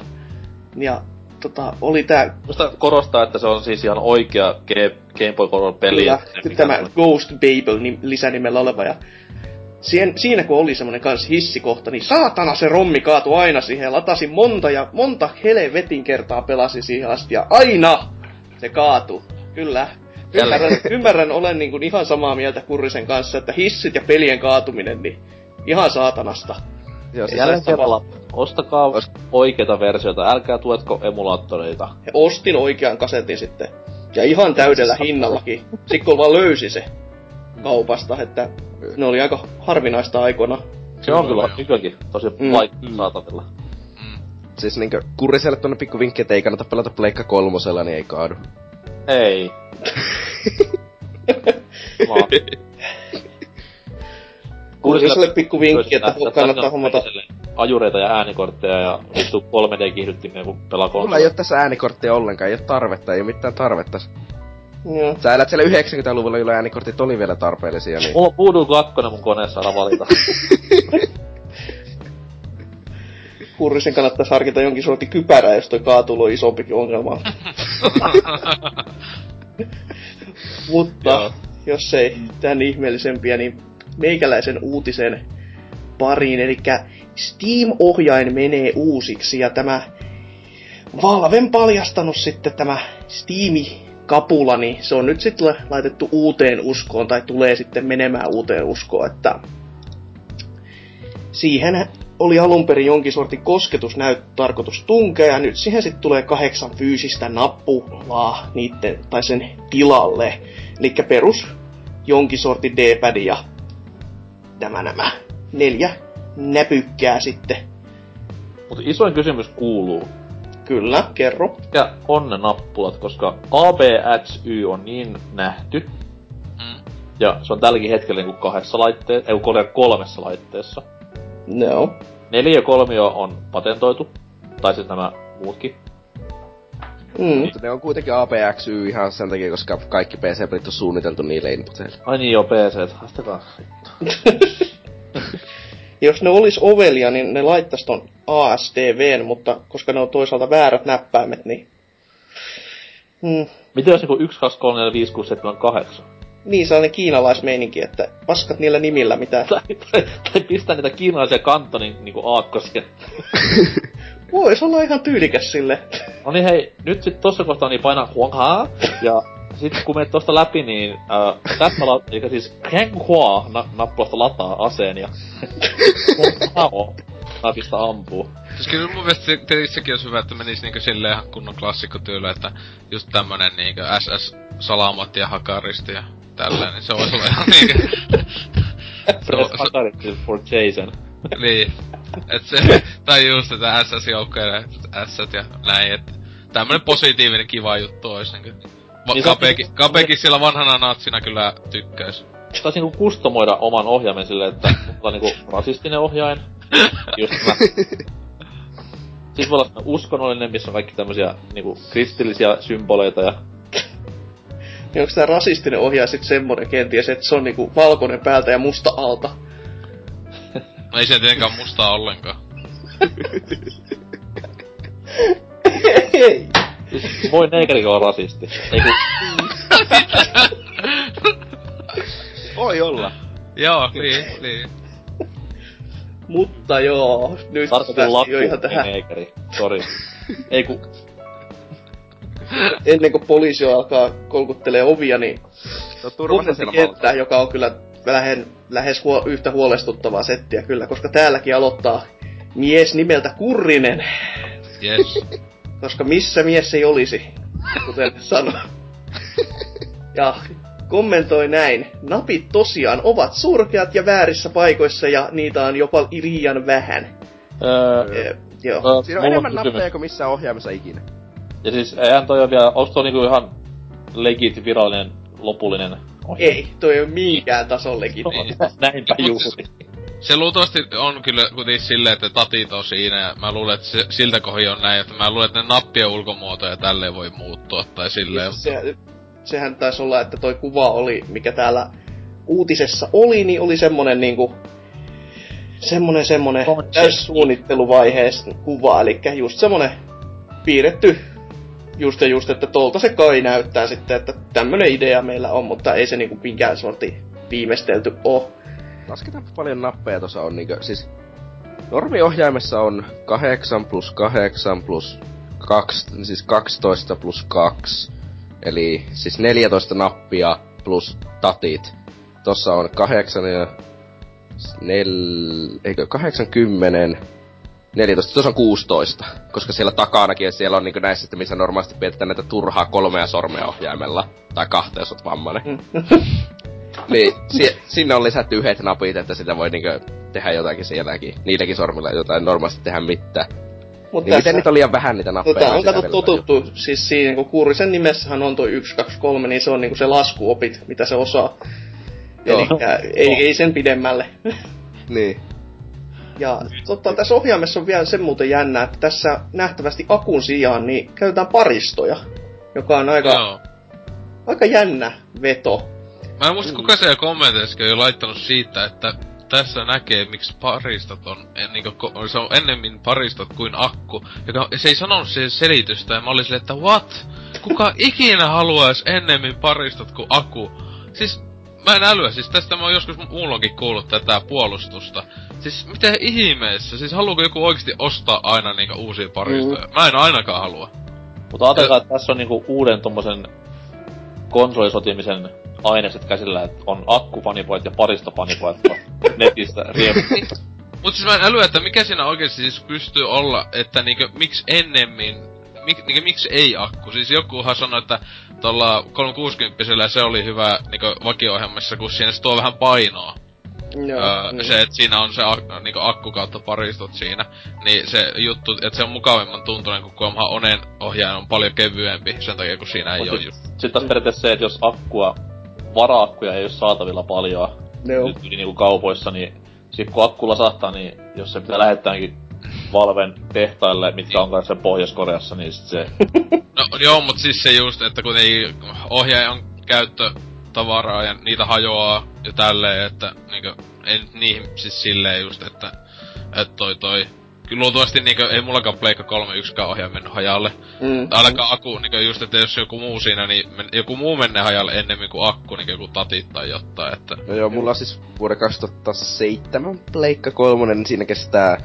Ja oli tää... Musta korostaa, että se on siis ihan oikea Game Boy Color peli. Kyllä, tämä Ghost Babel lisänimellä oleva ja... Siinä kun oli semmonen kans hissikohta, niin saatana se rommi kaatui aina siihen. Latasin monta helvetin kertaa pelasin siihen asti ja aina se kaatui. Kyllä. Ymmärrän, olen niin kuin ihan samaa mieltä Kurrisen kanssa, että hissit ja pelien kaatuminen, niin ihan saatanasta. Joo, jälleen kerralla, ostakaa oikeita versioita, älkää tuetko emulaattoreita. Ja ostin oikean kasetin sitten. Ja ihan täydellä hinnallakin. Sitten kun vaan löysi se kaupasta, että ne oli aika harvinaista aikoina. Se on kyllä nykyäänkin tosi saatavilla. Siis niinkö Kurriselle tonne pikku vinkki, et ei kannata pelata Pleikka 3:lla, niin ei kaadu. Ei. Kurriselle pikku vinkki, että kannattaa hommata ajureita ja äänikortteja ja vittu 3D-kiihdyttimeen, kun pelaa konsolilla. Mulla ei oo tässä äänikortteja ollenkaan, ei oo tarvetta, ei oo mitään tarvetta. Joo. Sä elät siellä 90-luvulla, jolla äänikortit oli vielä tarpeellisia, niin... Mulla on Voodoo 2 mun koneessa, ala valita. Kurrisen kannattais harkita jonkin sortin kypärää, jos toi kaatuilu on isompikin ongelma. Mutta, joo, jos ei tän ihmeellisempiä, niin meikäläisen uutisen pariin. Elikkä Steam-ohjain menee uusiksi, ja tämä Valven paljastanut sitten tämä Steam-kapula, niin se on nyt sitten laitettu uuteen uskoon, tai tulee sitten menemään uuteen uskoon, että siihen oli alunperin jonkin sortin kosketusnäyttötarkoitus tunkea, ja nyt siihen sitten tulee 8 fyysistä nappulaa sen tilalle. Elikkä perus jonkin sortin D-pad ja nämä 4 näpykkää sitten. Mutta isoin kysymys kuuluu. Kyllä, kerro. Ja on ne nappulat, koska ABXY on niin nähty. Ja se on tälläkin hetkellä niinku 3 laitteessa. No. 4 ja 3 on patentoitu. Tai siis nämä muutkin. Mutta ne on kuitenkin ABXY ihan sen takia, koska kaikki PC-pelit on suunniteltu niille inputeille. Ai niin joo, PC-t. Haistakaa. Jos ne olis ovelia, niin ne laittais ton ASDVn, mutta koska ne on toisaalta väärät näppäimet, niin... Miten jos niinku 1, 2, 3, 4, 5, 6, 7, 8? Niin, sellainen kiinalaismeininki, että paskat niillä nimillä mitään. Tai pistää niitä kiinalaisia kantonin niinku aakkosia. Vois olla ihan tyylikäs sille. No niin hei, nyt sit tossa kohtaa niin paina huanghaa. Ja sit kun menet tosta läpi, niin eli siis kenghuaa nappulasta lataa aseen ja huanghao napista ampuu. Siis kyllä mun mielestä tietysti sekin olisi hyvä, että menis niinku silleen ihan kunnon klassikkotyylä, että just tämmönen niinku SS-salamat ja hakaristi ja tällainen, niin se olisi olla ihan niinku... Press hakaristi for Jason. Niin. Et se, tai just tätä SS-joukkoja, SS ja näin, että tämmönen positiivinen kiva juttu ois niinku... Kapeekin siellä vanhana natsina kyllä tykkäis. Taisi niinku kustomoida oman ohjaimen silleen, että on niinku rasistinen ohjain. Just mä. Siis voi olla uskonnollinen, missä on kaikki tämmösiä niinku kristillisiä symboleita ja... Niin onks tää rasistinen ohjain sit semmonen kenties, että se on niinku valkoinen päältä ja musta alta? No ei se tietenkään mustaa ollenkaan. Ei! Voi neikärikö on rasisti? Eiku... Voi olla. Joo, niin. Mutta joo, nyt päästiin jo ihan tähän. Neikeri, sori. Eiku... Ennen kuin poliisi alkaa kolkuttelee ovia, niin... Kenttä, joka on kyllä lähes yhtä huolestuttavaa settiä kyllä, koska täälläkin aloittaa mies nimeltä Kurrinen. Yes. Koska missä mies ei olisi, kuten sanoin. Ja kommentoi näin. Napit tosiaan ovat surkeat ja väärissä paikoissa ja niitä on jopa liian vähän. Joo. Siinä on enemmän nappeja kuin missään ohjaamassa ikinä. Ja siis eihän toi ole vielä, onks toi niinku ihan legit virallinen lopullinen ohje? Ei, toi on minkään tason legit. Näinpä juuri. Se luultavasti on kyllä kuitenkin silleen, että tatit on siinä, ja mä luulen, että se, siltä kohdin on näin, että mä luulen, että ne nappien ulkomuotoja tälleen voi muuttua, tai silleen. Sehän taisi olla, että toi kuva oli, mikä täällä uutisessa oli, niin oli semmonen niinku... Semmonen täyssuunnitteluvaiheen kuva, elikkä just semmonen piirretty just, että tolta se kai näyttää sitten, että tämmönen idea meillä on, mutta ei se niinku minkään sortin viimeistelty oo. Lasketaanpa paljon nappeja tuossa on niinkö, siis normiohjaimessa on 8 + 8 + 2, siis 12 + 2, eli siis 14 nappia plus tatit. Tossa on 80, 14, tuossa on 16, koska siellä takanakin, siellä on niinku näissä, että missä normaalisti pidetään näitä turhaa 3 sormea ohjaimella, tai 2, jos oot vammainen. Niin, sinne on lisätty yhdet napit, että sitä voi niinkö tehdä jotakin sielläkin. Niilläkin sormilla jotain, normaalisti tehdä mitään. Mut niin miten niitä on liian vähän niitä nappeja? No tää on kato totuttu, siis siinä kun Kurrisen nimessähän on toi 1, 2, 3, niin se on niinku se laskuopit, mitä se osaa. Elikkä ei sen pidemmälle. Niin. Ja totta, tässä ohjaimessa on vielä sen muuten jännää, että tässä nähtävästi akun sijaan niin käytetään paristoja, joka on aika jännä veto. Mä en muista, kuka siellä kommenteissa ei ole laittanut siitä, että tässä näkee, miksi paristot on, se on ennemmin paristot kuin akku. Joka, se ei sanonut siihen selitystä, ja mä olin silleen, että what? Kuka ikinä haluaisi ennemmin paristot kuin akku? Siis, mä en älyä, siis tästä mä oon joskus muulloinkin kuullut tätä puolustusta. Siis, miten ihmeessä? Siis haluuko joku oikeesti ostaa aina niinkä uusia paristoja? Mä en ainakaan halua. Mutta ajatelkaa, että tässä on niinku uuden tommosen konsolisotimisen ainekset käsillä, että on akkupanipoit ja paristopanipoit netissä riemmin. Mut siis mä en älyä, että mikä siinä oikeesti siis pystyy olla, että niinkö miksi ennemmin, miksi ei akku? Siis jokuhan sanoi, että tuolla 360-pisellä se oli hyvä niinkö vakio-ohjelmassa, kun siinä se tuo vähän painoa. Niin. Se, että siinä on se niinku akku kautta paristot siinä, niin se juttu, että se on mukavimman tuntunen, kun kuomahan onen ohjaajan on paljon kevyempi sen takia, kun siinä ei oo just. Sitten taas periaatteessa se, että jos vara-akkuja ei oo saatavilla paljon nyt niinku kaupoissa, niin sit kun akkulla saattaa, niin jos se pitää lähettääkin Valven tehtaille, mitkä on kanssa Pohjois-Koreassa, niin sit se... No joo, mut siis se just, että kun ei ohjaajan käyttö tavaraa ja niitä hajoaa ja tälleen, että niinkö, ei nyt niihin siis silleen just, että toi. Kyllä luultavasti niinkö, ei mullakaan Pleikka 3 yksikään ohjaa mennyt hajalle. Ainakaan akku, niinkö just, että jos joku muu siinä, niin joku muu menee hajalle ennemmin kuin akku, niinkö joku tatit tai jotain, että... No joo, mulla on siis vuoden 2007 Pleikka 3, niin siinä kestää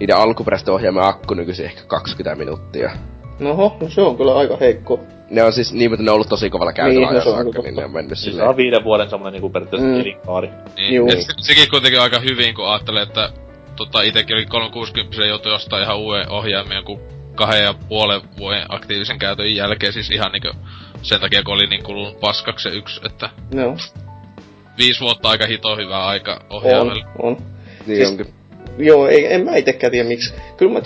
niiden alkuperäisten ohjaimen akku nykyisin ehkä 20 minuuttia. Noho, no se on kyllä aika heikko. Ne on siis niin, mutta ne on ollut tosi kovalla käytöllä niin, ajassa, niin ne on mennyt silleen. Se on 5 vuoden semmonen niinku periaatteessa elinkaari. Niin, et sekin kuitenkin aika hyvin, kun ajattelee, että itekin oli 360 joutui jostain ihan uuden ohjaamme joku 2,5 vuoden aktiivisen käytön jälkeen, siis ihan niinku sen takia, kun oli niin kulunut paskaksi se yks, että... Joo. 5 vuotta aika hito hyvää aika ohjaamelle. On. Niin siis, onkin. Joo, en mä itekään tiedä miksi. Kyllä mä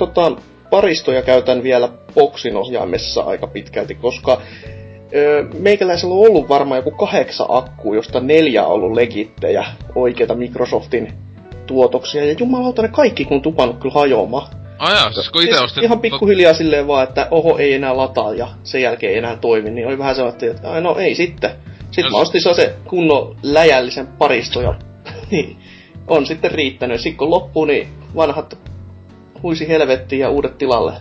paristoja käytän vielä boksin ohjaimessa aika pitkälti, koska meikäläisellä on ollut varmaan joku 8 akkuu, josta 4 on ollut legittejä, oikeita Microsoftin tuotoksia, ja jumalauta ne kaikki kun tupannut kyllä hajoamaan. Ajaa, siis kun ite siis ostin... Ihan pikkuhiljaa silleen vaan, että oho, ei enää lataa, ja sen jälkeen ei enää toimi, niin oli vähän sellainen, että no ei sitten. Sitten mä ostin se kunnon läjällisen paristoja, niin on sitten riittänyt. Sitten kun loppuu, niin vanhat... Huisi helvettiin ja uudet tilalle.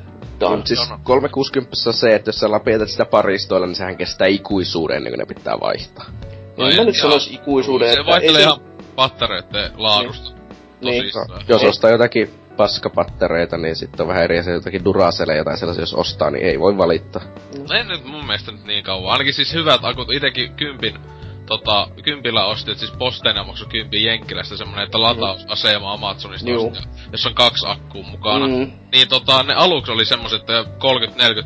on siis 360 se, että jos sä lapeetät sitä paristoilla, niin sehän kestää ikuisuuden ennen kuin ne pitää vaihtaa. No en mä nyt sanois ikuisuuden, se että... vaihtelee ihan pattereitten laadusta. Niin. Tosissaan. Jos ostaa jotakin paskapattereita, niin sitten on vähän eri asia, jotakin Duracelle jotain sellaisia, jos ostaa, niin ei voi valittaa. No en nyt mun mielestä nyt niin kauan. Ainakin siis hyvät akut, itekin kympillä ostin, siis posteina maksu 10 Jenkkilästä semmonen, että latausasema Amazonista ostin, jossa on 2 akkuu mukana. Niin ne aluksi oli semmoset, että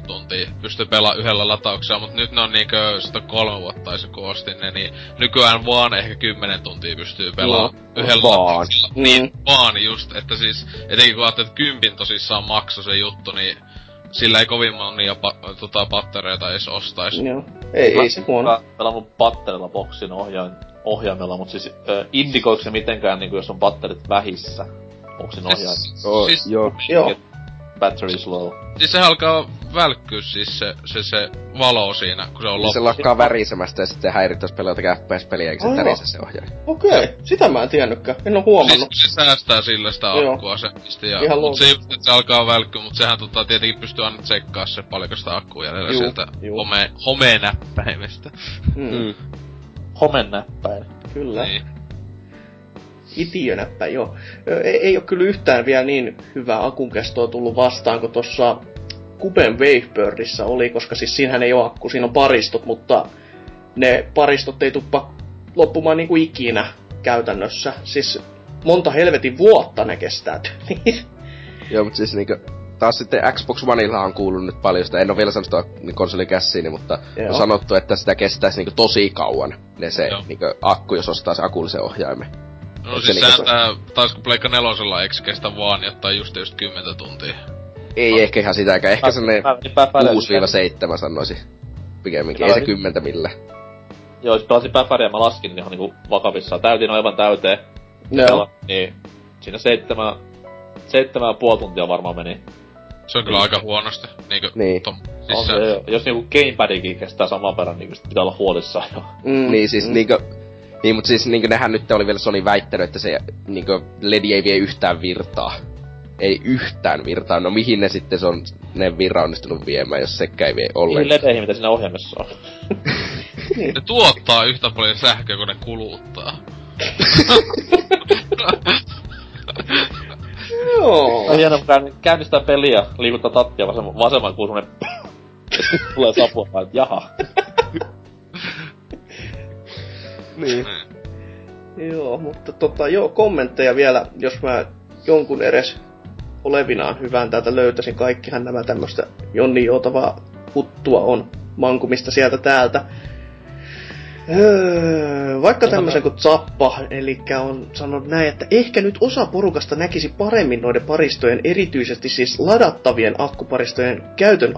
30-40 tuntia pystyi pelaamaan yhdellä latauksella, mut nyt ne on niinkö 103 vuotta aisen kun ostin ne, niin nykyään vaan ehkä 10 tuntia pystyy pelaamaan yhdellä latauksella. Niin vaan just, että siis etenkin kun ajattelee, että 10 tosissaan maksu se juttu, niin sillä ei kovin monia pattereita edes ostais. Joo. Ei se huono. Mä pelannut patterilla boksin ohjaimella, mut siis indikoiko se mitenkään niinku jos on patterit vähissä boksin ohjaimella? Siis, joo. Battery slow. Siis se alkaa välkkyä siis se valo siinä, kun se on loppu. Se lakkaa värisemästä ja sitten häirittäis pelaa jotakin FPS-peliä, eikä se tärisee se ohjaaja. Okei, sitä mä en tiennytkään, en oo huomannut. Siis se säästää sillä sitä akkua semmoista ja... Ihan mut se just, että se alkaa välkkyä, mut sehän tietenkin pystyy aina tsekkaa se paljonko sitä akkua jäljellä sieltä homeenäppäimestä. Homennäppäin. Kyllä. Niin. Itiönäppä, joo. Ei oo kyllä yhtään vielä niin hyvää akunkestoa tullut vastaan, kun tossa Kuben Wavebirdissa oli, koska siis siinähän ei oo akku, siinä on paristot, mutta ne paristot ei tuppa loppumaan niinku ikinä käytännössä. Siis monta helvetin vuotta ne kestää. Joo, mut siis niinku... Taas sitten Xbox Onella on kuullut nyt paljon sitä, en oo vielä sanonut sitä konsolikässiini, mutta on sanottu, että sitä kestäisi niinku tosi kauan, ne se niinku akku, jos ostaa se akullisen ohjaimen. No siis sehän taas kun Pleikka nelosella eiks kestä vaan jotain just 10 tuntia. Ei ehkä ihan sitäkään, ehkä sellanen 6-7 sanoisin pikemminkin, ei se 10 millään. Joo, jos pelasin päpäriä mä laskin ihan niinku vakavissaan, täytin aivan täyteen. Joo. Niin, siinä 7,5 tuntia varmaan meni. Se on kyllä aika huonosti, niinkö sisään. Jos niinku gamepadikin kestää saman verran, niinku sit pitää olla huolissaan jo. Niin siis niinkö... Niin, mut siis niinku nehän nyt oli vielä Sony väittänyt, että se niinku ledi ei vie yhtään virtaa. Ei yhtään virtaa. No mihin ne sitten se on ne virra onnistunut viemään, jos sekään ei vie ollenkaan. Niihin ledeihin, mitä siinä ohjelmassa on. Ne tuottaa yhtä paljon sähköä, kun ne kuluttaa. Joo. On hieno, kun käynnistää peliä, liikuttaa tattia vasemman kuun semmonen... Tulee sapua vaan, että jaha. Niin. Joo, mutta kommentteja vielä, jos mä jonkun edes olevinaan hyvään täältä löytäisin. Kaikkihan nämä tämmöstä Jonni joutavaa huttua on mankumista sieltä täältä. Vaikka tämmösen kuin Zappa, elikkä on sanonut näin, että ehkä nyt osa porukasta näkisi paremmin noiden paristojen, erityisesti siis ladattavien akkuparistojen käytön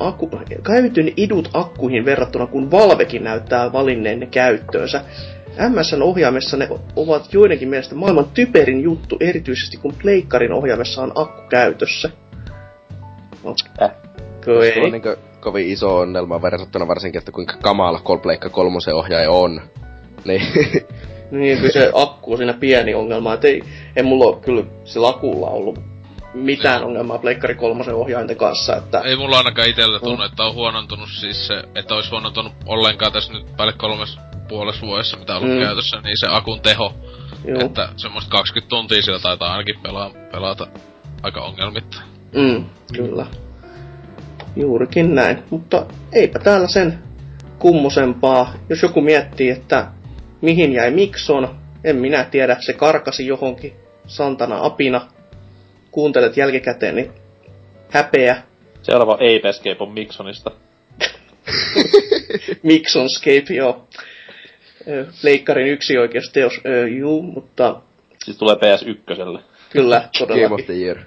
idut akkuihin verrattuna, kun Valvekin näyttää valinneen käyttöönsä. MS:n ohjaimessa ne ovat joidenkin mielestä maailman typerin juttu, erityisesti kun pleikkarin ohjaimessa on akku käytössä. Se on niinkö kovin iso ongelma verrattuna varsinkin, että kuinka kamala pleikka kolmosen ohjaaja on. Niin, kyllä se akku on siinä pieni ongelma, et ei mulla oo kyllä sillä akulla ollut mitään ongelmaa pleikkari kolmosen ohjainten kanssa, että... Ei mulla ainakaan itellä tunnu, että on huonontunut siis se, että ois huonontunut ollenkaan tässä nyt päälle 3,5 vuodessa, mitä on ollut käytössä, niin se akun teho. Joo. Että semmoista 20 tuntia sillä taitaa ainakin pelata aika ongelmitta. Kyllä. Juurikin näin, mutta eipä täällä sen kummosempaa. Jos joku miettii, että mihin jäi Mikson, en minä tiedä, se karkasi johonkin santana apina. Kuuntelet jälkikäteen, niin häpeä. Seuraava Ape-escape on Miksonista. Miksonscape, joo. Leikkarin yksi oikeus teos, juu, mutta... Siis tulee PS1. Kyllä, todellakin. Game of the year.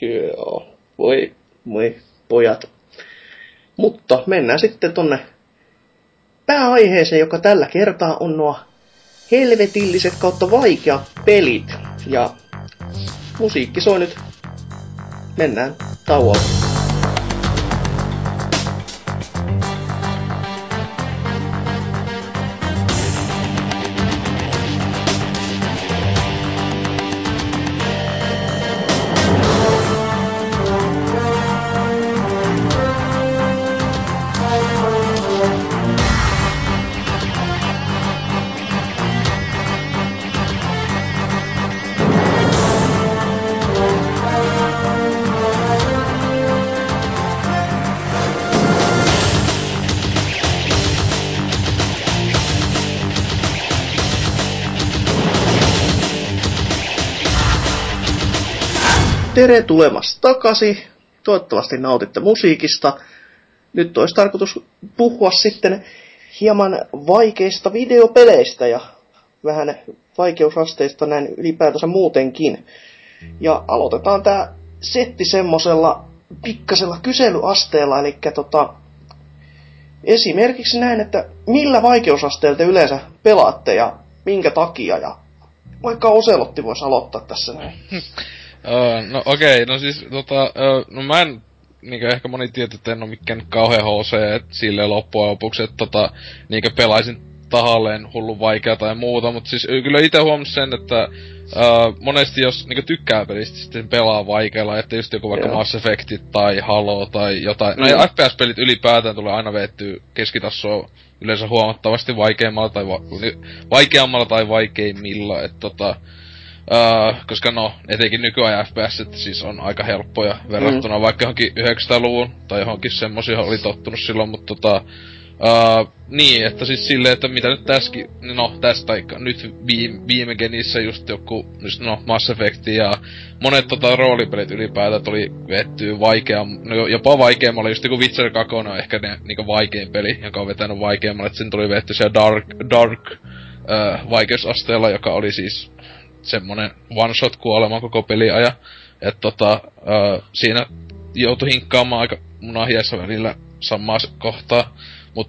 Kyllä, voi pojat. Mutta mennään sitten tonne pääaiheeseen, joka tällä kertaa on nuo helvetilliset kautta vaikeat pelit. Ja... musiikki soi nyt. Mennään tauolle. tere tulemassa takaisin. Toivottavasti nautitte musiikista. Nyt olisi tarkoitus puhua sitten hieman vaikeista videopeleistä ja vähän vaikeusasteista näin ylipäätänsä muutenkin. Ja aloitetaan tää setti semmosella pikkasella kyselyasteella, eli esimerkiksi näin, että millä vaikeusasteella te yleensä pelaatte ja minkä takia, ja vaikka Oselotti voisi aloittaa tässä näin. No okei, no siis no mä en, niinkö ehkä moni tietää, että en oo mikään kauhean HC silleen loppujen lopuksi, että niinkö pelaisin tahalleen hullun vaikea tai muuta, mutta siis kyllä ite huomasin sen, että monesti jos niinku tykkää pelistä, sitten pelaa vaikealla, että just joku vaikka Mass Effectit tai Halo tai jotain. No ja FPS-pelit ylipäätään tulee aina veettyä keskitassoa yleensä huomattavasti vaikeammalla tai vaikeimmilla, että koska no, etenkin nykyajan FPS siis on aika helppoja verrattuna vaikka johonkin 90-luvun tai johonkin semmosia oli tottunut silloin, mutta niin, että siis silleen, että mitä nyt tässäkin, no tästä nyt viime genissä just joku, no Mass Effect ja monet roolipelit ylipäätään oli vettyy jopa vaikeammalle, just joku Witcher 2 on ehkä niinku vaikein peli, joka on vetänyt vaikeammalle, että sen tuli vetty siellä dark vaikeusasteella, joka oli siis semmonen one shot kuolema koko peliaja, että siinä joutui hinkkaamaan aika munahjassa välillä samaa kohtaa. Mut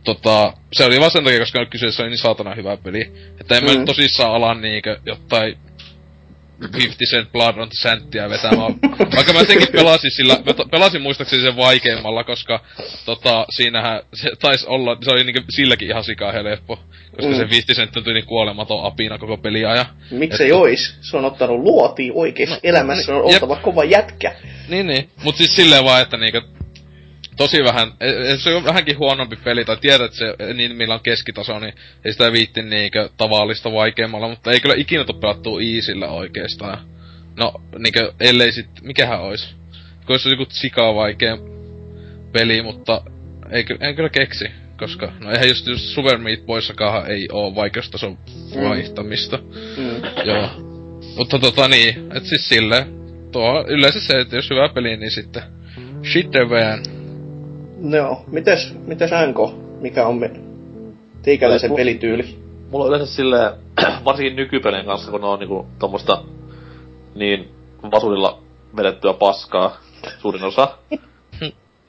se oli vaan sen takia, koska nyt kyseessä oli niin saatana hyvä peli. Että en mä nyt tosissaan ala niinkö jotain 50 cent Blood on senttiä vetämään. Vaikka mä senkin pelasin muistaakseni sen vaikeimmalla, koska siinähän se taisi olla, se oli niinkö silläkin ihan sikaa helppo. Koska se 50 cent tuli niin kuolematon apina koko peliajan. Miksei ois? Se on ottanut luotiin oikeesti elämässä, se on oltava kova jätkä. Niin. Mut siis silleen vaan, että niinkö tosi vähän, se on vähänkin huonompi peli, tai tiedät, että se niin millä on keskitaso, niin ei sitä viitti niinkö tavallista vaikeammalla, mutta ei kyllä ikinä tuu pelattua easyllä oikeestaan. No, niinkö, ellei sit, mikähän ois? Kun ois joku sikaa vaikea peli, mutta en kyllä keksi, koska, no eihän just Super Meat Boyssakaan ei oo vaikeustason vaihtamista. Joo. Mutta niin, et siis silleen, tuo yleensä se, että jos hyvä peli, niin sitten shit vaan. No, mites NK? Mikä on teikäläisen pelityyli? Mulla on yleensä silleen, varsinkin nykypelien kanssa, kun ne on niinku tommosta niin vasulilla vedettyä paskaa, suurin osa.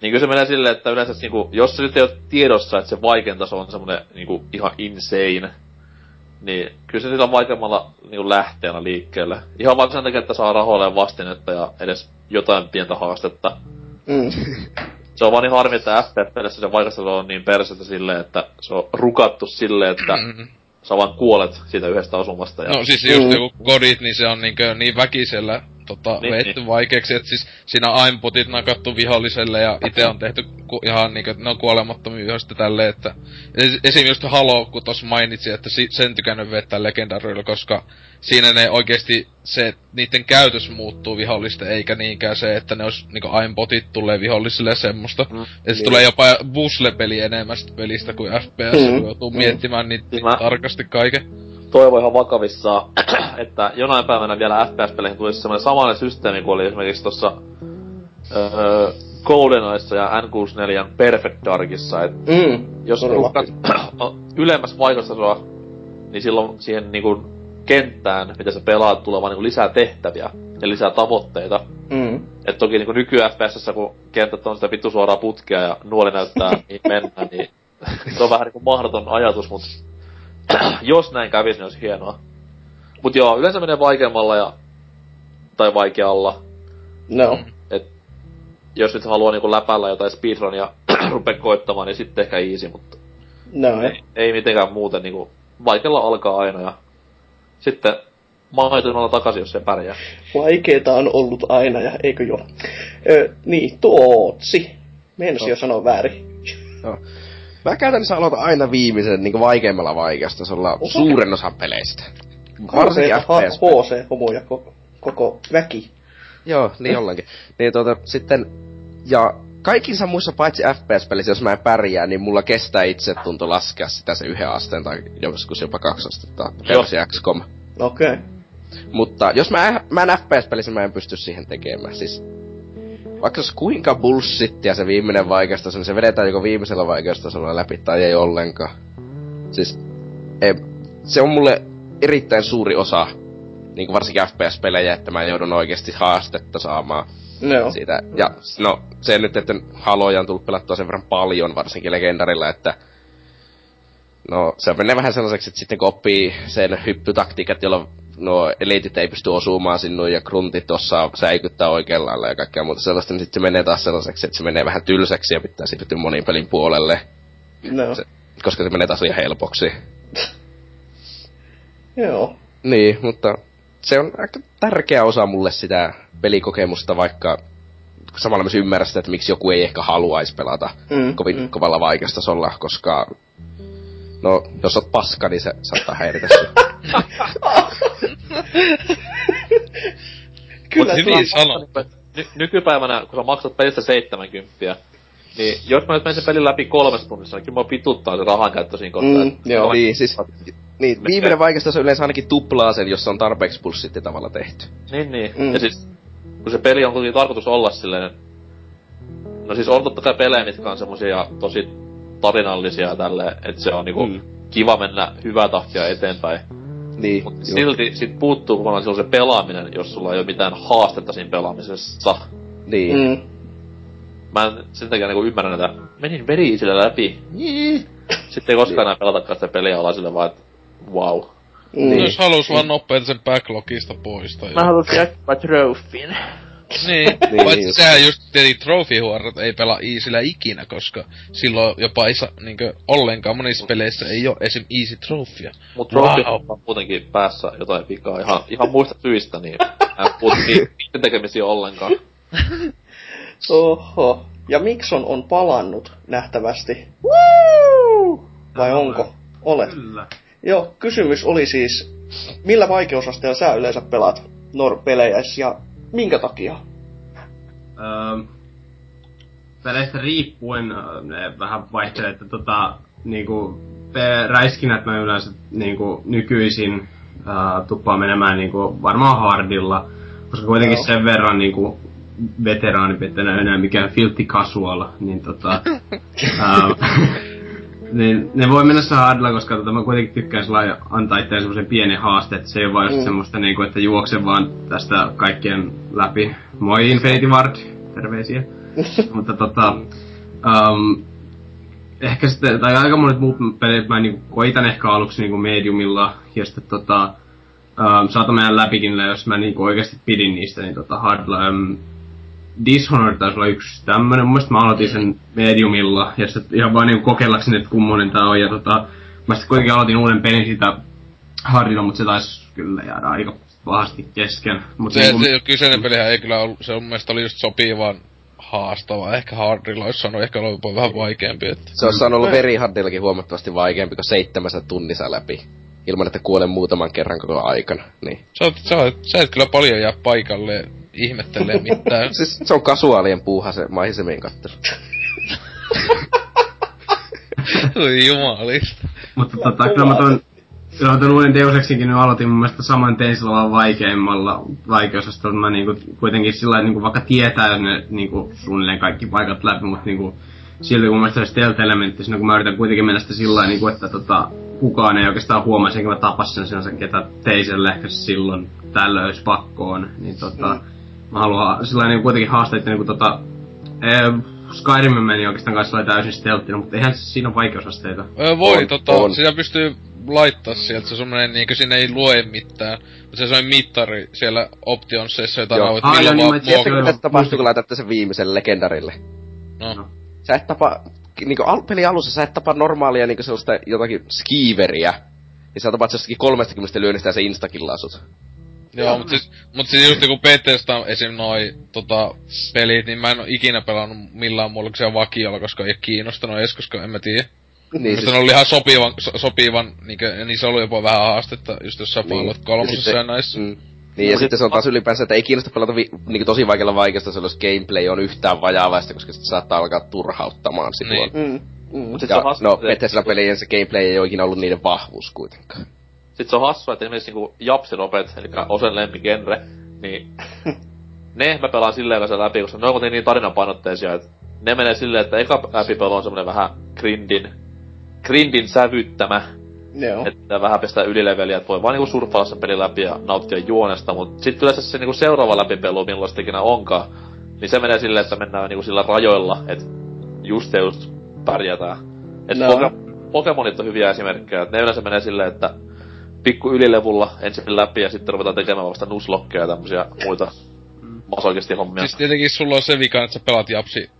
Niin kyllä se menee silleen, että yleensä niinku, jos se nyt ei oo tiedossa, että se vaikein taso on semmonen niinku ihan insane, niin kyllä se nyt on vaikeammalla niinku lähteellä liikkeelle. Ihan vaan sen takia, että saa rahoilleen vastinetta ja edes jotain pientä haastetta. Se on vaan niin harmi, että FPS-pelissä se vaikastelu on niin perseestä silleen, että se on rukattu silleen, että sä vaan kuolet siitä yhdestä osumasta. Ja no siis just joku kodit, niin se on niin väkisellä vetty vaikeeksi, että siis siinä aimpotit nakattu viholliselle ja ite on tehty ihan niinkö, ne on kuolemattomia yhdestä tälleen, että esim. Just Halo, kun tossa mainitsin, että sen tykännyt vettä legendaryillä, koska siinä ne oikeesti se, niitten käytös muuttuu vihollisten, eikä niinkään se, että ne ois niinku aimbotit tulee vihollisille ja semmosta. Ja sit tulee jopa busle-peli enemmän sit pelistä kuin FPS, kun joutuu miettimään niitä tarkasti kaiken. Toivon ihan vakavissaan, että jonain päivänä vielä FPS-peleihin tulisi semmoinen samanlainen systeemi kuin oli esimerkiksi tossa GoldenEyessa ja N64 Perfect Darkissa, että jos rukkaat ylemmässä vaikeustasoa, niin silloin siihen niinku kenttään, mitä sä pelaat, tulee vaan niinku lisää tehtäviä ja lisää tavoitteita. Et toki niinku nyky-FPS:ssä, kun kentät on sitä vittu suoraa putkea ja nuoli näyttää, niin mennään, niin se on vähän niinku mahdoton ajatus, mutta jos näin kävis, niin olisi hienoa. Mut joo, yleensä menee vaikeammalla tai vaikealla. No. Et jos nyt haluaa niinku läpällä jotain speedrunia rupee koittamaan, niin sitten ehkä easy, mutta no. Ei mitenkään muuten niinku vaikealla alkaa aina ja sitten mahdollisimman takaisin, jos se pärjää. Vaikeeta on ollut aina ja eikö joo. Niin, Tootsi. Meinasi jo sanoa väärin. No. Mä käytännössä aloitan aina viimeisen niinku vaikeimmalla vaikeasta, se ollaan suuren osan peleistä. Varsinkin FPS. HC, homoja, koko väki. Joo, niin jollakin. Niin sitten, ja kaikissa muissa paitsi FPS-pelissä, jos mä en pärjää, niin mulla kestää itsetunto laskea sitä se 1 asteen tai joskus jopa 2 astetta. Joo. Persi XCOM. Okei. Mutta jos mä en FPS-pelissä, mä en pysty siihen tekemään. Siis vaikka se kuinka bullshittia se viimeinen vaikeustaso, niin se vedetään joko viimeisellä vaikeustasolla läpi tai ei ollenkaan. Siis ei, se on mulle erittäin suuri osa, niin kuin varsinkin FPS-pelejä, että mä joudun oikeesti haastetta saamaan. No. Siitä. Ja no, se nyt, että Haloja on tullut pelattua sen verran paljon, varsinkin Legendarilla, että no, se menee vähän sellaiseksi, että sitten kun oppii sen hyppytaktiikat, jolla no eliitit ei pysty osumaan sinun ja gruntit osaa säikyttää oikealla lailla ja kaikkea muuta sellaista, niin sitten se menee taas sellaiseksi, että se menee vähän tylsäksi ja pitää siirtyä monin pelin puolelle. No. Se, koska se menee taas liian helpoksi. Joo. Niin, mutta se on aika tärkeä osa mulle sitä pelikokemusta, vaikka samalla myös ymmärrän sitä, että miksi joku ei ehkä haluaisi pelata kovalla vaikeustasolla, koska no, jos oot paska, niin se saattaa häiritä sua. Mut hyvin sanottu. Nykypäivänä, kun sä maksat pelistä 70, niin jos mä nyt menen sen pelin läpi 3 tunnissa, niin kyllä mä pituttaa se rahankäyttö siinä kohtaa. Joo, niin siis niin, viimeinen vaikeasta yleensä ainakin tuplaa sen, jos se on tarpeeksi pulssitti tavalla tehty. Niin. Ja siis, kun se peli on kuitenkin tarkoitus olla silleen... No siis on totta kai pelejä, mitkä on semmosia tosi tarinallisia ja tälleen, että se on niinku kiva mennä hyvää tahtia eteenpäin. Niin, mut silti sit puuttuu kokonaan silloin se pelaaminen, jos sulla ei oo mitään haastetta siinä pelaamisessa. Niin. Mä en sen takia niinku ymmärrä näitä, menin veri sillä läpi, Sitten ei koskaan enää pelatakaan sitä peliä alaisille vaan, et wow. Niin. Jos halus vaan nopeet sen backlogista poistaa. Mä halus jättää trofin. Niin, vaikka sehän just tietenkin trofihuorot ei pelaa easyllä ikinä, koska silloin jopa ei saa niinkö ollenkaan monissa peleissä ei oo esim. Easy trofia. Mut trofihuorot on kuitenkin päässä jotain vikaa ihan muista syistä, niin mä puhut niitten tekemisiä ollenkaan. Oho. Ja Mikson on palannut nähtävästi. Woo! Vai onko? Olet. Kyllä. Joo, kysymys oli siis, millä vaikeusasteella sä yleensä pelaat pelejä ja minkä takia? Peleistä riippuen ne vähän vaihtelee, että niinku räiskinät mä yleensä niinku nykyisin tuppaa menemään niinku varmaan hardilla, koska kuitenkin sen verran niinku veteraani enää mikään filtti casual, niin niin ne voi mennä se hardilla, koska mä kuitenkin tykkään antaa itseään semmosen pienen haasteen, että se ei oo vaan just semmoista niinku, että juokse vaan tästä kaikkien läpi. Moi Infinity Ward, terveisiä. Mutta ehkä sitten, tai aika monet muut pelit mä niinku koitan ehkä aluksi niinku mediumilla, ja sitten saatan mennä läpikin, jos mä niinku oikeesti pidin niistä, niin hardilla. Dishonored taisi olla yksi tämmönen, mun mielestä mä aloitin sen mediumilla, ja sit ihan vaan niinku kokeillakseni, et kummonen tää on, ja mä sit kuitenkin aloitin uuden pelin sitä hardilla, mut se taisi kyllä jäädä aika pahasti kesken. Mut se niinku, kyseinen pelihän ei kyllä ollut, se mun mielestä oli just sopivan haastava, ehkä hardilla ois saanut ehkä olla vähän vaikeampi, et... Se ois saanut olla verihardillakin huomattavasti vaikeampi, kun 7 tunnissa läpi. Ilman, että kuolen muutaman kerran koko aikana, niin. Sä et kyllä paljon jää paikalle ihmettelee mitään. Siis se on kasuaalien puuha se maisemien kattelu. Oi jumalista. Mutta kyllä mä ton uuden Deus Exinkin nyt aloitin mun mielestä saman tein sillä vaan vaikeimmalla vaikeusastolla. Mä niinku kuitenkin sillä niinku vaikka tietää ne niinku suunnilleen kaikki paikat läpi, mut niinku silti mun mielestä olisi delta-elementti siinä, kun mä yritän kuitenkin mennä sitä sillä niinku, että kukaan ei oikeastaan huomaa sen, kun mä tapasin sen, ketä teiselle ehkä silloin tällöin olisi pakkoon. Niin mä haluan sillä niinku kuitenkin haastaa, että niinku Skyrim meni oikeastaan kai sillä täysin stelttina, mutta eihän siinä ole vaikeusasteita. Sitä pystyy laittaa sieltä, se on semmonen niinku siinä ei lue mitään. Mutta se on mittari siellä optionsseissa, jota nauhoit milloin vaan muokkaan. Tiedättekö tästä tapahtuu, kun laitatte sen viimeisen legendarille? No. Sä et tapa, niinku pelin alussa sä et tapa normaalia niinku sellaista jotakin skiiveriä. Ja sä tapaat sellaistakin 30 lyönnistä ja se instakillaa sut. Joo, mut siis just kun PT:stä esim noi pelit, niin mä en oo ikinä pelannut millään muulla kuin siellä vakiolla, koska ei oo kiinnostanut edes, koska en mä tiedä. Niin siis... ne oli ihan sopivan niinku, niin se oli jopa vähän haastetta just jos sä pallot kolmosessa ja näissä. Niin, ja sitten se on taas ylipäänsä, että ei kiinnosta pelata niinku tosi vaikealla vaikeasta, jos gameplay on yhtään vajaavaista, koska sitten saattaa alkaa turhauttamaan silloin. Niin. Ja, no, Meteisellä pelien se gameplay ei oo ikinä ollut niiden vahvuus kuitenkaan. Sitten se on hassua, että esimerkiksi niinku japsinopet, eli Osen lempigenre, niin ne mä pelaan silleen kanssa läpi, koska ne on kuitenkin niin tarinanpainotteisia, että ne menee silleen, että eka läpipelu on semmonen vähän grindin sävyttämä. Joo. Että vähän pistää ylileveliä, että voi vaan niinku surffailla sen pelin läpi ja nauttia juonesta, mut sit yleensä se niinku seuraava läpipelu, milloin se ikinä onkaan, niin se menee silleen, että mennään niinku sillä rajoilla, että just pärjätään. Et no. Pokemonit on hyviä esimerkkejä, että ne yleensä menee silleen, että pikku ylilevulla ensin läpi ja sitten ruvetaan tekemään vasta nuslokkeja ja tämmösiä muita masokisti hommia. Siis tietenkin sulla on se vika, että sä pelaat japsi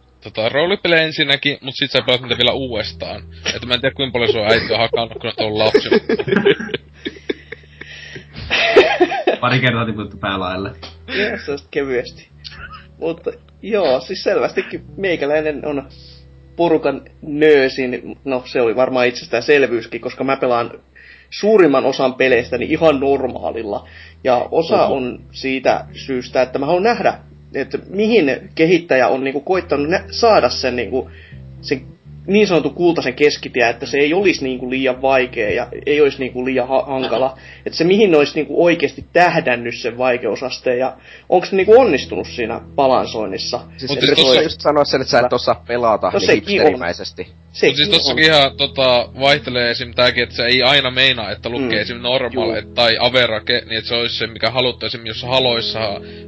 roolipelejä ensinnäkin, mut sit sä pelaat niitä vielä uudestaan. Että mä en tiedä kuinka paljon sun äiti on hakannut, kun on lapsi. Pari kertaa tiputtu päälaelle. Joo, se on sit kevyesti. Mutta joo, siis selvästikin meikäläinen on porukan nöösin, no se oli varmaan itsestäänselvyyskin, koska mä pelaan suurimman osan peleistäni ihan normaalilla. Ja osa on siitä syystä, että mä haluan nähdä, että mihin kehittäjä on niinku koittanut saada sen, niinku, sen niin sanotun kultaisen keskitie, että se ei olisi niinku liian vaikea ja ei olisi niinku liian hankala. Että se mihin olisi niinku oikeasti tähdännyt sen vaikeusaste ja onko se niinku onnistunut siinä balansoinnissa. Siis et tuossa just sanoa sen, että sä et osaa pelata no, niin hipsterimäisesti. Mutta siis tossakin ihan vaihtelee esim. Tääkin, että se ei aina meinaa, että lukee esim. Normal tai average, niin että se olisi se, mikä haluttaisiin, jos haloissa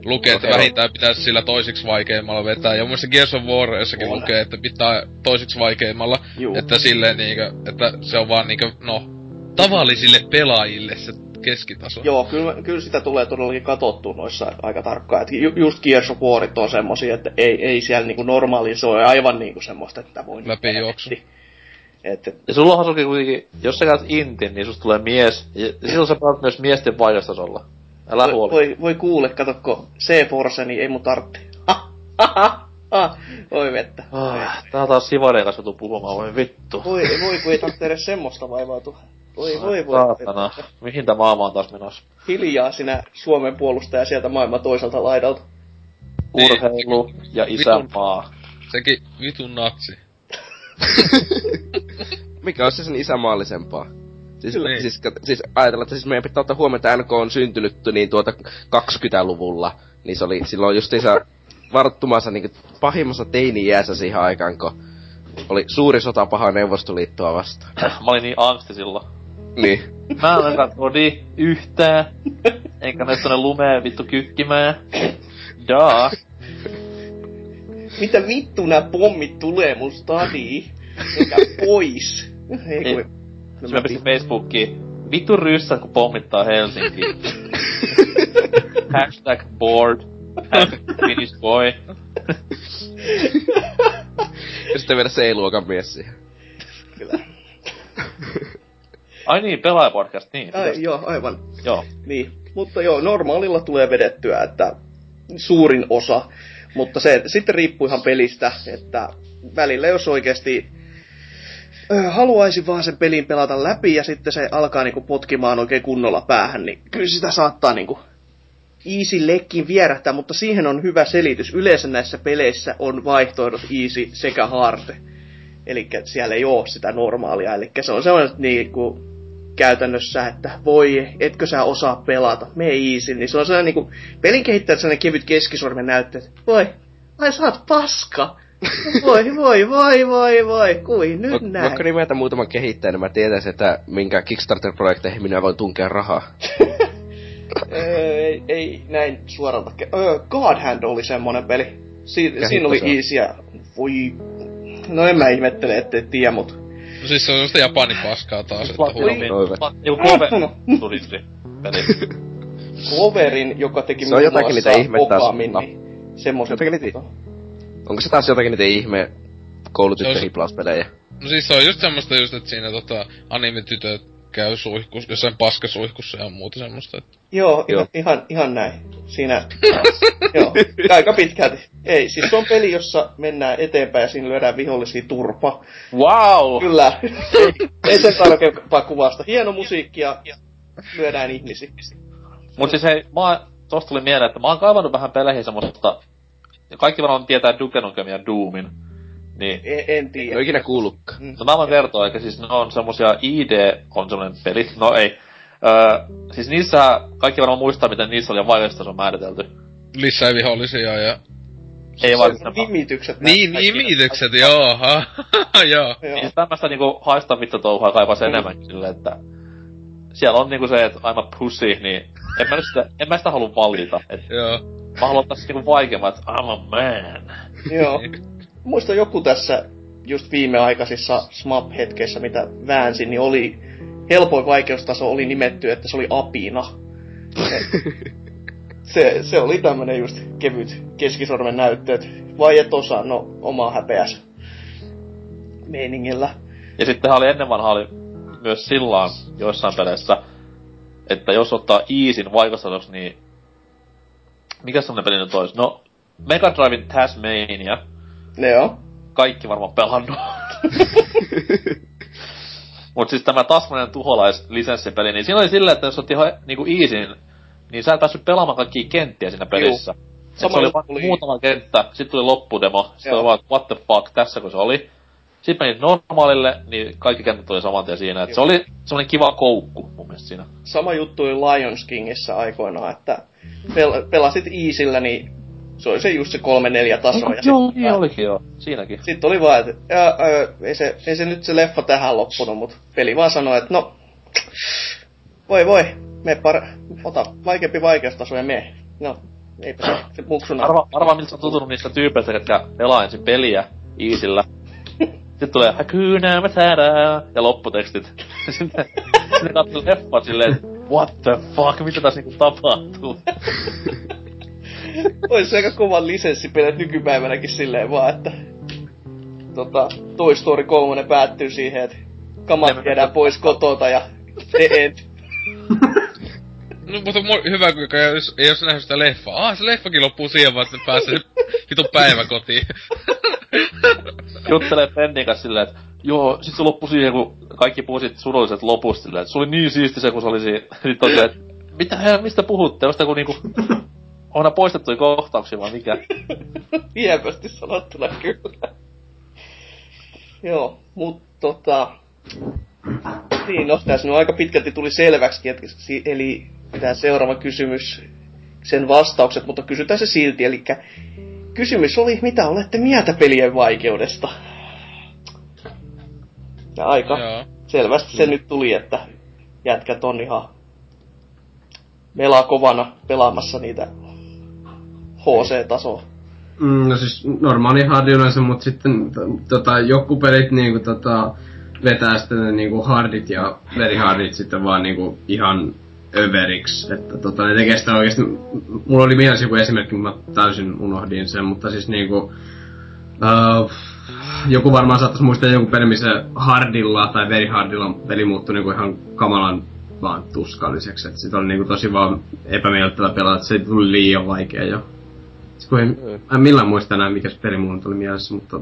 lukee, että vähintään pitäisi sillä toisiksi vaikeimmalla vetää. Ja mun mielestä Gears of War jossakin lukee, että pitää toisiksi vaikeimmalla, että silleen niinkö, että se on vaan niinkö, no, tavallisille pelaajille se keskitaso. Joo, kyllä sitä tulee todellakin katsottua noissa aika tarkkaan, että just Gears of Warit on semmosia, että ei siellä niinku normalisoi aivan niinku semmoista, että voi läpi juoksu. Ja sulla on Hasuki kuitenkin, jos sä käyt intin, niin susta tulee mies, ja silloin sä päätet myös miesten vaikeustasolla. Älä huoli. Voi kuule, katsokko C-Force, niin ei mun tartti. Voi vettä. Tää on taas Sivareen kanssa joutuu puhumaan, voi vittu. Voi kun ei tarvitse edes semmoista vaivautua. Voi. Mihin tää maailma on taas menossa? Hiljaa sinä Suomen puolustaja sieltä maailman toiselta laidalta. Urheilu ja isänmaa. Sekin vitun natsi. Mikä on se sen isänmaallisempaa? Siis ajatella, että siis meidän pitää ottaa huomioon, että NK on syntynyt niin 20-luvulla. Niin se oli silloin justiinsa varttumansa niin pahimmassa teini-iässä siihen aikaan, kun oli suuri sota pahaa Neuvostoliittoa vastaan. Mä olin niin angsti silloin. Niin. Mä en enää kodi yhtään. Enkä näe tonne lumeen vittu kykkimään. Jaa. Mitä vittu nää pommit tulee mun stadiin? Eikä pois. Ei. No, mä pistin Facebookiin. Vittu ryssät kun pommittaa Helsinkiin. Hashtag bored. Hashtag Finnish boy. Ja sitten vielä C-luokan mies siihen. Kyllä. Ai niin, pelaajapodcast, niin. Joo, aivan. Joo. Niin, mutta joo, normaalilla tulee vedettyä, että suurin osa. Mutta se sitten riippuu ihan pelistä, että välillä jos oikeasti haluaisin vaan sen pelin pelata läpi ja sitten se alkaa niinku potkimaan oikein kunnolla päähän, niin kyllä sitä saattaa niinku easy lekkiin vierähtää, mutta siihen on hyvä selitys. Yleensä näissä peleissä on vaihtoehdot easy sekä hard. Elikkä siellä ei oo sitä normaalia. Elikkä se on sellainen niinku käytännössä, että voi, etkö sä osaa pelata, mee easy. Niin se on sellainen niinku, pelin kehittäjät sellainen kevyt keskisormen näyttö, että voi, ai sä oot paska. Voi, kui nyt näin. Vaikka nimeltä muutaman kehittäjän, niin mä tietäisin, että minkä Kickstarter-projekteihin minä voin tunkea rahaa. Ei näin suoralta. God Hand oli semmonen peli. Siinä oli easyä. Voi. No en mä ihmettele, ettei tiedä, mut. No siis se on semmoista japani paskaa taas, että huomioon. Turisri. Cloverin, joka teki muun muassa Okamin. Semmoiset. Onko se taas jotakin niitä ihme koulutyttö hiplauspelejä? No siis se on just semmoista just, että siinä anime-tytöt käy suihkussa, jossain paskasuihkussa ja muuta semmoista. Joo. Ihan näin. Siinä. Joo, aika pitkälti. Ei, siis se on peli, jossa mennään eteenpäin ja siinä lyödään vihollisia turpa. Wow! Kyllä. Ei sen tarkempaa kuvasta. Hieno musiikki ja lyödään ihmisiä. Mut siis hei, tosta tuli mieleen, että mä oon kaivannut vähän peleihin semmoista. Kaikki varmaan tietää Duke Nukem ja Doomin. Niin. En tiedä. Ei ole ikinä kuullutkaan. No mä voin kertoa, eikä siis ne on semmosia ID on semmonen peli, no ei. Siis niissä kaikki varmaan muistaa, miten niissä oli vaikeustaso määritelty. Lisää vihollisia ja... Ei vaikuta. Nimitykset. Niin, nimitykset, jooha. Joo. Siis tämmöstä niinku haista vittu touhaa kaipaisi enemmän silleen, että... Siellä on niinku se, että I'm a pussy, niin... En mä sitä halua valita. Joo. Mä haluan tässä niinku vaikeammat, I'm a man. Joo. Muista joku tässä just viimeaikaisissa SMAP-hetkeissä, mitä väänsin, niin oli... Helpoin vaikeustaso oli nimetty, että se oli apina. Se oli tämmönen just kevyt keskisormen näyttö, et vai et osaa, no omaa häpeänsä meiningillä. Ja sittenhän oli ennen vanha oli myös sillaan joissain peleissä, että jos ottaa easyn vaikeustasoksi, niin... Mikäs semmonen peli nyt olis? No, Mega Driven Tasmania. Ne on. Kaikki varmaan pelannut. Mut siis tämä tasmainen tuholais-lisenssipeli, niin siinä oli silleen, että jos otti ihan niinku easyin, niin sä et päässyt pelaamaan kaikkia kenttiä siinä pelissä. Se oli vaan muutama kenttä, sit tuli loppudemo, sit oli vaan, what the fuck, tässä kun se oli. Sit menit normaalille, niin kaikki kentät oli samantien siinä, et se oli semmonen kiva koukku mun mielestä siinä. Sama juttu oli Lions Kingissä aikoinaan, että pelasit easyllä, niin se oli se just se 3-4 tasoa. Joo, niin olikin joo, siinäkin. Sit oli vaan, et ei se nyt se leffa tähän loppunut, mut peli vaan sanoi, et no, voi. Ota vaikeampi vaikeustaso ja mee. No, eipä se muksuna. Arvaa miltä sä tutunut niistä tyypeistä, ketkä pelaa ensin peliä easyllä. Sitten tulee Hakuna Matata ja lopputekstit. Sitten katsoi leffaa silleen, what the fuck, mitä tässä niinku tapahtuu? Ois aika kovan lisenssipelet nykypäivänäkin silleen vaan, että... Toy Story 3 päättyy siihen, että kamat viedään pois kotota ja teet. No, mutta hyvä, kuinka ei oo nähnyt sitä leffaa. Se leffakin loppuu siihen vaan, että pääsee vitun päivä kotiin. Juttelee Pennin kanssa silleen, että joo, sit se loppuu siihen, kun kaikki puhuu sit surulliset lopusta silleen, että se oli niin siisti se, kun se oli siinä. Sit on silleen, että mistä puhutte? Josta kun niinku... Onhan poistettuja kohtauksia vaan mikä? Hiepästi sanottuna kyllä. Joo, mut niin, no tässä nyt aika pitkälti tuli selväksi, että eli tämä seuraava kysymys, sen vastaukset, mutta kysytään se silti. Eli kysymys oli, mitä olette mieltä pelien vaikeudesta? Ja aika selvästi se nyt tuli, että jätkät on ihan melaa kovana pelaamassa niitä HC-tasoa. No siis normaali hardinaisen, mutta sitten joku pelit niinku vetää sitten ne niinku hardit ja very hardit sitten vaan niinku ihan överiksi, että ne tekee sitä oikeesti. Mulla oli mielessä joku esimerkki, mä täysin unohdin sen, mutta siis niinku joku varmaan saattaisi muistaa joku peli, missä hardilla tai very hardilla peli muuttui niinku ihan kamalan vaan tuskalliseksi, että sit oli niinku tosi vaan epämiellyttävä pelata, että se tuli liian vaikea jo. Sit kun en millään muista enää mikäs peli mulla tuli mielessä, mutta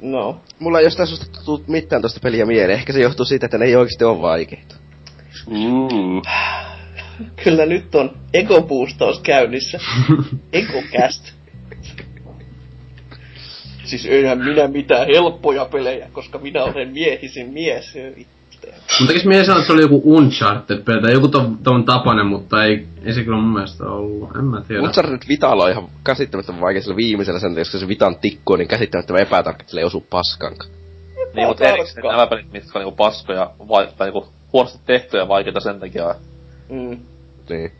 No. Mulla ei jostain susta tullut mitään tosta peliä mieleen. Ehkä se johtuu siitä, että ne ei oikeesti oo vaikeita. Kyllä nyt on ego-boostaus käynnissä. Ego-cast. Siis eihän minä mitään helppoja pelejä, koska minä olen miehisin mies. Mutta eiks mie sanoa, että se oli joku Uncharted-peli tai joku ton tapainen, mutta ei se kyllä mun mielestä ollu, en mä tiedä. Uncharted Vitalla on ihan käsittämättömän vaikea sillä viimeisellä sen, koska se Vitan tikku on niin käsittämättömän epätarkka, että sille ei osu paskankaan. Niin, mut erikseen nämä pelit, mitkä on niinku paskoja, tai niinku huonosti tehtyjä ja vaikeita sen takia. Niin.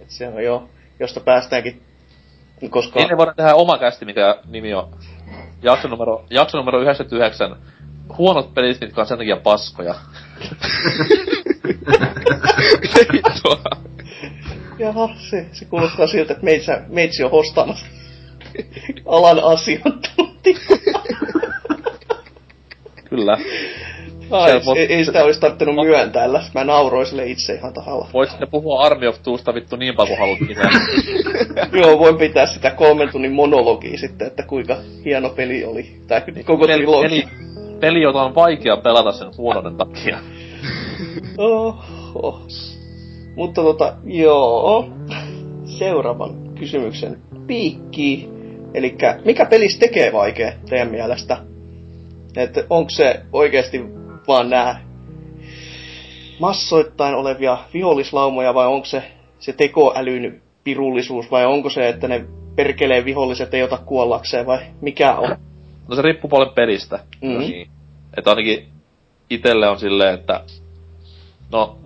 Et se on joo, josta päästäänkin, koska... Niin ne voidaan tehdä oma kästi, mikä nimi on. Jakso numero 99. Huonot pelit, mitkä on sen takia paskoja. Jaha, se kuulostaa siltä, että meitsi on hostamassa alan asiantuntija. Kyllä. Ei sitä olisi tarttunut myöntää, mä nauroin sille itse ihan tahalla. Voit ne puhua Army of Twosta vittu niin paljon, kun haluat pitää. Joo, voin pitää sitä 3 tunnin monologia sitten, että kuinka hieno peli oli. Tai koko trilogia. Peli, jota on vaikea pelata sen huonoiden takia. Oho. Mutta joo. Seuraavan kysymyksen piikki. Elikkä, mikä pelis tekee vaikea teidän mielestä? Et onko se oikeesti vaan nää massoittain olevia vihollislaumoja, vai onko se tekoälyn pirullisuus, vai onko se, että ne perkeleen viholliset ei ota kuollakseen, vai mikä on? No se riippuu paljon pelistä. Mm-hmm. Että ainakin itelle on silleen, että no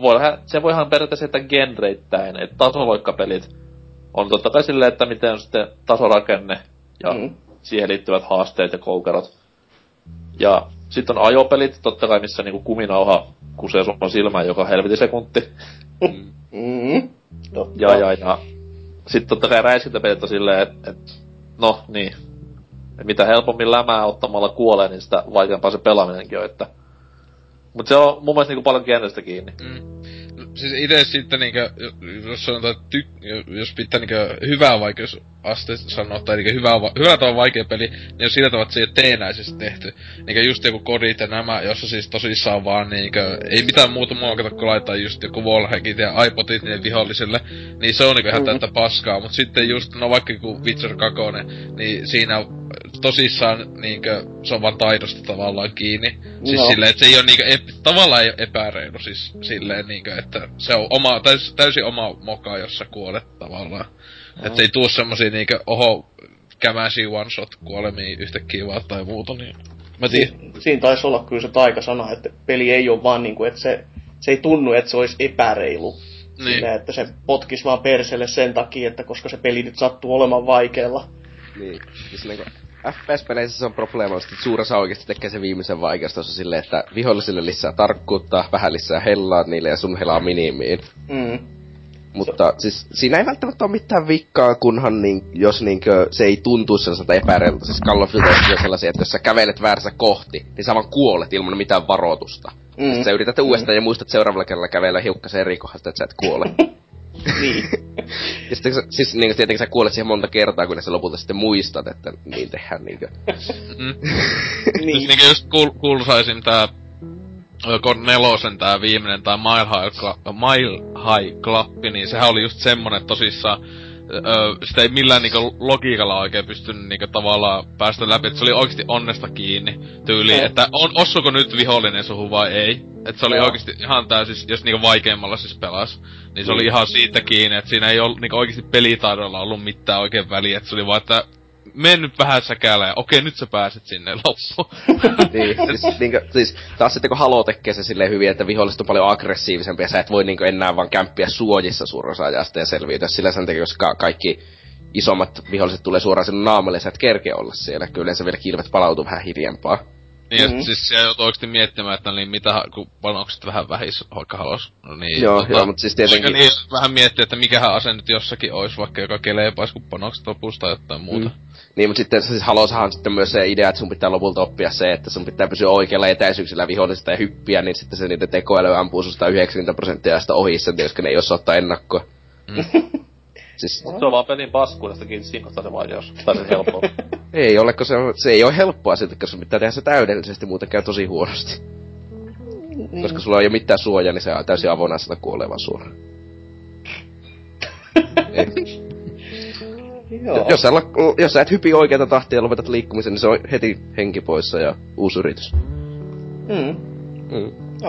se voi ihan periaatteessa heittää genreittäin, että tasoloikkapelit on totta kai silleen, että miten on sitten tasorakenne ja siihen liittyvät haasteet ja koukerot. Ja sitten on ajopelit, totta kai missä niinku kuminauha kusee sun silmään joka helvetin sekunti. Ja. Sitten totta kai räiskintäpelit on silleen, että no niin. Et mitä helpommin lämää ottamalla kuolee, niin sitä vaikeampaa se pelaaminenkin on, että... Mut se on mun mielestä niinku paljon genrestä kiinni. No, siis ite sitten niinkö, jos sanotaan, jos pitää niinkö hyvää vaikeusasteesta sanoa, tai niinkö hyvää on vaikea peli, niin on sillä tavalla, että se ei oo teenäisesti tehty. Niinkö just joku kodit ja nämä, jossa siis tosissaan vaan niinkö, ei mitään muuta muokata, kun laittaa just joku wallhackit ja iPodit niille vihollisille, niin se on niinkö ihan täyttä paskaa. Mut sitten just, no vaikka joku Witcher 2, niin siinä tosissaan niinkö, se on vaan taidosta tavallaan kiinni. Siis silleen, että se ei oo niinkö, tavallaan ei oo epäreilu, siis silleen niinkö, että se on oma, täysin oma moka, jossa kuolet tavallaan. Että ei tuu semmosia niinkö, oho, kämäsiä one-shot kuolemia yhtäkkiä vaan tai muuta, niin mä tiedän. Siinä taisi olla kyllä se taikasana, että peli ei oo vaan niinku, että se ei tunnu, että se olisi epäreilu. Niin. Silleen, että se potkis vaan perseelle sen takia, että koska se peli nyt sattuu olemaan vaikealla. Niin, silleen kun FPS-peleissä se on probleema, että suurassa oikeesti tekee se viimeisen vaikeustason silleen, että vihollisille lisää tarkkuutta, vähän lisää hellaa niille ja sun helaa minimiin. Mutta siis siinä ei välttämättä ole mitään vikkaa, kunhan jos niinkö se ei tuntuu sellaiselta epäreilta. Siis Call of Duty on sellaisia, että jos sä kävelet väärässä kohti, niin sä vaan kuolet ilman mitään varoitusta. Sitten sä yrität uudestaan ja muistat seuraavalla kerralla kävellä hiukkasen eri kohdasta, että sä et kuole. Niin. Ja sitten siis niinkö tietenkin sä kuolet siihen monta kertaa, kun sä lopulta sitten muistat, että niin tehdään niinkö. Niin. Niinkö just kuulsaisin tää Kod 4:n tää viimeinen, tää Mile High Club, niin sehän oli just semmonen, että tosissaan sitä ei millään niinku logiikalla oikein pystynyt niinku tavallaan päästä läpi, että se oli oikeesti onnesta kiinni tyyliin, että osuuko nyt vihollinen suhun vai ei. Että se oli oikeesti ihan täysin, jos niinku vaikeimmalla siis pelas, niin se oli ihan siitä kiinni, että siinä ei ollut niinku oikeesti pelitaidolla ollut mitään oikein väliä, että se oli vaan, että mene nyt vähän säkälään, okei nyt sä pääset sinne loppuun. Niin, siis taas sitten kun Halo tekee se silleen hyvin, että viholliset on paljon aggressiivisempi ja sä et voi niinku enää vaan kämppiä suojissa suurosaajasta ja selviytyä sillä sen takia, koska kaikki isommat viholliset tulee suoraan sinun naamalle ja sä et kerkeä olla siellä, kun yleensä vielä kilvet palautuu vähän hiljempaa. Niin, ja siis siellä joutuu oikeesti miettimään, että niin mitä, kun panokset vähän vähissä, vaikka halos. Niin, joo, mutta siis tietenkin... Niin, vähän miettiä, että mikähän ase nyt jossakin ois, vaikka joka keleipaisi, kun panokset lopusta tai jotain muuta. Niin, mutta sitten siis halosahan sitten myös se idea, että sun pitää lopulta oppia se, että sun pitää pysyä oikealla etäisyyksillä vihollisista ja hyppiä, niin sitten se niiden tekoäly ampuu susta 90% ajasta ohi sen, jos ne ei osaa ottaa ennakkoa. Siis... Se on vaan pelin paskuudestakin sinkosta se vaikeus, tai sen helppoa. Ei ole, se ei ole helppoa siltä, koska sun pitää tehdä se täydellisesti, muuten käy tosi huonosti. Koska sulla ei ole mitään suojaa, niin se on täysin avonaan sitä kuolevaa suoraan. Jos sä et hypi oikeata tahtia ja lopetat liikkumisen, niin se on heti henki poissa ja uusi yritys.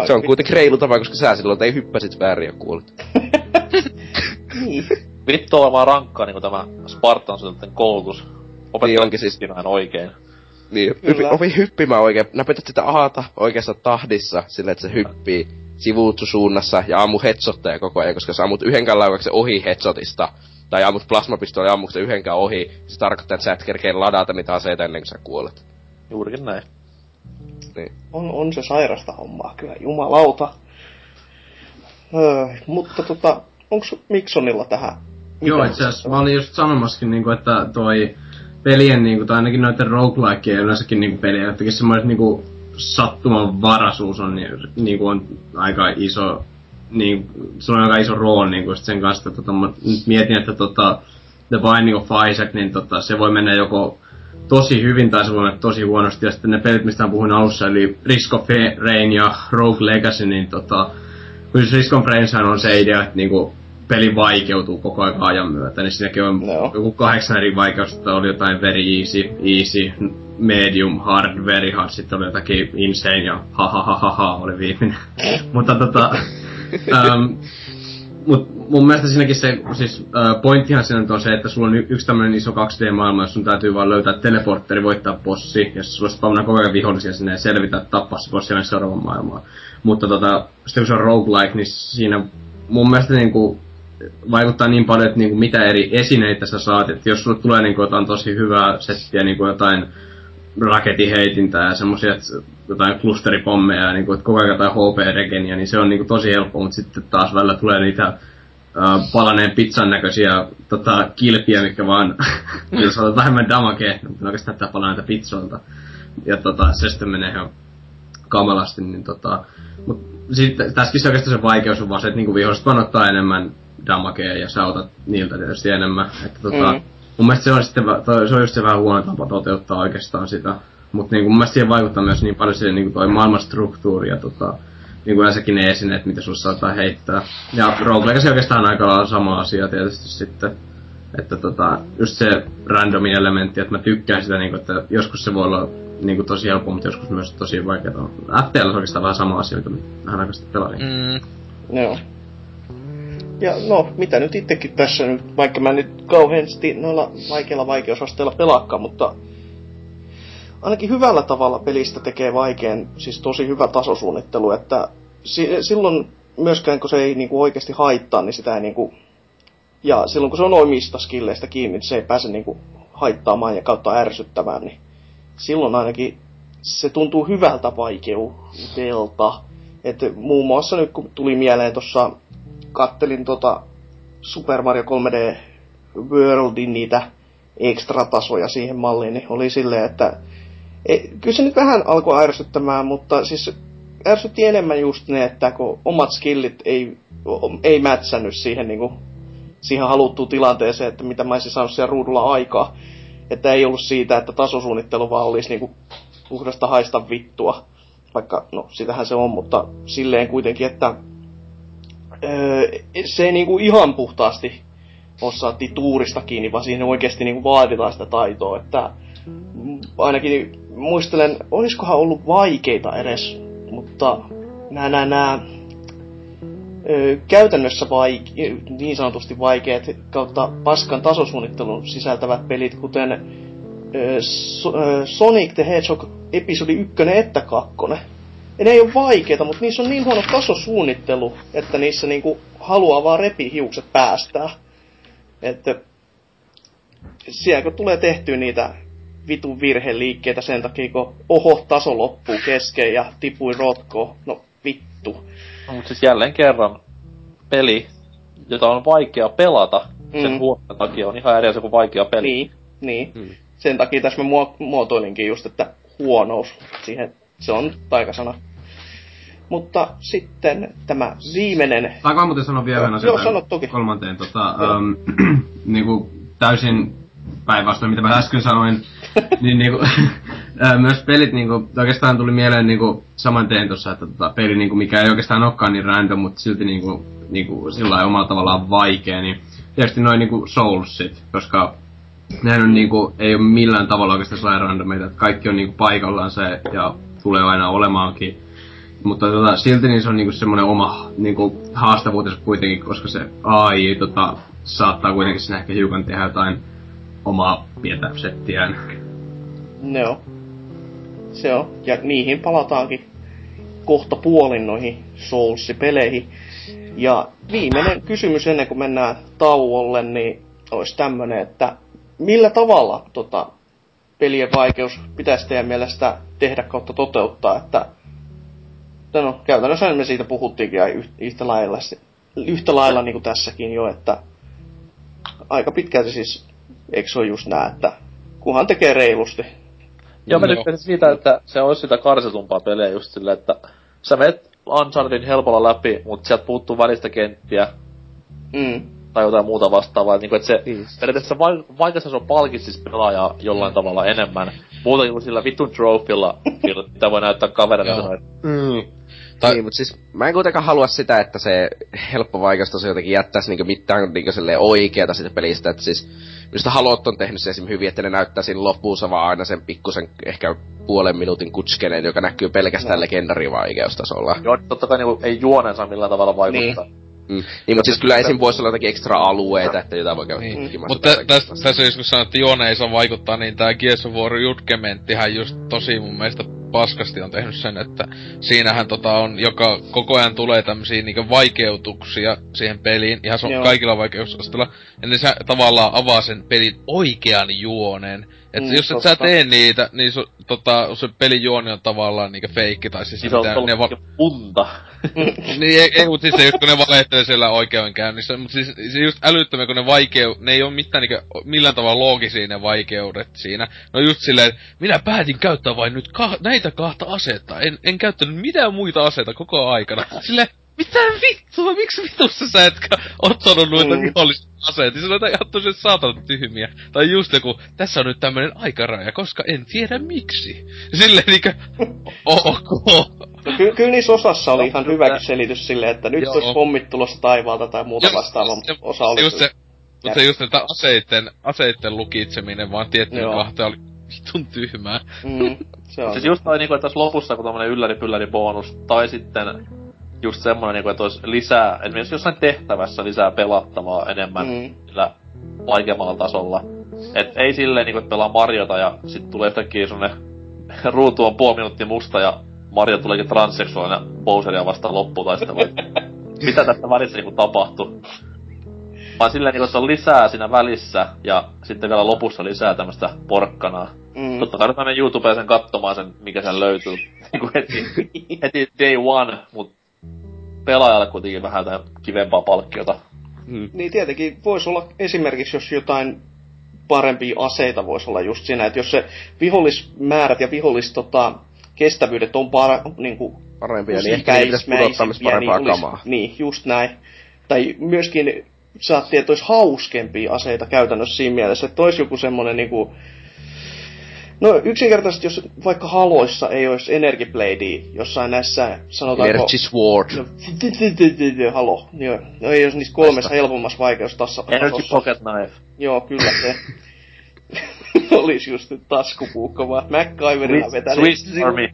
Se on kuitenkin reilu tapa, koska sä silloin ei hyppäsit väärin ja kuolit. Niin. Vittu on vaan rankkaa niinku tämä Spartan-sotilaiden koulutus. Opettaa hyppimään oikein. Niin, opi hyppimään oikein. Näpytät sitä aata oikeassa tahdissa, silleen että se hyppii sivuutsusuunnassa ja ammu headshotteja koko ajan, koska sä ammut yhdenkään laukauksen ohi headshotista. Tai ammut plasmapistoolin ammuksen yhdenkään ohi, se tarkoittaa, että sä et kerkee ladata niitä aseita ennen kuin sä kuolet. Juurikin näin. Niin. On se sairasta hommaa kyllä, jumalauta. Mutta onks Miksonilla tähän? Joo, itseasiassa mä olin just sanomassakin niinku, että toi pelien niinku, tai ainakin noiden roguelikeja ja yleensäkin niinku pelien, jotenkin semmoiset niinku sattumanvaraisuus on niinku on aika iso, niin se on aika iso rooli niinku sen kanssa, että mä nyt mietin, että The Binding of Isaac, niin se voi mennä joko tosi hyvin tai se voi mennä tosi huonosti, ja sitten ne pelit, mistä mä puhuin alussa, eli Risk of Rain ja Rogue Legacy, niin kun Risk of Rain on se idea, että niinku peli vaikeutuu koko ajan myötä, niin siinäkin on joku 8 eri vaikeusta, oli jotain very easy, medium, hard, very hard, sitten oli jotakin insane ja ha ha ha ha oli viimeinen. Mutta Mut mun mielestä siinäkin se, siis pointtihan siinä on se, että sulla on yksi tämmönen iso 2D-maailma, jos sun täytyy vaan löytää teleportteri, voittaa bossi, ja sulla spavnaa koko ajan vihollisia sinne ja selvitä, tappaa se bossi ja mennä seuraavaan maailmaan. Mutta sitten kun se on roguelike, niin siinä mun mielestä niinku vaikuttaa niin paljon, että niinku mitä eri esineitä sä saat, että jos sulle tulee niinku jotain tosi hyvää settiä, niinku jotain raketiheitintää ja semmosia, jotain klusteripommeja ja niinku, koko ajan jotain HP-regeniä, niin se on niinku tosi helppo, mutta sitten taas välillä tulee niitä palaneen pizzan näköisiä kilpiä, mitkä vaan, jos otat vähemmän damagea, mutta oikeastaan tää palaa näitä pizzolta. Ja se sitten menee ihan kamalasti, niin mut sitten tässäkin se oikeastaan se vaikeus on vaan se, että niinku viholliset vaan ottaa enemmän damagea ja sä otat niiltä tietysti enemmän, että mun mielestä se on sitten, se on just se vähän huono tapa toteuttaa oikeastaan sitä. Mut niinku mun mielestä siihen vaikuttaa myös niin paljon siihen niinku toi maailman struktuuri ja niinku yleensäkin ne esineet, mitä sulle saattaa heittää. Ja Rogue Legacy oikeastaan aika lailla sama asia tietysti sitten. Että just se randomin elementti, että mä tykkään sitä niinku, että joskus se voi olla niinku tosi helppo, mutta joskus myös tosi vaikeeta. FTL on oikeastaan vähän sama asia, mitä vähän aikaa sitten pelasin. Joo. Ja no, mitä nyt itsekin tässä nyt, vaikka mä nyt kauheasti noilla vaikeilla vaikeusasteilla pelaakaan, mutta ainakin hyvällä tavalla pelistä tekee vaikean, siis tosi hyvä tasosuunnittelu, että silloin myöskään kun se ei niinku oikeasti haittaa, niin sitä ei niinku, ja silloin kun se on omista skilleistä kiinni, niin se ei pääse niinku haittaamaan ja kautta ärsyttämään, niin silloin ainakin se tuntuu hyvältä vaikeudelta. Että muun muassa nyt kun tuli mieleen tuossa, kattelin Super Mario 3D Worldin niitä ekstratasoja siihen malliin, niin oli silleen, että kyllä se nyt vähän alkoi ärsyttämään, mutta siis ärsytti enemmän just ne, että kun omat skillit ei mätsännyt siihen, niinku, siihen haluttuun tilanteeseen, että mitä mä olisin saanut siellä ruudulla aikaa. Että ei ollut siitä, että tasosuunnittelu vaan olisi niinku puhdasta haista vittua, vaikka no sitähän se on, mutta silleen kuitenkin, että se ei niinku ihan puhtaasti osaa tuurista kiinni, vaan siihen oikeasti niinku vaaditaan sitä taitoa, että ainakin muistelen, olisikohan ollut vaikeita edes, mutta nämä käytännössä niin sanotusti vaikeat kautta paskan tasosuunnittelun sisältävät pelit, kuten Sonic the Hedgehog episodi 1 että 2. Ne ei ole vaikeita, mutta niissä on niin huono tasosuunnittelu, että niissä niinku haluaa vaan repi hiukset päästää. Että siellä kun tulee tehtyä niitä vitun virheliikkeitä sen takia, kun oho, taso loppuu kesken ja tipuin rotkoon, no vittu. No, mutta siis jälleen kerran peli, jota on vaikea pelata, sen huonon takia on ihan eri asia kuin vaikea peli. Niin. Sen takia tässä mä muotoilinkin just, että huonous siihen, se on taikasana. Mutta sitten tämä viimeinen... Saanko muuten sanoa vielä aina sen kolmanteen niinku täysin päinvastoin, mitä mä äsken sanoin. Niin niinku myös pelit niinku oikeastaan tuli mieleen niinku saman tein tuossa, että peli niinku mikä ei oikeastaan olekaan niin random, mutta silti niinku sillain omalla tavallaan vaikea, niin tietysti noin niinku soulsit, koska nehän on niinku, ei oo millään tavalla oikeastaan sellainen randomeita, että kaikki on niinku paikallaan se ja tulee aina olemaankin. Mutta silti niin se on niinku semmonen oma niinku haastavuutensa kuitenkin, koska se AI saattaa kuitenkin sinne ehkä hiukan tehdä jotain omaa pientä settiään. No. Se on. Ja niihin palataankin kohta puolin noihin Souls-peleihin. Ja viimeinen kysymys ennen kuin mennään tauolle, niin olisi tämmönen, että millä tavalla pelien vaikeus pitäisi teidän mielestä tehdä kautta toteuttaa, että no, käytännössä me siitä puhuttiinkin yhtä lailla niin kuin tässäkin jo, että aika pitkälti siis, eikö se ole just nää, että kunhan tekee reilusti. Joo, mä tykkään siitä, että se olisi sitä karsetumpaa pelejä just silleen, että sä menet Unchartedin helpolla läpi, mutta sieltä puuttuu välistä kenttiä. Tai jotain muuta vastaavaa, että se periaatteessa vaikeassa se on palkitsis pelaajaa jollain tavalla enemmän. Muutenkin kuin sillä vitun trofilla, mitä voi näyttää kaverille. Niin, mut siis mä en kuitenkaan halua sitä, että se helppo vaikeus tosiaan jotenkin jättäisi niinku mitään niinku silleen oikeeta siitä pelistä, että siis mistä Halot on tehnyt se esimerkiksi hyvin, että ne näyttää siinä lopussa vaan aina sen pikkusen ehkä puolen minuutin kutskeneen, joka näkyy pelkästään legendarivaikeustasolla. Joo, totta kai niinku ei juonensa millään tavalla vaikuttaa. Niin, mutta siis kyllä esim. Voisi olla jotakin ekstra alueita, että jotain voi käydä tutkimassa. Mutta tässä kun sanoo, että juone ei saa vaikuttaa, niin tää Gears of War Judgmenttihän just tosi mun mielestä paskasti on tehnyt sen, että siinähän on, joka koko ajan tulee tämmösiä niinku vaikeutuksia siihen peliin, ihan se on kaikilla vaikeusasteilla, ja niin sä tavallaan avaa sen pelin oikean juoneen. Et jos et sä tee niitä, niin se pelin juoni on tavallaan niinku feikki, tai siis mitään ne punta. Niin ei mut siis se just kun ne valehtelee siellä oikeudenkäynnissä, mut siis se just älyttömiä kun ne ei oo mitään niinku millään tavalla loogisia ne vaikeudet siinä. No just silleen, minä päätin käyttää vain nyt näitä kahta asetta, en käyttänyt mitään muita asetta koko aikana. Silleen, mitä vittua, miksi vitussa sä etkä ottanut noita vihollisia aseita? Niin se on ihan tosiaan saatanan tyhmiä. Tai just joku, tässä on nyt tämmönen aikaraja, koska en tiedä miksi. Silleen niinkö, Kyllä niissä osassa oli ihan hyväkin selitys silleen, että nyt olisi pommit tulossa taivaalta tai muuta vastaavaa, mutta osa oli... Mutta just näitä aseitten lukitseminen vaan tiettyyn kahteen oli vitun tyhmää. Se on. Siis just toi niinku, että tässä lopussa kun tommonen ylläri-pylläri bonus, tai sitten... Just semmonen niinku, että ois lisää, esimerkiksi jossain tehtävässä lisää pelattavaa enemmän sillä vaikeammalla tasolla. Et ei silleen niinku, että pelaa Mariota ja sit tulee yhtäkkiä semmonen ruutu on puoli minuuttia musta ja Mario tuleekin transseksuaalinen Bowseria vastaan loppuun taistelu. Mitä tässä välissä niinku tapahtuu? Vaan silleen niinku, että se on lisää siinä välissä ja sitten vielä lopussa lisää tämmöstä porkkanaa. Totta kai nyt mä menen YouTubeen sen katsomaan sen, mikä sen löytyy. Niinku heti day one, mut pelaajalle kuitenkin vähän jotain kivempaa palkkiota. Niin tietenkin vois olla esimerkiksi, jos jotain parempia aseita voisi olla just siinä, että jos se vihollismäärät ja viholliskestävyydet on niinku parempia, niin ehkä ei pitäisi pudottamis parempaa kamaa. Niin, just näin. Tai myöskin saattiin, että olisi hauskempia aseita käytännössä siinä mielessä, että olisi joku semmonen niinku... No yksinkertaisesti, jos vaikka Haloissa ei olisi Energy Bladea, jossain näissä sanotaanko... Energy Sword. No, Halo. No ei olisi niissä kolmessa helpommassa vaikeustasossa. Energy Pocket Knife. Joo, kyllä se. Olis just nyt taskupuukko vaan. MacGyverilla vetää... Swiss Army.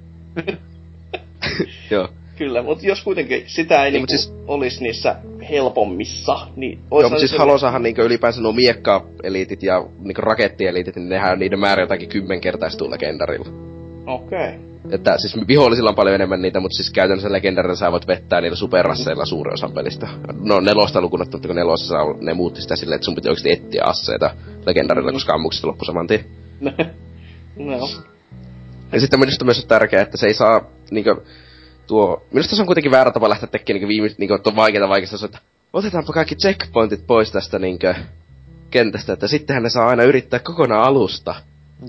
Joo. Kyllä, mut jos kuitenkin sitä ei niinku siis, olis niissä helpommissa, niin... Joo, mut siis Halosahan niinku ylipäänsä nuo miekka-eliitit ja niinku rakettieliitit, niin nehän niiden määrä jotakin 10-kertaistuu legendarilla. Okei. Että siis vihollisilla on paljon enemmän niitä, mut siis käytännössä legendarilla sä voit vettää niillä superasseilla suurin osan pelistä. No nelosta lukunottamatta, kun nelosessa ne muutti sitä silleen, että sun piti oikeesti etsiä asseita legendarilla, koska ammuksista loppu saman tien. No. Ja sitten minusta myös on tärkeää, että se ei saa niinku... Minusta se on kuitenkin väärä tapa lähteä tekemään niinku viimeistä, niinku on vaikeasta, että otetaanpa kaikki checkpointit pois tästä niinku kentästä, että sittenhän ne saa aina yrittää kokonaan alusta.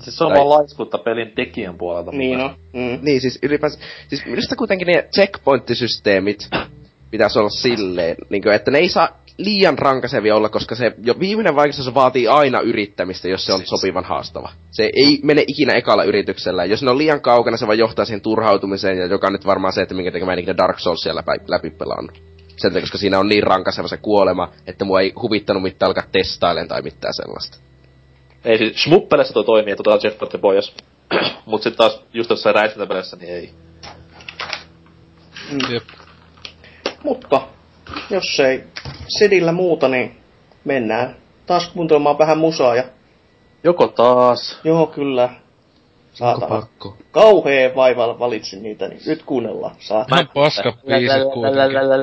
Siis se on vaan laiskuutta pelin tekijän puolelta. Niin on. Niin siis ylipäänsä, siis minusta kuitenkin ne checkpointtisysteemit pitäisi olla silleen, niinku, että ne ei saa liian rankasevia olla, koska se jo viimeinen vaikeus vaatii aina yrittämistä, jos se on sopivan haastava. Se ei mene ikinä ekalla yrityksellä. Jos ne on liian kaukana, se vaan johtaa siihen turhautumiseen, ja joka on nyt varmaan se, että minkä tekemään ikinä Dark Soulsia läpi pelannut. Sen takia, koska siinä on niin rankaseva se kuolema, että mua ei huvittanut mitään alkaa testailen tai mitään sellaista. Ei siis, Schmuppelessä tuo toimii, että otetaan checkpointti pois. Mut sit taas just jossain räiskintäpelissä, niin ei. Jep. Mutta... Jos ei sedillä muuta, niin mennään taas kuuntelemaan vähän musaa ja... Joko taas? Joo, kyllä. Saatana. Kauheen vaivalla valitsin niitä, niin nyt kuunnellaan. Saatana. Mä paska biisit kuitenkin.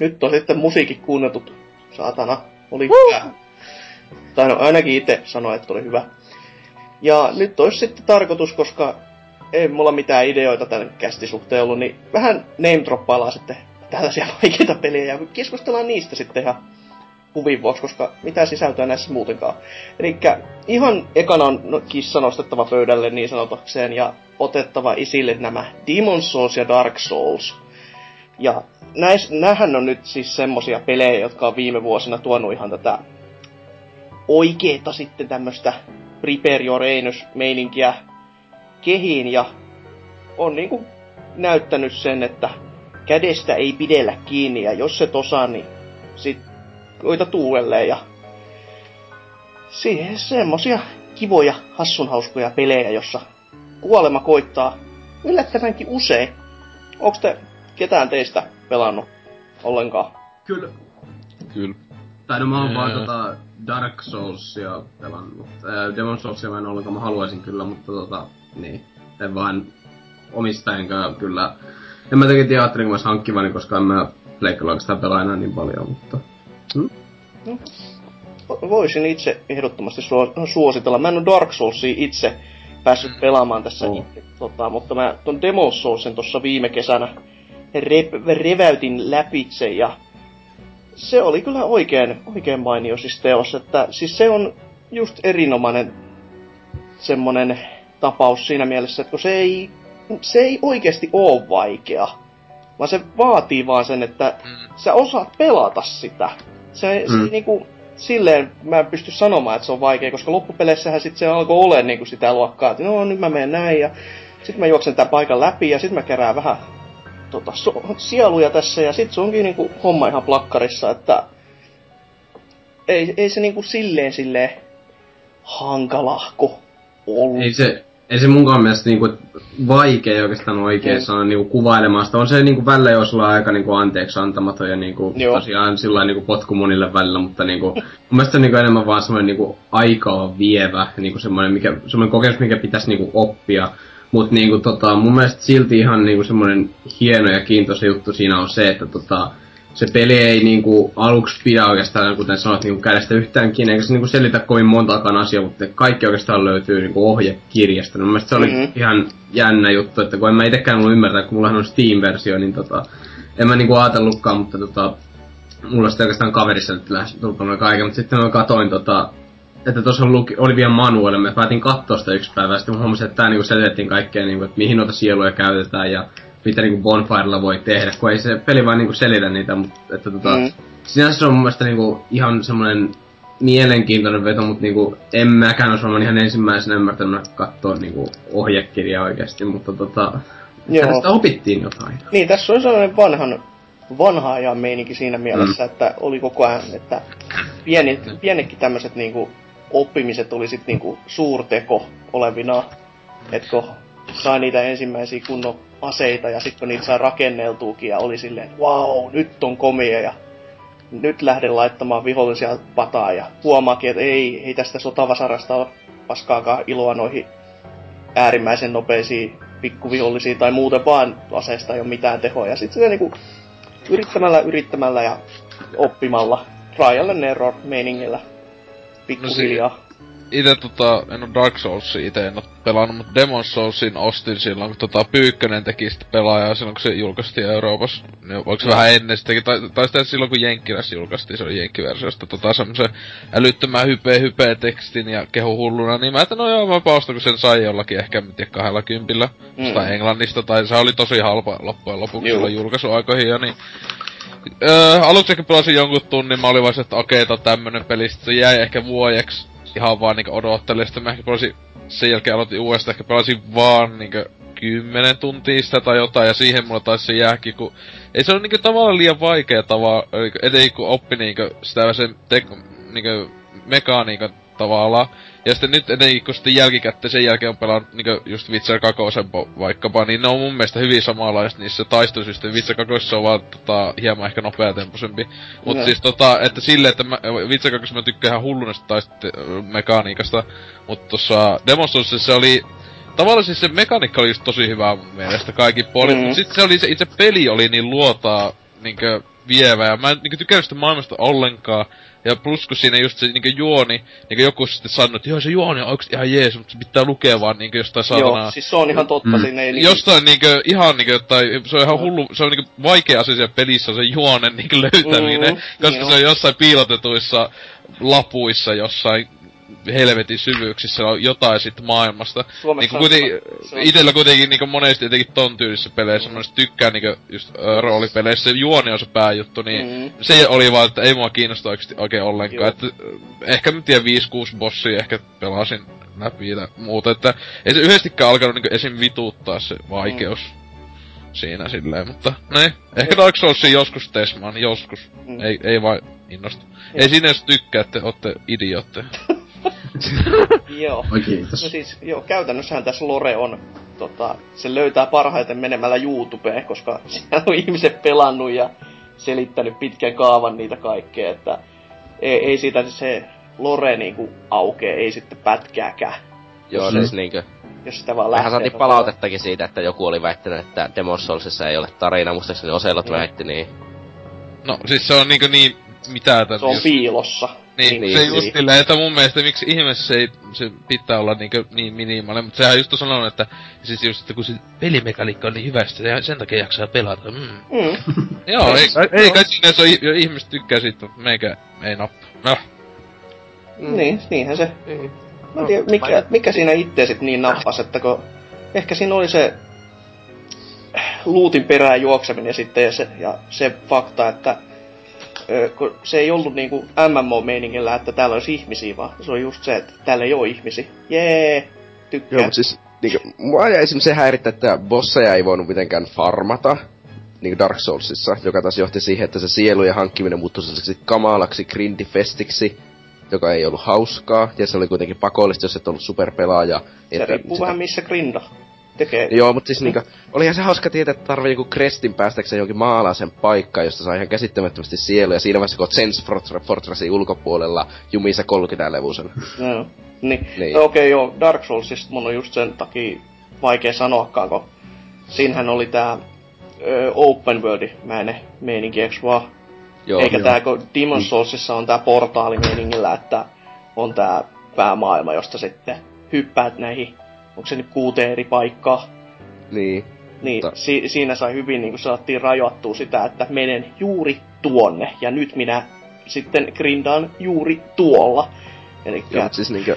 Nyt on sitten musiikin kuunneltu. Saatana, oli hyvä. Tai no, ainakin itse sanoi, että oli hyvä. Ja nyt olisi sitten tarkoitus, koska ei mulla mitään ideoita tämän kästisuhteen ollut, niin vähän name-droppaillaan sitten tällaisia vaikeita pelejä ja keskustellaan niistä sitten ihan huvin vuoksi, koska mitä sisältöä näissä muutenkaan. Elikkä ihan ekana on kissa nostettava pöydälle niin sanotakseen ja otettava esille nämä Demon Souls ja Dark Souls. Ja näähän on nyt siis semmosia pelejä, jotka on viime vuosina tuonut ihan tätä oikeeta sitten tämmöstä Prepare Your Anus-meininkiä kehiin ja on niinku näyttänyt sen, että kädestä ei pidellä kiinni ja jos et osaa, niin sit koita uudelleen ja siihen semmosia kivoja, hassunhauskoja pelejä, jossa kuolema koittaa yllättävänkin usein. Onks te ketään teistä pelannut ollenkaan? Kyllä. Tai no mä oon vaan Dark Soulsia pelannut. Demon Soulsia mä en ollenkaan, mä haluaisin kyllä, mutta niin. En vaan omista enkä kyllä. En mä tekin tiedä, ajattelin kun mä ois hankkivani, koska en mä leikkalla oikeastaan pelaa enää niin paljon, mutta... No, voisin itse ehdottomasti suositella. Mä en ole Dark Soulsia itse päässyt pelaamaan tässä, mutta mä ton Demon Soulsin tossa viime kesänä reväytin läpitse ja se oli kyllä oikein mainio siis teos, että siis se on just erinomainen semmonen tapaus siinä mielessä, että kun se ei oikeesti oo vaikea, vaan se vaatii vaan sen, että sä osaat pelata sitä. Se niinku, silleen mä en pysty sanomaan, että se on vaikea, koska loppupeleissähän sit se alkoi olemaan niinku sitä luokkaa, että no nyt mä menen näin ja sit mä juoksen tän paikan läpi ja sit mä kerään vähän sieluja tässä ja sit se onkin niinku homma ihan plakkarissa, että ei se niinku silleen hankalahko ollut. Ei se munkaan mielestä niinku vaikea oikeastaan oikein sanoa niinku kuvailemaan sitä. On se niinku välillä jos ollaan aika niinku anteeksi antamaton ja niinku tosiaan sillain niinku potku monille välillä, mutta niinku mun mielestä se on niinku enemmän vaan semmoinen niinku aikaa vievä, niinku semmoinen kokemus mikä pitäisi niinku oppia. Mut niinku mun mielestä silti ihan niinku semmoinen hieno ja kiintoisa juttu siinä on se, että se peli ei niinku aluksi pidä oikeastaan, kuten sanot, niinku kädestä yhtäänkin, eikä se niinku selitä kovin montaakaan asiaa, mutta kaikki oikeastaan löytyy niinku ohjekirjasta. No, mun mielestä se oli ihan jännä juttu, että kun en mä itekään ollut ymmärtää, kun mullahan on Steam-versio, niin en mä niinku ajatellutkaan, mutta mulla sitten oikeastaan kaverissa nyt tullut kaiken, mutta sitten mä katoin että tuossa oli vielä manuaali, mä päätin katsoa sitä yksi päivä, ja sitten mä huomasin, että tää niinku selitettiin kaikkea, niinku, että mihin noita sieluja käytetään, ja mitä niinku bonfirella voi tehdä, kun ei se peli vaan niinku selitä niitä, mutta että sinänsä se on mun mielestä niinku ihan semmonen mielenkiintoinen veto, mutta niinku en mäkään ois varmaan ihan ensimmäisenä ymmärtänyt kattoo niinku ohjekirjaa oikeesti, mutta tästä opittiin jotain. Niin, tässä on sellainen vanha ajan meininki siinä mielessä, että oli koko ajan, että pienetkin tämmöset niinku oppimiset oli sit niinku suurteko olevina, etkö sai niitä ensimmäisiä kunnon aseita ja sitten kun niitä sai rakenneltuukin ja oli silleen, että wow, nyt on komea ja nyt lähden laittamaan vihollisia pataa ja huomaakin, että ei tästä sotavasarasta ole paskaakaan iloa noihin äärimmäisen nopeisiin pikkuvihollisiin tai muuten vaan aseesta ei ole mitään tehoa ja sitten sitä niinku yrittämällä ja oppimalla trial and error meiningillä pikkuhiljaa. No ite en oo Dark Soulsia ite en oo pelannut, mut Demon Soulsin ostin silloin, kun Pyykkönen teki sitä pelaajaa silloin, kun se julkaistiin Euroopassa. Oliko se vähän ennen sitäkin, tai sitä silloin, kun Jenkkilässä julkaistiin, se oli Jenkkiversiosta, semmosen älyttömän hype-tekstin ja kehuhulluna, niin mä ajattelin, no joo, mä paustan, kun sen sai jollakin ehkä, mä tiedä, 20 tai Englannista, tai se oli tosi halpa loppujen lopuksi silloin julkaisuaikoihin ja niin. Aluksikin pelasin jonkun tunnin, mä olin vaan se, että akeeta tämmönen peli, sit se jäi ehkä vuodeksi. Ihan vaan niinku odottelin, sitten mä ehkä pelasin, sen jälkeen aloitin uudestaan, ehkä pelasin vaan niinku 10 tuntia sitä tai jotain, ja siihen mulla taisi se jääkin, kun... Ei se ole niinku tavallaan liian vaikea etenkin kun oppi niinku sitä sen niinku mekaniikan tavallaan. Ja sitten nyt etenkin kun sitten jälkikäteen sen jälkeen on pelannut niinku just Witcher 2 vaikkapa, niin ne on mun mielestä hyvin samanlaista niissä taistelusysteemissä. Witcher 2 on vaan hieman ehkä nopeatempoisempi. Mut siis että silleen, että Witcher 2 mä tykkään ihan hullunesta taistelumekaniikasta. Mut tossa Demon Soulsissa se oli... Tavallaan siis se mekaniikka oli just tosi hyvää mun mielestä kaikin puolin, mut sit se oli se itse peli oli niin luotaa niinkö... vievää. Mä en niin tykännyt sitä maailmasta ollenkaan. Ja plus kun siinä just se niin juoni, niin joku sitten sanoi, että joo se juoni on ihan jees, mutta se pitää lukea vaan niin jostain satanaa. Joo, siis se on ihan totta siinä. Ei, niin jostain niin kuin, ihan niin kuin, tai se on ihan hullu, se on niin kuin, vaikea asia siellä pelissä se juonen niin kuin, löytäminen, koska se on jossain piilotetuissa lapuissa jossain helvetin syvyyksissä on jotain sit maailmasta. Niinku itellä kuitenkin niinku monesti etenkin ton tyylissä peleissä mä tykkään niinku just roolipeleissä juoni on se pääjuttu, niin se oli vaan, että ei mua kiinnosta oikein ollenkaan. Että ehkä mä tiedän 5-6 bossia ehkä pelasin läpi ja muuta, että ei se yhdestikään alkanut niinku esim vituuttaa se vaikeus siinä silleen, mutta näin. Ehkä Dark Soulsia joskus tesmaan, joskus. Ei vaan innosta. Ei siinä jos tykkää, että ootte idiootteja. Joo. No siis, joo, käytännössähän tässä lore on, se löytää parhaiten menemällä YouTubeen, koska siellä on ihmiset pelannut ja selittänyt pitkän kaavan niitä kaikkea, että ei siitä se lore niinku aukee, ei sitten pätkääkään. Joo, siis niinkö. Jos sitä vaan lähtee. Mehän saatiin palautettakin siitä, että joku oli väittänyt, että Demon's Soulsissa ei ole tarina, muistaakseni Oselot väitti, niin. No, siis se on niinku niin, mitä se on just piilossa. Niin, se just silleen, että mun mielestä miksi ihmeessä se pitää olla niin minimaalinen, mutta sehän just on sanonut, että siis just, että kun se pelimekaniikka on niin hyvä, ja sen takia jaksaa pelata. Joo, ei kai siinä se on, ihmiset tykkää siitä, mutta meikä ei nappa. Niin, niinhän se. Mä en tiedä, mikä siinä itse sit niin nappas, että kun ehkä siinä oli se luutin perään juokseminen sitten ja se fakta, että kun se ei ollut niinku MMO-meiningillä, että täällä olisi ihmisiä, vaan se on just se, että täällä ei oo ihmisiä. Jee, tykkää. Joo, mut siis, niinku, mua jäi esimerkiksi se häirittää, että bosseja ei voinut mitenkään farmata, niinku Dark Soulsissa, joka taas johti siihen, että se sielujen hankkiminen muuttui sellaiseksi kamalaksi grindifestiksi, joka ei ollut hauskaa, ja se oli kuitenkin pakollista, jos et ollut superpelaaja. Se riippuu vähän missä grinda tekee. Joo, mut siis niinku, olihan se hauska tietää, että tarvii joku crestin päästäkseen johonkin maalaisen paikkaan, josta saa ihan käsittämättömästi sielu, ja siinä vaiheessa, kun oot Sense Fortressin ulkopuolella jumissa 30-levusena. Joo, niin. Okei, joo, Dark Soulsista mun on just sen takia vaikea sanoakaan, kun siinähän oli tää Open World meininki, eiks vaan? Joo, eikä tää, kun Demon's Soulsissa on tää portaali meiningillä, että on tää päämaailma, josta sitten hyppäät näihin. Onko se nyt 6 eri paikkaa? Niin. Siinä sai hyvin, niin kun saattiin rajoittua sitä, että menen juuri tuonne, ja nyt minä sitten grindaan juuri tuolla. Elikkä joo, siis niinkö,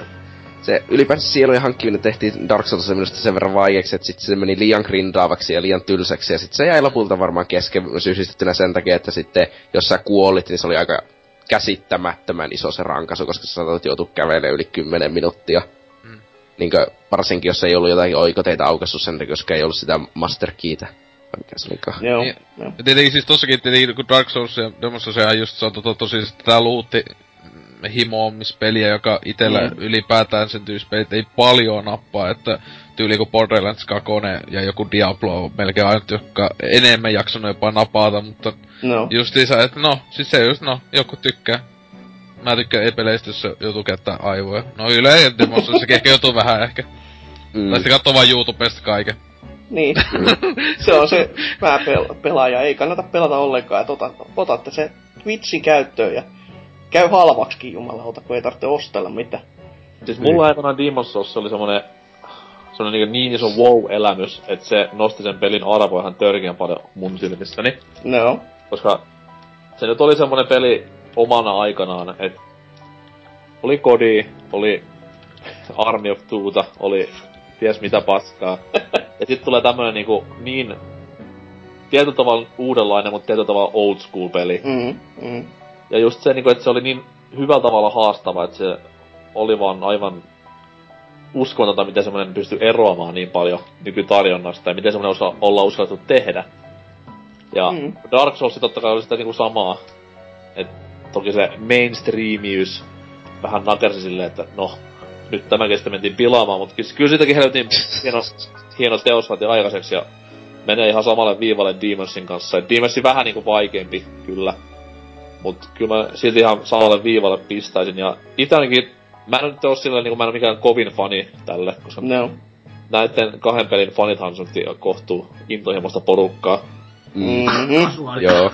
se ylipäänsä sielujen hankkiminen tehtiin Dark Soulsissa minusta sen verran vaikeaksi, että sit se meni liian grindaavaksi ja liian tylsäksi, ja sit se jäi lopulta varmaan kesken syysistettynä sen takia, että sitten, jos sä kuolit, niin se oli aika käsittämättömän iso se rankaisu, koska sä saatat joutua kävelemään yli 10 minuuttia. Niinkö, varsinkin jos ei ollut jotain oikoteita aukaistu sen takia, koska ei ollut sitä Master Keytä. Joo. Ja tietenkin siis tossakin, kun Dark Souls ja Demon's Soulsia just se on tosi siis tää luutti himoamispeliä, joka itellä ylipäätään sen tyyspelit ei paljon nappaa, että tyyli kuin Borderlands 2 ja joku Diablo on melkein ainut, joka enemmän jaksanut jopa napata, mutta just lisää, että joku tykkää. Mä tykkään e-peleistä, jos joutuu käyttää aivoja. No yleensä Demon's Soulsissa ehkä joutuu vähän ehkä. Tai sitten kattoo vaan YouTubesta kaiken. Niin. Se on se pääpelaaja. Ei kannata pelata ollenkaan. Otatte se Twitchin käyttöön ja käy halvaksikin jumalauta, kun ei tarvitse ostella mitään. Siis mulla aikana Demon's Soulsissa oli semmonen niin iso wow-elämys, että se nosti sen pelin arvoa ihan törkeän paljon mun silmissäni. Koska se nyt oli semmonen peli omana aikanaan, et oli kodi, oli Army of Two'ta, oli ties mitä paskaa. Ja sit tulee tämmönen niinku niin tietyllä tavalla uudenlainen, mutta tietyllä tavalla old school peli. Ja just se niinku, että se oli niin hyvällä tavalla haastava, että se oli vaan aivan uskontonta, miten semmonen pystyy eroamaan niin paljon nykytarjonnasta ja miten semmonen ollaan uskallettu tehdä. Ja Dark Souls tottakai oli sitä niinku samaa. Et toki se mainstreamius vähän nakersi silleen, että nyt tämä kestä mentiin pilaamaan, mutta kyllä siitäkin helvetin hieno teos saatiin aikaiseksi ja menee ihan samalle viivalle Demonsin kanssa. Et Demonsin vähän niinku vaikeampi, kyllä. Mut kyllä mä silti ihan samalle viivalle pistäisin ja itse ainakin, mä en nyt oo silleen niinku, mä en oo mikään kovin fani tälle, koska näitten kahden pelin fanithan on kohtuu intohimoista porukkaa. Joo.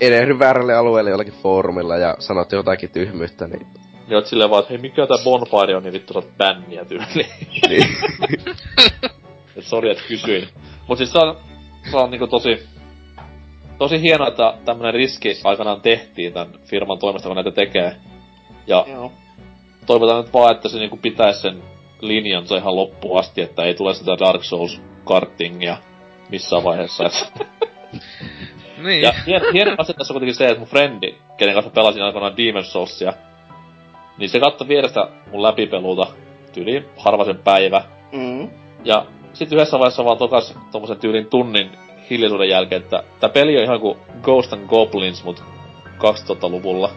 Erehdy väärälle alueelle jollakin foorumilla ja sanot jotakin tyhmyyttä, niin... Niin oot silleen vaan, että hei, mikä tää bonfire on, niin vittu sä oot bänniä tyyliin. Niin. Et sori, et kysyin. Mut siis tää on niinku tosi hienoa, että tämmönen riski aikanaan tehtiin tän firman toimesta, kun näitä tekee. Ja joo. Toivotaan nyt vaan, että se niinku pitäis sen linjansa ihan loppuun asti, että ei tule sitä Dark Souls-kartingia missään vaiheessa. Niin. Ja hieno asia tässä on kuitenkin se, että mun frendi, kenen kanssa pelasin aikanaan Demon's Soulsia, niin se katsoi vierestä mun läpipeluuta tyyliin harvaisen päivä. Mm. Ja sit yhdessä vaiheessa vaan tokas tommosen tyylin tunnin hiljaisuuden jälkeen, että tää peli on ihan kuin Ghost and Goblins, mut 2000-luvulla.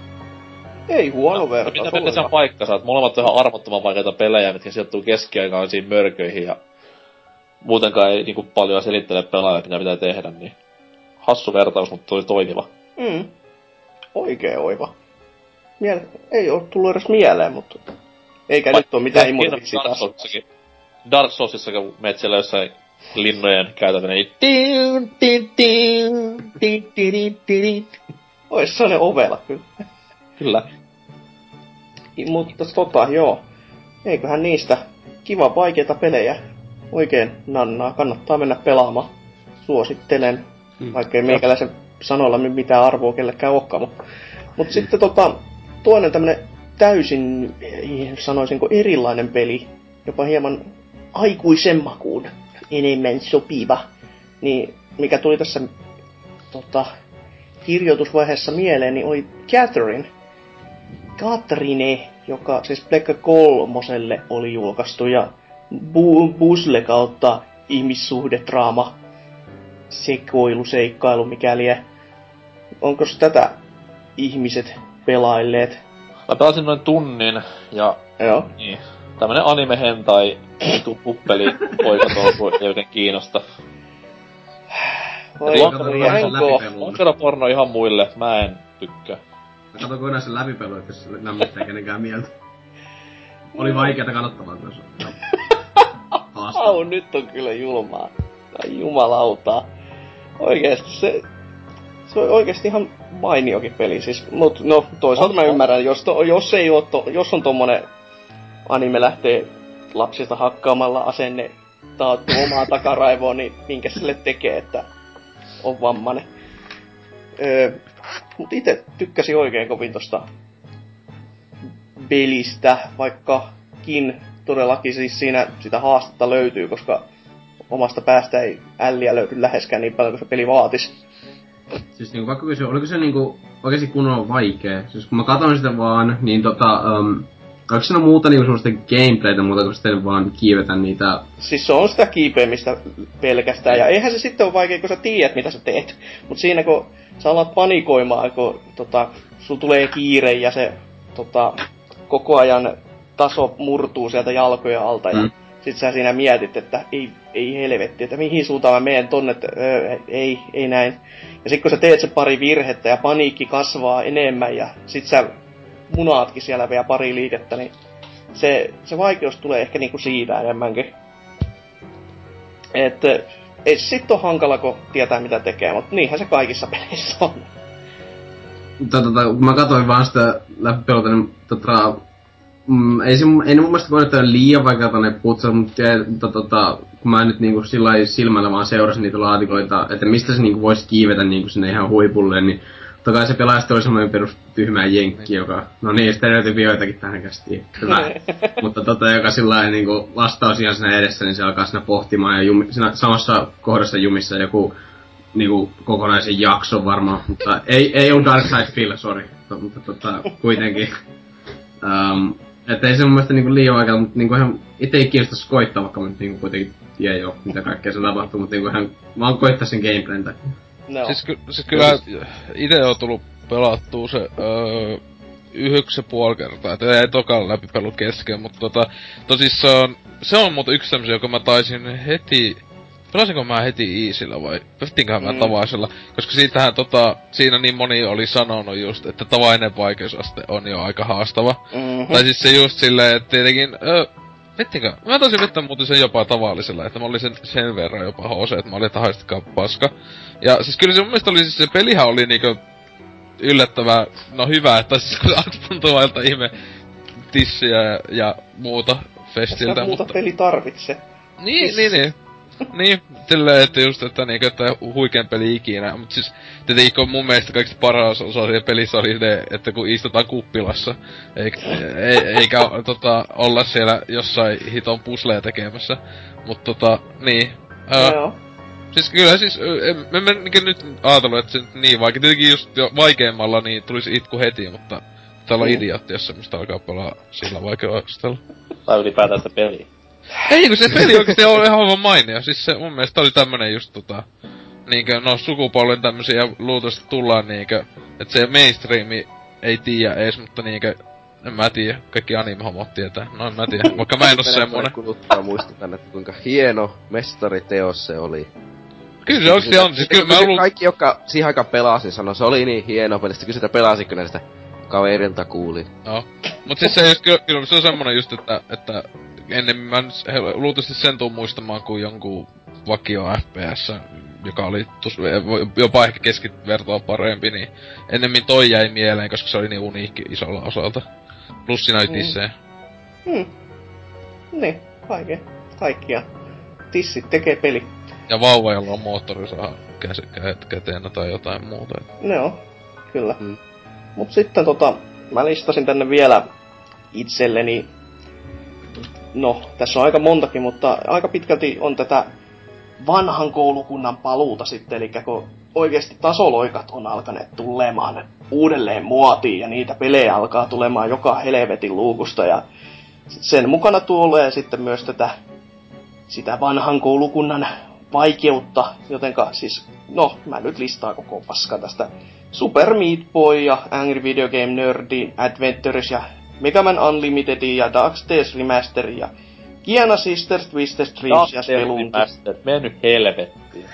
Ei huono verran. Mitä peli sen paikkansa, että molemmat on ihan armottoman vaikeita pelejä, mitkä sijoittuu keskiaikaisiin mörköihin ja... Muutenkaan ei niinku paljon selittele pelaajalle, mitä pitää tehdä, niin... Hassu vertaus, mutta tosi toimiva. Mm. Oikee oiva. Ei oo tullu edes mieleen, mutta... Eikä nyt oo mitään immuutoksi tasoksi. Dark Soulsissa, kun meet siellä jossain linnojen käytävänä, niin... Ois sellainen ovela, kyllä. Kyllä. Mutta joo. Eiköhän niistä kiva vaikeita pelejä oikein nannaa. Kannattaa mennä pelaamaan. Suosittelen. Vaikkei meikäläisen sanoilla mitään arvoa kellekään olekaan. Mutta sitten toinen tämmönen täysin, sanoisinko, erilainen peli, jopa hieman aikuisen makuun enemmän sopiva, niin mikä tuli tässä kirjoitusvaiheessa mieleen, niin oli Catherine, joka siis Pleikka 3:lle oli julkaistu, ja puzzle kautta ihmissuhdedraama, sekoiluseikkailu, mikäli onko tätä ihmiset pelailleet? Mä pelasin noin tunnin, ja joo. Niin, tämmönen anime-hentai puppeli poikatolku ei joten kiinnosta. Lonkeroporno ihan muille, mä en tykkää. Mä katsoinko enää sen läpipelu, et jos lämmittää kenenkään mieltä. Oli vaikeeta kannattavaa kanssa. Au, nyt on kyllä julmaa. Tai jumalautaa. Oikeesti se on oikeesti ihan mainiokin peli siis. Mut no toisaalta mä ymmärrän, jos on tommonen anime lähtee lapsista hakkaamalla asenne taattu omaa takaraivoon, niin minkä sille tekee, että on vammainen. Mut ite tykkäsin oikein kovin tosta pelistä, vaikkakin todellakin siis siinä sitä haastetta löytyy, koska omasta päästä ei älliä löydy läheskään niin paljon kuin se peli vaatis. Siis niinku vaikka kysyä, oliko se niinku oikeesti kunnolla vaikee? Siis kun mä katon sitä vaan, niin oliko siinä muuta niinku semmoista gameplaytä muuta kuin sitten vaan kiivetä niitä? Siis se on sitä kiipeämistä pelkästään, ja eihän se sitten oo vaikee, kun sä tiedät mitä sä teet. Mut siinä kun sä alat panikoimaan, kun sul tulee kiire ja se koko ajan taso murtuu sieltä jalkojen alta ja... Sit sä siinä mietit, että ei helvetti, että mihin suuntaan mä menen tonne, että ei näin. Ja sit kun sä teet se pari virhettä ja paniikki kasvaa enemmän ja sit sä munaatkin siellä vielä pari liikettä, niin se vaikeus tulee ehkä niinku siitä enemmänkin. Et ei sit oo hankala, kun tietää mitä tekee, mut niinhän se kaikissa peleissä on. Kun mä katsoin vaan sitä läpipelota, niin ei ne mun mielestä voi näyttää liian vaikealta ne putsat, mutta kun mä nyt niinku sillai silmällä vaan seurasin niitä laatikoita, että mistä se niinku voisi kiivetä niinku sinne ihan huipulle, niin tottakai se pelaaja sitten oli semmoinen perus tyhmä jenkki, joka... No niin, stereotypioitakin tähän kästiin. Hyvä. Mutta joka sillain niinku vastaus ihan siinä edessä, niin se alkaa siinä pohtimaan ja siinä samassa kohdassa jumissa joku niinku kokonaisen jakson varmaan, mutta ei ole Dark Side Feel, sori. Mutta kuitenkin. Että ei se mun mielestä niinku liian aikaa, mutta niinku ihan ite ei kiinnostais koittaa, vaikka mä nyt niinku kuitenkin tiedän jo mitä kaikkea se tapahtuu, mutta niinku ihan vaan koittais sen gameplayn takia. No. Siis kyllä ite on tullut pelattua se 9,5 kertaa, et ei tokaan läpipelu kesken, mutta tosissaan se on mut yks tämmösen, joka mä taisin heti... Pelasinko mä heti easyllä vai pestinköhän mä tavaisella? Koska siitähän siinä niin moni oli sanonut just, että tavainen vaikeusaste on jo aika haastava. Tai siis se just silleen, että tietenkin Vettikö? Mä tosin vettä muuten sen jopa tavallisella, että mä olin sen verran jopa hose, että mä olin, että haistakaa paska. Ja siis kyllä se mun mielestä oli, siis se pelihän oli niinkö yllättävää, no hyvä, että siis kun tuntuu ailta ihme tissiä ja muuta festiltä, mutta... muuta peli tarvitse. Niin. Niin, silleen, että just, että niinkö, että huikean peli ikinä, mut siis tietenkin mun mielestä kaikista paras osa siinä pelissä oli ne, että kun istutaan kuppilassa, eikä olla siellä jossain hiton pusleja tekemässä, mut niin. Joo. Siis kyllä, siis en nyt ajatellut, että se nyt niin vaikea, tietenkin just jo vaikeimmalla niin tulisi itku heti, mutta täällä on idiotti, jos semmoista alkaa pelaa sillä vaikeudella. Tai ylipäätään sitä peliä. Ei, kun se peli oikeesti on ihan vaan mainio. Siis se mun mielestä oli tämmönen just niinkö, no sukupolven tämmösiä luultavasti tullaan niinkö, et se mainstreami ei tiiä ees, mutta niinkö, en mä tiiä, kaikki anime-homot tietää. No en mä tiiä, vaikka mä en oo semmonen. Kuluttaa muistutan, että kuinka hieno mestariteos se oli. Kyllä se oikeesti on, siis kyllä mä ollut... Kaikki, jotka siihen aikaan pelasi, sanoi, se oli niin hieno peli, sitten kysytä pelasi kyllä sitä kaverilta kuulin. No, mut siis se kyllä se on semmonen just, että ennemmin mä nyt luultavasti sen tuun muistamaan kuin jonkun vakio FPS, joka oli jopa ehkä keskivertoa parempi, niin ennemmin toi jäi mieleen, koska se oli niin uniikki isolla osalta. Plus siinä oli tissejä. Niin, kaikkia. Tissit tekee peli. Ja vauva, jolla on moottori, saa käteenä tai jotain muuta. No, kyllä. Mut sitten mä listasin tänne vielä itselleni. No, tässä on aika montakin, mutta aika pitkälti on tätä vanhan koulukunnan paluuta sitten, eli kun oikeasti tasoloikat on alkaneet tulemaan uudelleen muotiin, ja niitä pelejä alkaa tulemaan joka helvetin luukusta, ja sen mukana tulee sitten myös sitä vanhan koulukunnan vaikeutta, jotenka siis, no, mä nyt listaan koko paskaa tästä Super Meat Boy ja Angry Video Game Nerdin, Adventures ja Megaman Unlimitedin ja Darkstairs Remasterin ja Kiana Sisters, Twisted Dreams ja Spelunkin. Darkstairs mene nyt helvettiin.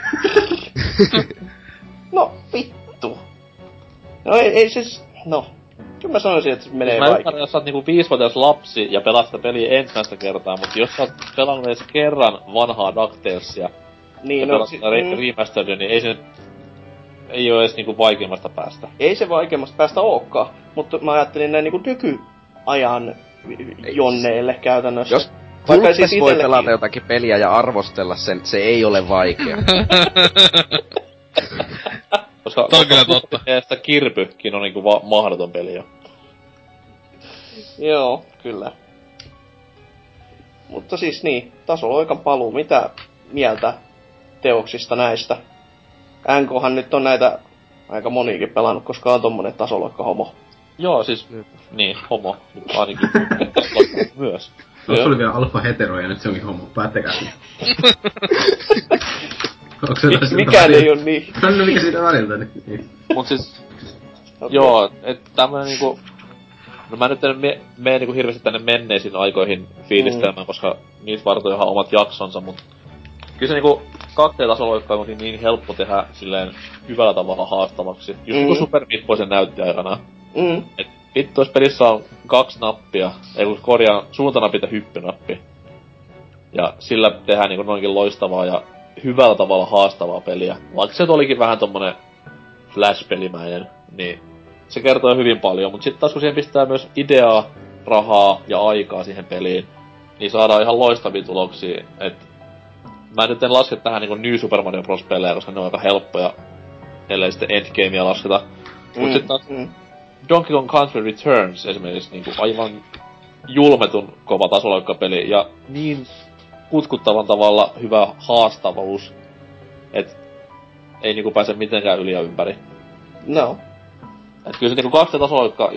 No vittu. No ei siis, no. Kyllä mä sanoisin, että se menee vaikin. Mä ymmärrän, jos sä oot niinku 5-vuotias lapsi ja pelaat sitä peliä ensimmäistä kertaa, mutta jos sä oot pelannut edes kerran vanhaa Darkstairsia niin, ja pelat sitä remasteria, niin ei se nyt... Ei oo edes niinku vaikeimmasta päästä. Ei se vaikeimmasta päästä ookaan, mutta mä ajattelin näin niinku ajan jonneille käytännössä. Jos kulpes voi pelata jotakin peliä ja arvostella sen, se ei ole vaikea. Koska kulpeesta kirpykin on niinku mahdoton peli jo. Joo, kyllä. Mutta siis niin, tasoloikan paluu. Mitä mieltä teoksista näistä? NKhan nyt on näitä aika moniikin pelannut, koska on tommonen tasoloikka homo. Joo, siis... Niin, homo. Ainakin myös. Tuossa oli vielä alfa-hetero ja nyt se onkin homo. Päättäkää. Mikään ei ole niin. No mikä siitä väliltä nyt. Niin. Mut siis... Okay. Joo, et tämmönen niinku... No mä nyt en mene niinku hirveesti tänne menneisiin aikoihin fiilistelemään, koska niitä vartoi ihan omat jaksonsa, mut... Kyllä se niinku... 2D-tasoloikkaa on niin helppo tehdä silleen hyvällä tavalla haastavaksi. Just niinku Super Meat Boy sen näytti aikanaan. Et vittu, jos pelissä on 2 nappia, ei kun korjaa suuntanappi ja hyppynappi. Ja sillä tehdään niinku noinkin loistavaa ja hyvällä tavalla haastavaa peliä. Vaikka se olikin vähän tommonen flash-pelimäinen, niin se kertoo hyvin paljon. Mut sit taas kun siihen pistää myös ideaa, rahaa ja aikaa siihen peliin, niin saadaan ihan loistavia tuloksia. Et mä nyt en laske tähän niinku New Super Mario Bros. Pelejä, koska ne on aika helppoja, ellei sitten endgamea lasketa. Mut sit taas Donkey Kong Country Returns esimerkiksi niinku aivan julmetun kova tasoloikkapeli ja niin kutkuttavan tavalla hyvä haastavuus, et ei niinku pääse mitenkään yli ja ympäri. No. Et kyllä se niinku 2D-tasoloikka,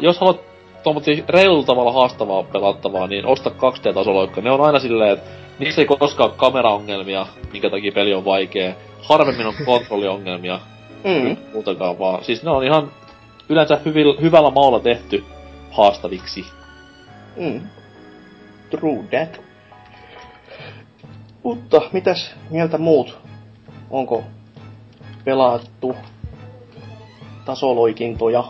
jos haluat tommosia reilulla tavalla haastavaa pelattavaa, niin osta 2D-tasoloikka. Ne on aina silleen, et niissä ei koskaan ole kameraongelmia, minkä takia peli on vaikee. Harvemmin on kontrolliongelmia. Muutenkaan vaan. Siis ne on ihan yleensä hyvällä maulla tehty haastaviksi. True that. Mutta mitäs mieltä muut? Onko pelattu tasoloikintoja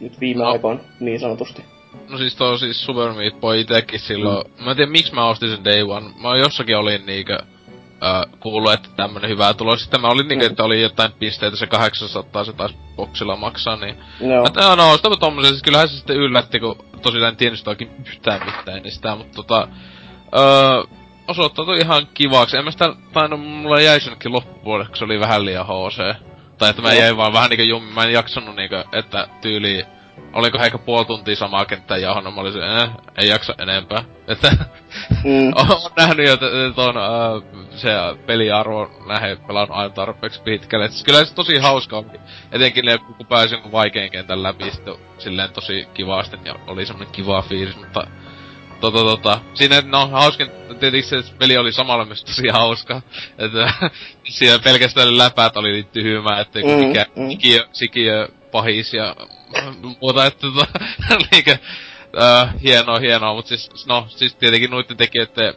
nyt viime aikoina niin sanotusti? No siis toi on siis Super Meat Boy itekin silloin. Mä en tiedä miksi mä ostin sen Day One. Mä jossakin olin niinkö kuullut, että tämmönen hyvää tulos. Sitten mä olin niinkö, että oli jotain pisteitä, se 800 se taisi boksilla maksaa, niin... No. Mä tein, no, sitä mä tommosen, siis kyllähän se sitten yllätti, kun tosiaan en tiennyt sitäkin yhtään mitään ennen sitä, mut tota... osoittautui ihan kivaksi. En mä sitä tainnut, mulle jäi senkin loppupuolelle, kun se oli vähän liian HC. Tai että mä jäin vaan vähän niinkö jummin, mä en jaksanut niinkö, että tyyli oliko ehkä puoli tuntia samaa kenttää jauhannut, mä olisin, ei jaksa enempää. Että oon nähnyt jo ton se peliarvon nähden pelannut aina tarpeeksi pitkälle. Siis kyllä se tosi hauskaa, etenkin kun pääsin vaikein kentän läpi, sitten silleen tosi kivasti, niin oli semmonen kiva fiilis, mutta... Siinä, no, hauskin, tietysti se peli oli samalla myös tosi hauska. Että siinä pelkästään läpäät oli niin tyhmää, ettei mikään sikiö pahis ja muuta, että niinkö... hienoa, mut siis, no, siis tietenkin noitten tekijöitten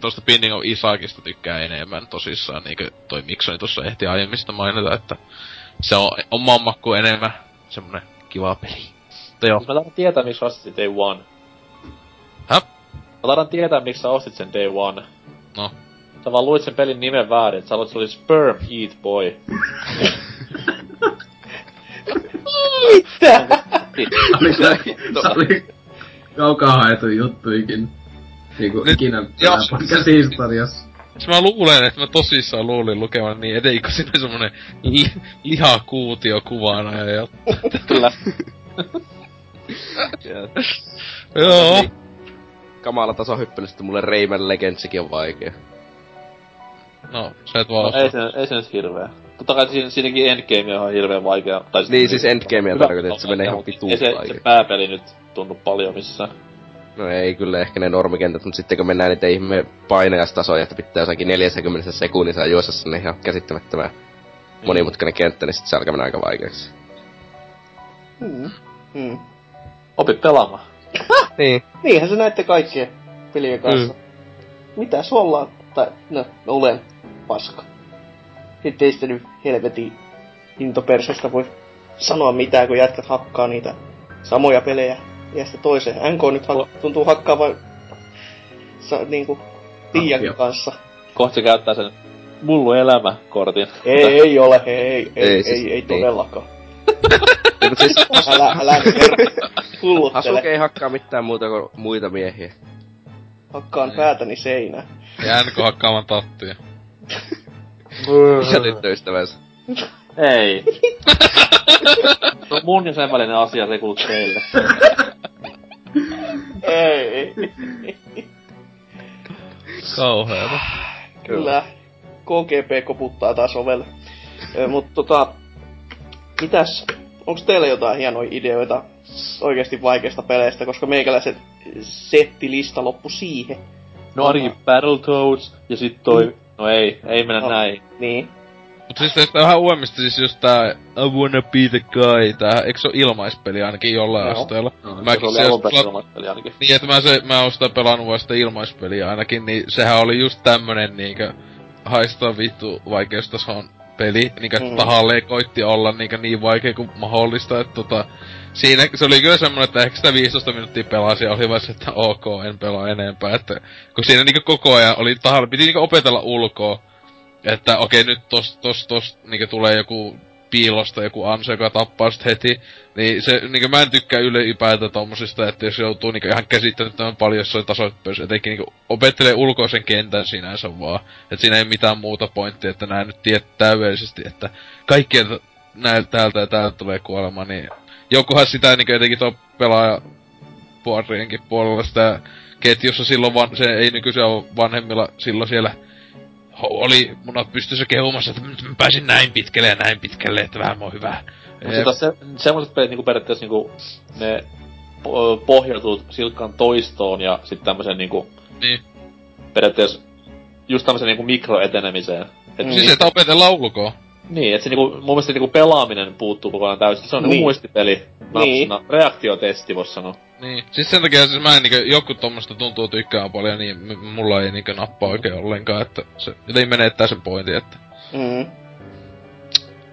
tosta Binding of Isaacista tykkää enemmän tosissaan, niinkö toi Miksoni tossa ehti aiemmista mainita, että se on omaan makkuun enemmän semmonen kiva peli. Mutta joo. Mä tarvitsen tietää, miksi ostit Day One. Häh? Mä tarvitsen tietää, miksi sä ostit sen Day One. No. Sä vaan luit sen pelin nimen väärin, että sä aloit, se oli Sperm Eat Boy. Mitä? Sä oli kaukaa haetun juttu ikinä. Niinku ikinä käsi historiassa. Mä luulen, että mä tosissaan luulin lukevan niin, ettei kun siinä semmonen lihakuutio kuvana ja jotain. Kyllä. Joo. Kamala taso hyppely, sitten mulle Rayman Legendsikin on vaikea. No, se et vaan ei se nyt hirveä. Totta kai siinäkin Endgame on hirveen vaikea. Tai niin, siis Endgamea tarkoitan, että se menee ihan pituun vaikea. Ei se pääpeli nyt tunnu paljon missään. No ei kyllä ehkä ne normikentät, mut sitten kun mennään niitä ihme painajastasoja, että pitää jossakin 40 sekunnissa juossa sinne ihan käsittämättömän monimutkainen kenttä, niin sit se alkaa mennä aika vaikeaks. Opi pelaamaan. Niin. Niinhän se näette kaikkien pelien kanssa. Mitäs ollaan? Tai, no, olen paska. Sitten ei sitä nyt helvetin intopersosta voi sanoa mitään, kun jätkät hakkaa niitä samoja pelejä iästä toiseen. NK nyt tuntuu hakkaa vain niinku Tiian kanssa. Kohta käyttää sen mullu elämä-kortin. Ei todellakaan. Älä hulluttele. Hasuki ei hakkaa mitään muuta kuin muita miehiä. Hakkaan päätäni seinään. Ja NK hakkaamaan tattuja. Isä tyttö ystävänsä. Ei. Mun ja sen välinen asia, se ei kuulu teille. Ei. Kauheeta. Kyllä. KGP koputtaa taas ovelle. Mut mitäs? Onks teillä jotain hienoja ideoita oikeesti vaikeista peleistä, koska meikäläiset settilista loppu siihen? No ainakin Battletoads ja sit toi... No ei mennä näin. Niin. Mut siis tästä vähän uudemmista, siis just tää I Wanna Be The Guy, tää, eikö se oo ilmaispeli ainakin jollain asteella? No, se oli alunperin ilmaispeli ainakin. Niin, että mä oon sitä pelannut vaan sitä ilmaispeliä ainakin, niin sehän oli just tämmönen niinkö haistaa vittu vaikeustason peli, niinkö tahalleen koitti olla niinkö niin vaikea kuin mahdollista, että siinä se oli kyllä semmonen, että ehkä sitä 15 minuuttia pelasi ja oli vaan se, että ok, en pelaa enempää, että kun siinä niinku koko ajan oli tahalla, piti niinku opetella ulkoa, että okei nyt tos niinku tulee joku piilosta joku ansa, joka tappaa sit heti, niin se niinku mä en tykkää ylipäätä tommosista, että jos joutuu niinku ihan käsittämättömän paljon jossain tasoitteessa, etenkin niinku opettelee ulkoisen kentän sinänsä vaan, että siinä ei mitään muuta pointtia, että nää nyt tiedät täydellisesti, että kaikkien täältä ja täältä tulee kuolema, niin jokuhan sitä niinku jotenkin tuo pelaajapuorienkin puolella sitä ketjussa silloin se ei nykyisen ole vanhemmilla silloin siellä oli munat pystyssä kehumassa, että nyt mä pääsin näin pitkälle, että vähän on hyvä. Mutta semmoset pelit niinku periaatteessa niinku ne pohjautuu silkkaan toistoon ja sit tämmösen niinku periaatteessa just tämmösen niinku mikroetenemiseen. Siis et opetellaan ulkoa. Niin, et se niinku, mun mielestä niinku pelaaminen puuttuu kokonaan täysin. Se on niinku muistipeli napsina. Reaktiotesti vois sanoa. Niin. Siis sen takia siis mä en niinku, joku tommosta tuntuu tykkään paljon, niin mulla ei niinku nappaa oikein ollenkaan, että se jotenkin menettää sen pointin, että...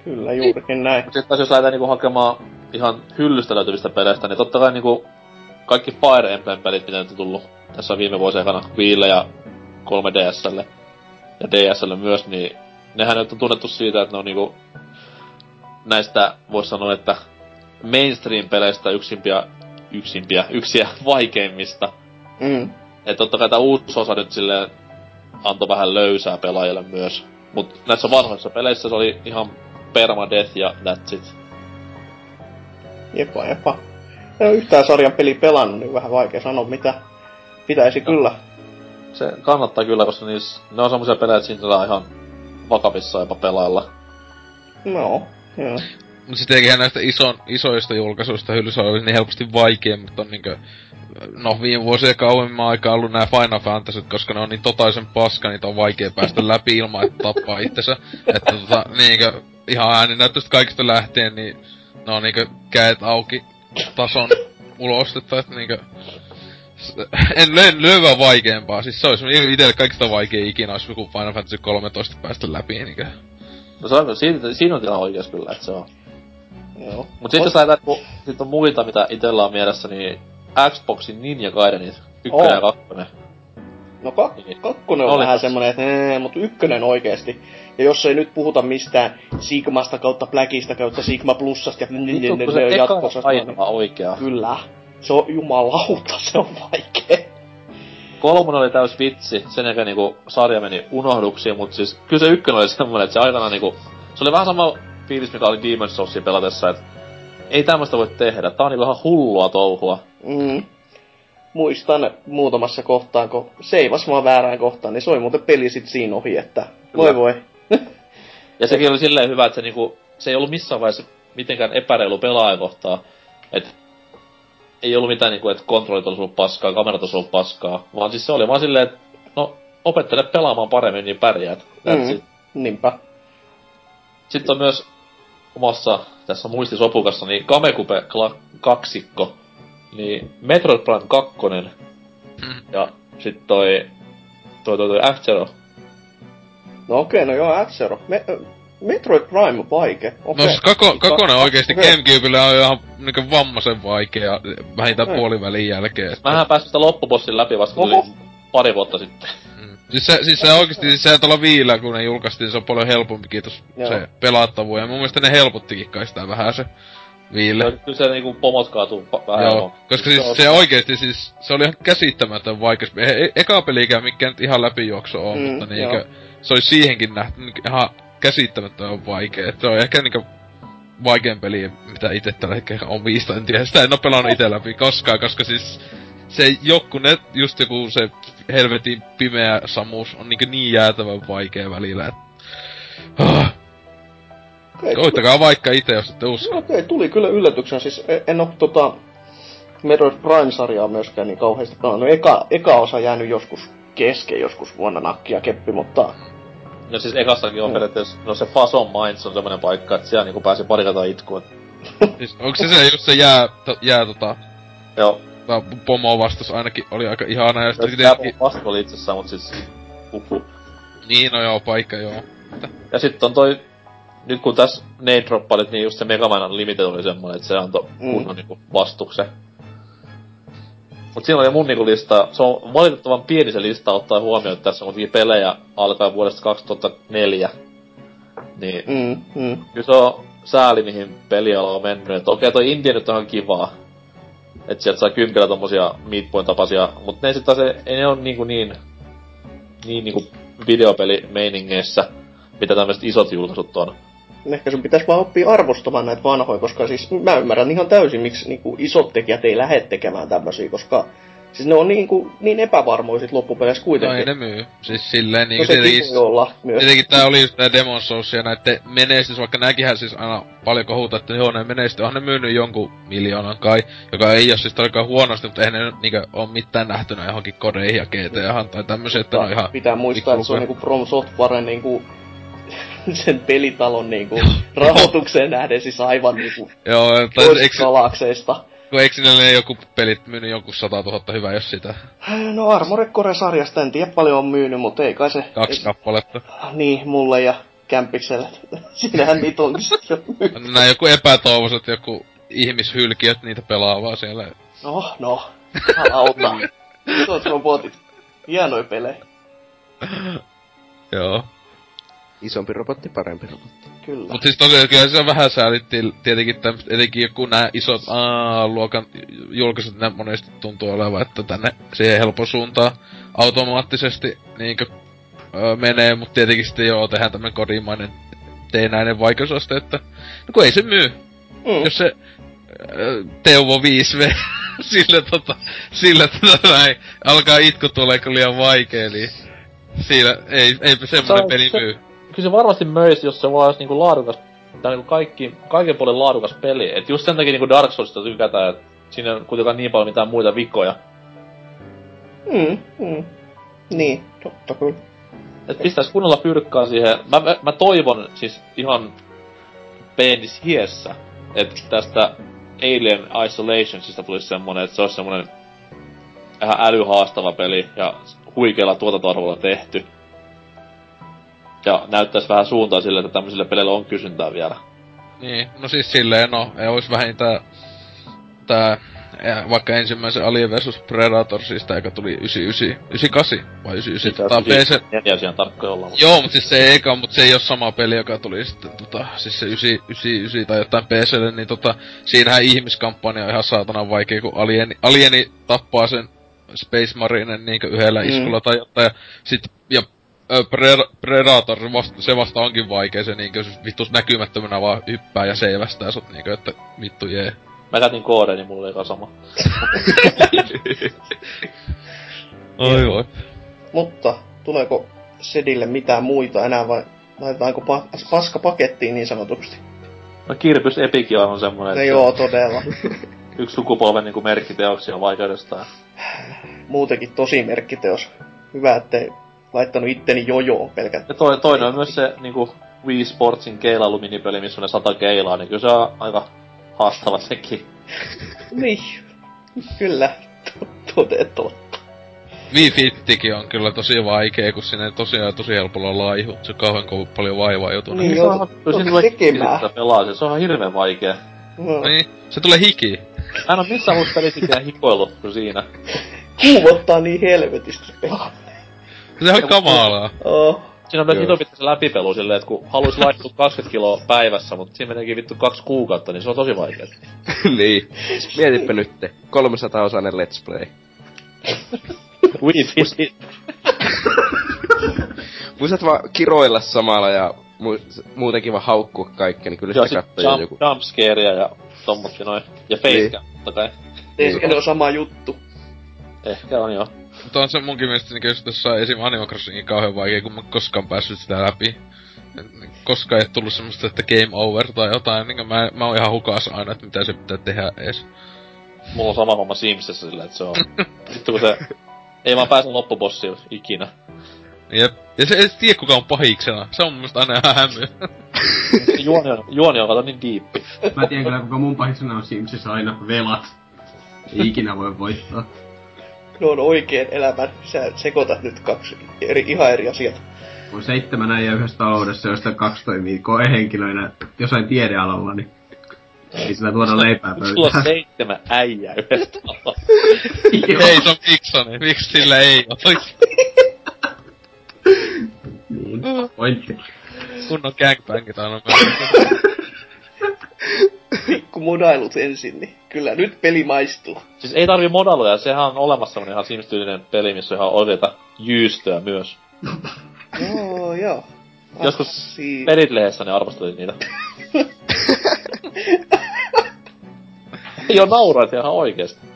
Kyllä, juurikin näin. Mut sit taas jos lähdetään niinku hakemaan ihan hyllystä löytyvistä peleistä, niin totta kai niinku... kaikki Fire Emblem-pelit, mitä nyt on tullut tässä on viime vuosien aikana Wiille ja 3DSlle ja DSlle myös, niin nehän nyt on tunnettu siitä, että ne on niinku näistä, voisi sanoa, että mainstream-peleistä yksiä vaikeimmista. Mm. Että totta kai tää uusi osa nyt silleen antoi vähän löysää pelaajille myös. Mut näissä vanhoissa peleissä se oli ihan permadeath ja that's it. Jepa. En ole yhtään sarjan peli pelannut, niin vähän vaikea sanoa mitä pitäisi no. Kyllä. Se kannattaa kyllä, koska niissä, ne on semmosia pelejä, että siinä on ihan vakavissa jopa pelailla. No, joo. Mut sit eiköhän näistä isoista julkaisuista hyllyssä oli niin helposti vaikea, mutta on niinkö... No, viime vuosia kauemmin aikaa ollu nää Final Fantasyt, koska ne on niin totaisen paska, niitä on vaikea päästä läpi ilman, että tappaa itsensä. Että niinkö... Ihan ääninäytöstä kaikista lähtien, niin... Ne on niinkö käet auki tason ulostetta, että niinkö... En löyvää vaikeampaa, siis se ois itelle kaikista vaikea ikinä ois joku Final Fantasy 13 päästä läpi, niinkö... No se on, siinä on tilan oikeas kyllä, että se on. Joo. Mut sit jos lähdetään, kun sit on muita, mitä itellä on mielessä, niin... Xboxin Ninja Gaidenit, 1 ja 2. No kakkonen on vähän semmonen, että mut 1 oikeesti. Ja jos ei nyt puhuta mistään Sigmasta kautta Blackista kautta Sigma Plussasta ja jatkosasta. Aina niin, oikea. Kyllä. Se on jumalauta, se on vaikee. 3 oli täys vitsi, sen jälkeen niinku sarja meni unohduksiin, mut siis kyllä se 1 oli semmonen, että se aikana niinku... Se oli vähän sama fiilis, mikä oli Demon's Soulsia pelatessa, et... Ei tämmöstä voi tehdä, tää on niinku ihan hullua touhua. Mm. Muistan muutamassa kohtaan, kun seivas vaan väärään kohtaan, niin soi muuten peli sit siinä ohi, että voi. Ja sekin oli silleen hyvä, että se, niinku, se ei ollut missään vaiheessa mitenkään epäreilu pelaajakohtaa. Et ei ollut mitään niinku, että kontrollit olisi ollut paskaa, kamerat olisi ollut paskaa, vaan siis se oli vaan silleen, että no opettele pelaamaan paremmin, niin pärjäät. Niinpä. Sitten on myös omassa tässä muistisopukassa niin Kamekupe kaksikko. Niin Metroid Prime 2 ja sit toi F-Zero. No okei, no joo F-Zero. Metroid Prime on vaikee. Okay. No siis kakonen oikeesti okay. Gamecubelle on ihan niinku vammaisen vaikea vähintään puolivälin jälkeen. Että... Mähän pääsin sitä loppubossin läpi vasta pari vuotta sitten. Mm. Siis se oikeesti, siis sehän tuolla viillä kun ne julkaistiin, se on paljon helpompi kiitos se pelattavuuden. Ja mun mielestä ne helpottikin kai sitä vähän se. Viille. Kyllä se niinku pomot kaatuu vähän. Joo, koska siis se oikeesti siis, se oli ihan käsittämätön vaikea. Eka pelikään mikään nyt ihan läpijuokso on, mutta niinkö, se oli siihenkin nähty ihan käsittämätön vaikea. Et se on ehkä niinkö vaikein peli, mitä ite tällä hetkellä on viista, en tiedä. Sitä en oo pelannut ite läpi koskaan, koska siis se just joku se helvetin pimeä samus on niinkö niin jäätävän vaikea välillä, et... Koittakaa vaikka ite, jos ette usko. Okei, tuli kyllä yllätyksen. Siis en oo Metroid Prime-sarjaa myöskään niin kauheesti. No eka osa jäänyt joskus kesken, joskus vuonna nakki ja keppi, mutta... No siis ekassakin on periaatteessa... No se Fason Minds on semmonen paikka, että siellä niinku pääsi pari kertaa itkuun. Siis onks se just se jää Joo. Tää pomo vastus ainakin oli aika ihana ja sitten... Tää vastus oli itsessään, mut siis... Niin, no joo, paikka joo. Ja sit on toi... Nyt kun tässä name-droppailit, niin just se Megaman Unlimited oli semmonen, että se antoi kunnon niinku vastuksen. Mut siinä oli mun niinku lista, se on valitettavan pieni se lista ottaa huomioon, että tässä on kuitenkin pelejä alkaen vuodesta 2004. Niin, kyllä se on sääli mihin peliala on mennyt, et okei toi India nyt on ihan kivaa. Et sieltä saa 10 tommosia midpoint-tapaisia, mut ne sit taas ei ne oo niinku niin videopelimeiningeissä, mitä tämmöset isot julkaisut on. Ehkä sun pitäis vaan oppia arvostamaan näitä vanhoja, koska siis mä ymmärrän ihan täysin, miksi niinku isot tekijät ei lähde tekemään tämmösiä, koska siis ne on niinku niin epävarmoja sit loppupeleissä kuitenkin. No ei ne myy. Siis silleen niinku... No se kiinni olla myös. Tietenkin tää oli just nää Demon's Souls ja näitten menestys, vaikka nääkinhän siis aina paljon kohuta, että joo ne menestys, onhan ne myynyt jonkun miljoonan kai, joka ei oo siis tarkkaan huonosti, mutta eihän ne niinku oo mitään nähtynä johonkin kodeihin ja GTAhan tai tämmösiä, että ne on ihan... Pitää muistaa, että se on niinku From Softwaren niinku... sen pelitalon niinku rahoitukseen nähden siis aivan niinku kalakseista. Kun eiks ne joku pelit myynyt jonkun 100 000 hyvää, jos sitä? No Armored Core-sarjasta en tiedä paljon on myynyt, mut ei kai se... 2 kappaletta. Niin, mulle ja Kämpikselle. Sinähän niitä on myynyt. Nää joku epätoivoiset, joku ihmishylkiöt niitä pelaa vaan siellä. No. Hän auttaa. Tuot sun botit. Hienoi pelejä. Joo. Isompi robotti, parempi robotti. Kyllä. Mut siis tosiaan se on vähän säälittiin tietenkin tämmöset, etenkin joku nää isot A-luokan julkiset nää monesti tuntuu olevan, että tänne siihen helpo suuntaan automaattisesti niinkö menee, mut tietenkin sitten joo, tehdään tämmönen kodimainen teinäinen vaikeusaste, että no kun ei se myy. Jos se Teuvo 5V sillä näin alkaa itku tulee, kun liian vaikee, niin siinä eipä semmonen peli myy. Kyllä se varmasti möisi, jos se vaan olisi niinku laadukas, tai niinku kaiken puolen laadukas peli. Et just sen takia niinku Dark Soulsista tykätään, et siinä on kuitenkaan niin paljon mitään muita vikoja. Niin, totta kyllä. Et pistäis kunnolla pyrkkaa siihen. Mä toivon siis ihan penis hiessä, et tästä Alien Isolationsista tulisi semmonen, et se olisi semmonen ihan älyhaastava peli ja huikealla tuotantoarvolla tehty. Ja näyttäis vähän suuntaa sille, että tämmöisillä peleillä on kysyntää vielä. Niin, no siis silleen no, ei ois vähän niitä tää vaikka ensimmäisen Alien vs Predator, siis tää joka tuli 98 vai 99 tai PC. Joo, mut siis se ei eka, mut se ei oo sama peli, joka tuli sitten siis se 99 tai jotain PClle, niin siinähän ihmiskampanja on ihan saatanan vaikee, kun alieni tappaa sen Space Marinen niinkö yhdellä iskulla tai jotain, ja sit Predator se vasta onkin vaikee, se niinkö vittus näkymättömänä vaan hyppää ja seivästää sut niinkö, että vittu jee. Mä käytin koodeen, niin mulla ei ole sama. Oi voi. Mutta tuleeko Sedille mitään muita enää, vai laitetaanko paska pakettiin niin sanotusti? No Kirpys Epikia on semmonen, no joo, todella. Yksi sukupolven niinku merkkiteoksia vaikeudestaan. Muutenkin tosi merkkiteos. Hyvä, ettei laittanut itteni jojoon pelkät. Ja toinen on myös se niinku Wii Sportsin keilailu minipeli, missä on ne 100 keilaa, niin kyllä se on aika haastava sekin. Niin, kyllä, totta. Wii Fittikin on kyllä tosi vaikee, kun sinne tosiaan tosi helpolla laihu. Se on kauhean paljon vaivaa joutunut. Niin, se on tekemään. Se on hirveen vaikee. No. Niin, se tulee hiki. Mä en oo missään musta pelisikään hikoillut kuin siinä. Kuumottaa niin helvetisti pelaa. Sehän on kamalaa. Oh. Siinä on myös hitopitta se läpipelu silleen, et kun haluis laittua 20 kiloa päivässä, mut siinä meneekin vittu 2 kuukautta, niin se on tosi vaikeet. Niin. Mietipä nytte. 300-osainen Let's Play. Muistat vaan kiroilla samalla ja muutenkin vaan haukkua kaikkea, niin kyllä sitä kattoo joku. Joo, jumpscareja ja tommosia noin. Ja facecam, tottakai. Ehkä ne on sama juttu. Ehkä on joo. Mutta on se munkin mielestä niinkö just tossa esim. Animal Crossingin kauhean vaikee, kun mä koskaan päässyt sitä läpi. Koskaan ei tullu semmoista, että game over tai jotain, niinkö mä oon ihan hukas aina, että mitä se pitää tehdä ees. Mulla on sama homma Simsessä silleen, että se on... Sitten kun se... Ei vaan pääse loppubossiin ikinä. Jep. Ja se ei tiedä kuka on pahiksena. Se on mun mielestä aina ihan hämyä. Juoni on kato niin diippi. Mä tiedän kyllä kuka mun pahiksena on Simsessä aina. Velat. Ei ikinä voi voittaa. No on oikeen elämän. Sä sekoitat nyt kaksi ihan eri asiat. Kun 7 äijää yhdessä taloudessa, joista 2 toimii koehenkilöinä jossain tiedealalla, niin... Ei sillä tuoda leipää pöytään. Sulla on 7 äijää yhdessä taloudessa. Ei, se on Miksoni. Miksi sillä ei ois? Niin, pointti. Kunnon gangbangit aina mennä. Pikku modailut ensin, niin kyllä nyt peli maistuu. Siis ei tarvi modailuja, sehän on olemassa semmonen ihan Sims-tyylinen peli, missä on ihan oikeeta jyystöä myös. Joo. Joskus Pelit-lehdessä ne arvostelit niitä. Joo, nauraat ihan oikeesti.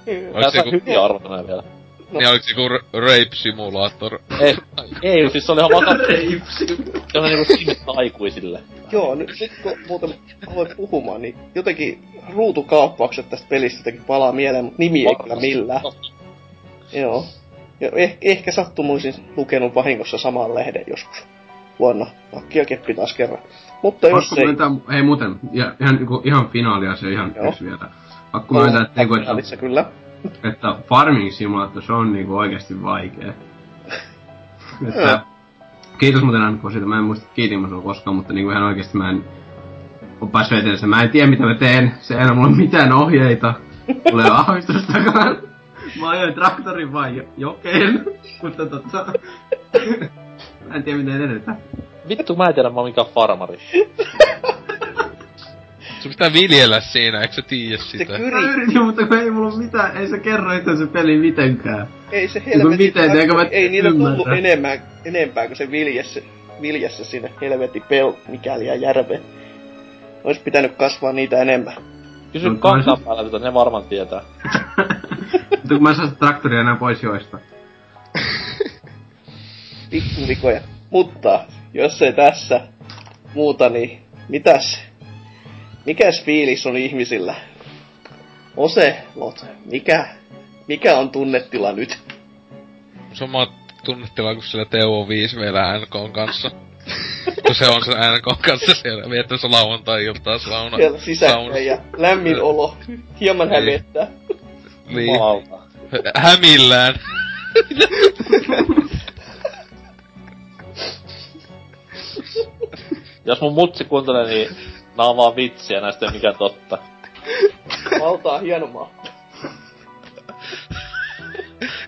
Tää saa hyviä arvontoja vielä. No. Niin oliks joku rape simulaattor? Ei, siis se oli ihan vakava. Se oli niinku simistä aikuisille. Joo, nyt kun muuten aloin puhumaan, niin jotenkin ruutukaappaukset tästä pelistä jotenkin palaa mieleen, mut nimi ei kyllä millään. Joo. Ja ehkä sattumuisin lukenut vahingossa saman lehden joskus. Luonna. Nakki ja keppi taas kerran. Mutta jos ei... Hei muuten, ihan finaalia se ihan yks vielä. Pakko myöntää, ettei kun... Finaalissa kyllä. Että Farming Simulator, se on niinku oikeesti vaikee. Että kiitos muuten Anko siitä, mä en muista kiitin mä sua koskaan, mutta niinku ihan oikeesti mä en oo päässyt eteensä. Mä en tiedä mitä mä teen, se ei ole mulla mitään ohjeita. Tulee aavistustakaan. Mä ajoin traktorin vaan jokeen, mutta totta. Mä en tiedä miten edetä. Vittu mä en tiedä, mä oon mikään farmari. Sun pitää viljellä siinä, eikö sä tiiä sitä? Se yritin, mutta kun ei mulla mitään, ei se kerro itse se peli mitenkään. Ei se helvetin traktori, ei niillä tullu enempää kuin se viljessä siinä helvetin mikäli ja järveen. Ois pitänyt kasvaa niitä enemmän. Kysy kantaa päällä, että ne varmaan tietää. Mutta kun mä en saa traktoria enää pois joista. Pikku vikoja. Mutta, jos ei tässä muuta, niin mitäs? Mikäs fiilis on ihmisillä? Oselot, mikä on tunnetila nyt? Sama tunnetila kuin sillä TO5 vielä NK:n kanssa. Kun se on se NK:n kanssa siellä viettämässä lauantai-iltaa sauna. Siellä sisäkkäin ja lämmin olo. Hieman hävettää. Niin. Jumalauta. Hämillään. Jos mun mutsi kuuntelee, niin nää on vaan vitsiä, näistä ei mikään totta. Malta on hieno maa.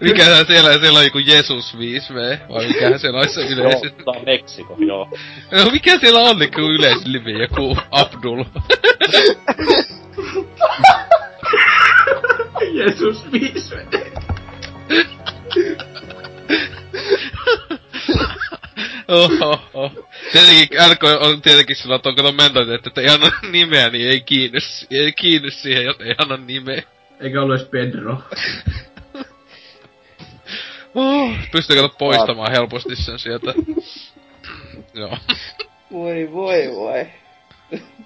Mikähän siellä on joku Jeesus 5V, vai mikähän siellä on se yleis... Joo, tää on Meksiko, joo. No mikä siellä on niinku yleislivi, joku Abdul? Jeesus 5V. Ohoho. Tietenkin, LK on tietenkin sillä tavalla mentaliteetti, että ei anna nimeä, niin ei kiinny siihen, jos ei anna nimeä. Eikä ollu ees Pedro. Pystyykö poistamaan helposti sen sieltä? Joo. Voi.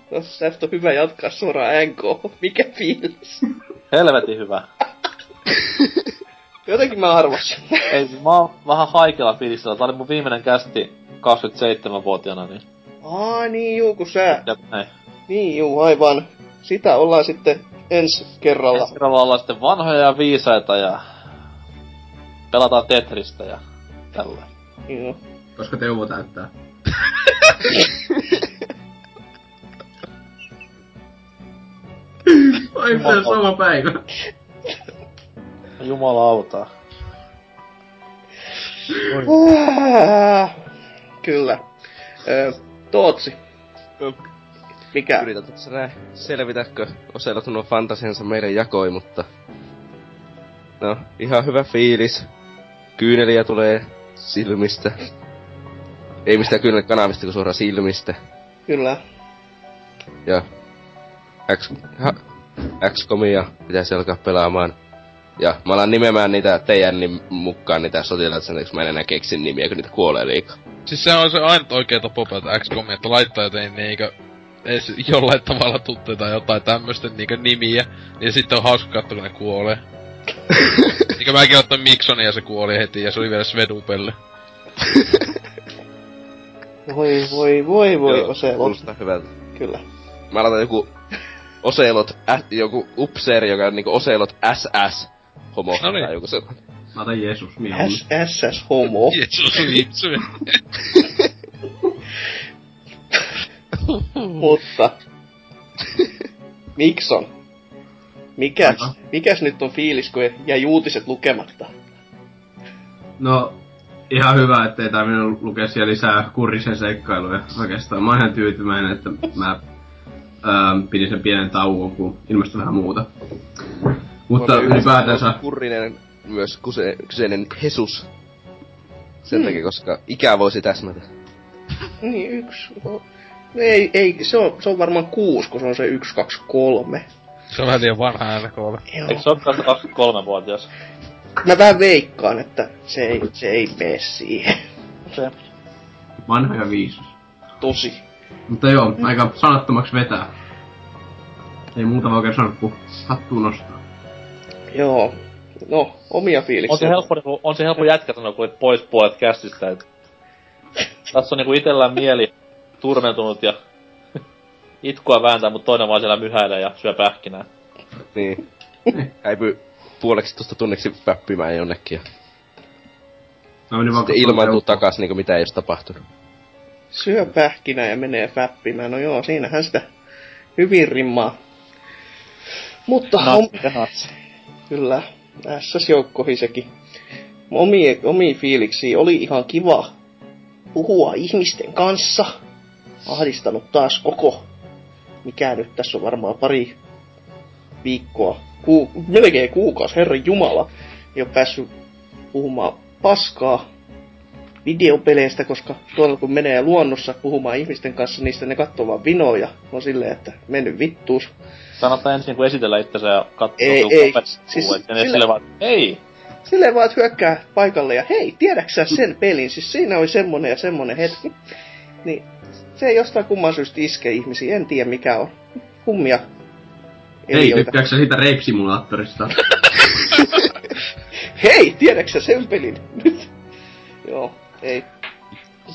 Tästä on hyvä jatkaa suoraan NK. Mikä fiilis? Helvetin hyvä. Jotenkin mä arvasin. Ei, mä oon vähän haikella fiilisellä. Tää oli mun viimeinen kästi 27-vuotiaana, niin... Aa, niin juu, kun sä... Jep, näin. Niin juu, aivan. Sitä ollaan sitten ensi kerralla ollaan sitten vanhoja ja viisaita ja... Pelataan Tetristä ja... Tällä. Joo. Koska Teuvo täyttää. Ai, se on sama päivä. Jumalauta. Kyllä. Tootsi. Mikä? Yrität selvitätkö Oselot nuo fantasiansa meidän jakoi, mutta... No, ihan hyvä fiilis. Kyyneliä tulee silmistä. Ei mistään kyynelikanavista, kun suoraan silmistä. Kyllä. Ja... XCOMia pitäisi alkaa pelaamaan. Ja mä alan nimemään niitä teidän mukaan niitä sotilaita sen, koska mä en enää keksin nimiä, kun niitä kuolee liikaa. Siis se on se ainut oikea tapa pelata XCOMia, että laittaa jotain niinkö... Ees jollain tavalla tuttetaan jotain tämmösten niinkö nimiä. Ja sitten on hauska katsoa, kun ne kuolee. Niinkö mäkin ottan Miksonia ja se kuoli heti, ja se oli vielä Svedupelle. Voi, Oselot. Kuulostaa hyvältä. Kyllä. Mä aloitan joku... Oselot, joku upseeri, joka on niinku Oselot SS homo. No niin. Joku sellainen. Mä otan Jeesus mieluun. SS homo. Jeesus vitsu. Mutta. Mikson. Mikäs nyt on fiilis, kun jäi uutiset lukematta? No, ihan hyvä, ettei tarvinnut lukea siellä lisää kurrisen seikkailuja. Oikeastaan mä oon ihan tyytyväinen, että mä... pidin sen pienen tauon, kun ilmestyi vähän muuta. Mutta ylipäätänsä... Kurrinen myös kyseinen Jesus. Sen takia, koska ikää voisi täsmätä. Niin, yksi... Ei, se on varmaan 6, kun se on se 1, 2, 3. Se on vähän liian vanha aina 3. Eikö se ole 23-vuotias? Mä vähän veikkaan, että se ei mene siihen. Se. Vanha ja viisas. Tosi. Mutta joo, aika sanattomaks vetää. Ei muuta voi oikein sanoa, kun hattuun nostaa. Joo. No, omia fiiliksiä. On se helppo jätkä sanoa, kun et pois puolet käsistä, et... Tässä on niinku itellään mieli turmentunut ja... Itkua vääntää, mut toinen vaan siellä myhäilee ja syö pähkinää. Niin. Häipyy puoleksi tosta tunneksi väppimään jonnekin ja... Sitten ilmaantuu takas niinku mitään ei ois tapahtunut. Syö pähkinä ja menee väppimään. No joo, siinähän sitä hyvin rimmaa. Mutta kyllä, SS-joukkohi sekin. Omia fiiliksiä oli ihan kiva puhua ihmisten kanssa. Ahdistanut taas koko, mikä nyt tässä on varmaan pari viikkoa, melkein kuukausi, herran jumala. Ei ole päässyt puhumaan paskaa videopeleistä, koska tuolla kun menee luonnossa puhumaan ihmisten kanssa, niistä ne katsoo vaan vinoja. On silleen, että mennyt vittuus. Sanotaan ensin, kun esitellä itsensä ja katsoo. Ei. Siis silleen vaan, että hyökkää paikalle ja hei, tiedäksä sen pelin? Siis siinä oli semmonen ja semmonen hetki. Niin se ei jostain kumman syystä iske ihmisiä, en tiedä mikä on. Kummia. Hei, tykkääks sä siitä Rape-simulaattorista? Hei, tiedäksä sen pelin? Nyt. Joo, ei.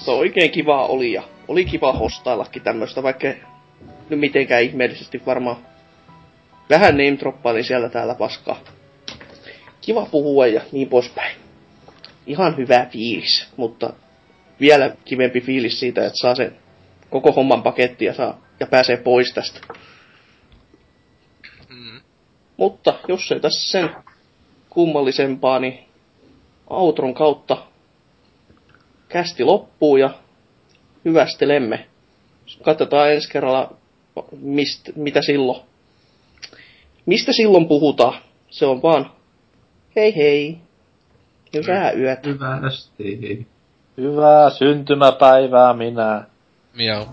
Se oikein kivaa oli ja oli kiva hostaillakin tämmöstä, vaikka nyt mitenkään ihmeellisesti varmaan vähän name-droppailin siellä täällä paskaa. Kiva puhua ja niin poispäin. Ihan hyvä fiilis, mutta vielä kivempi fiilis siitä, että saa sen koko homman paketti ja pääsee pois tästä. Mutta jos ei tässä sen kummallisempaa, niin outron kautta kästi loppuu ja hyvästelemme. Katsotaan ensi kerralla, mistä silloin puhutaan. Se on vaan hei hei, hyvää yötä. Hyvästi. Hyvää syntymäpäivää minä. Miau.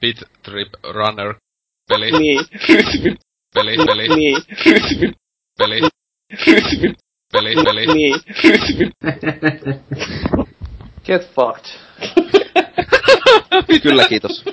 Pit Trip Runner peli. Niin. Peli. Niin. Peli. Niin. Get fucked. Kyllä, kiitos.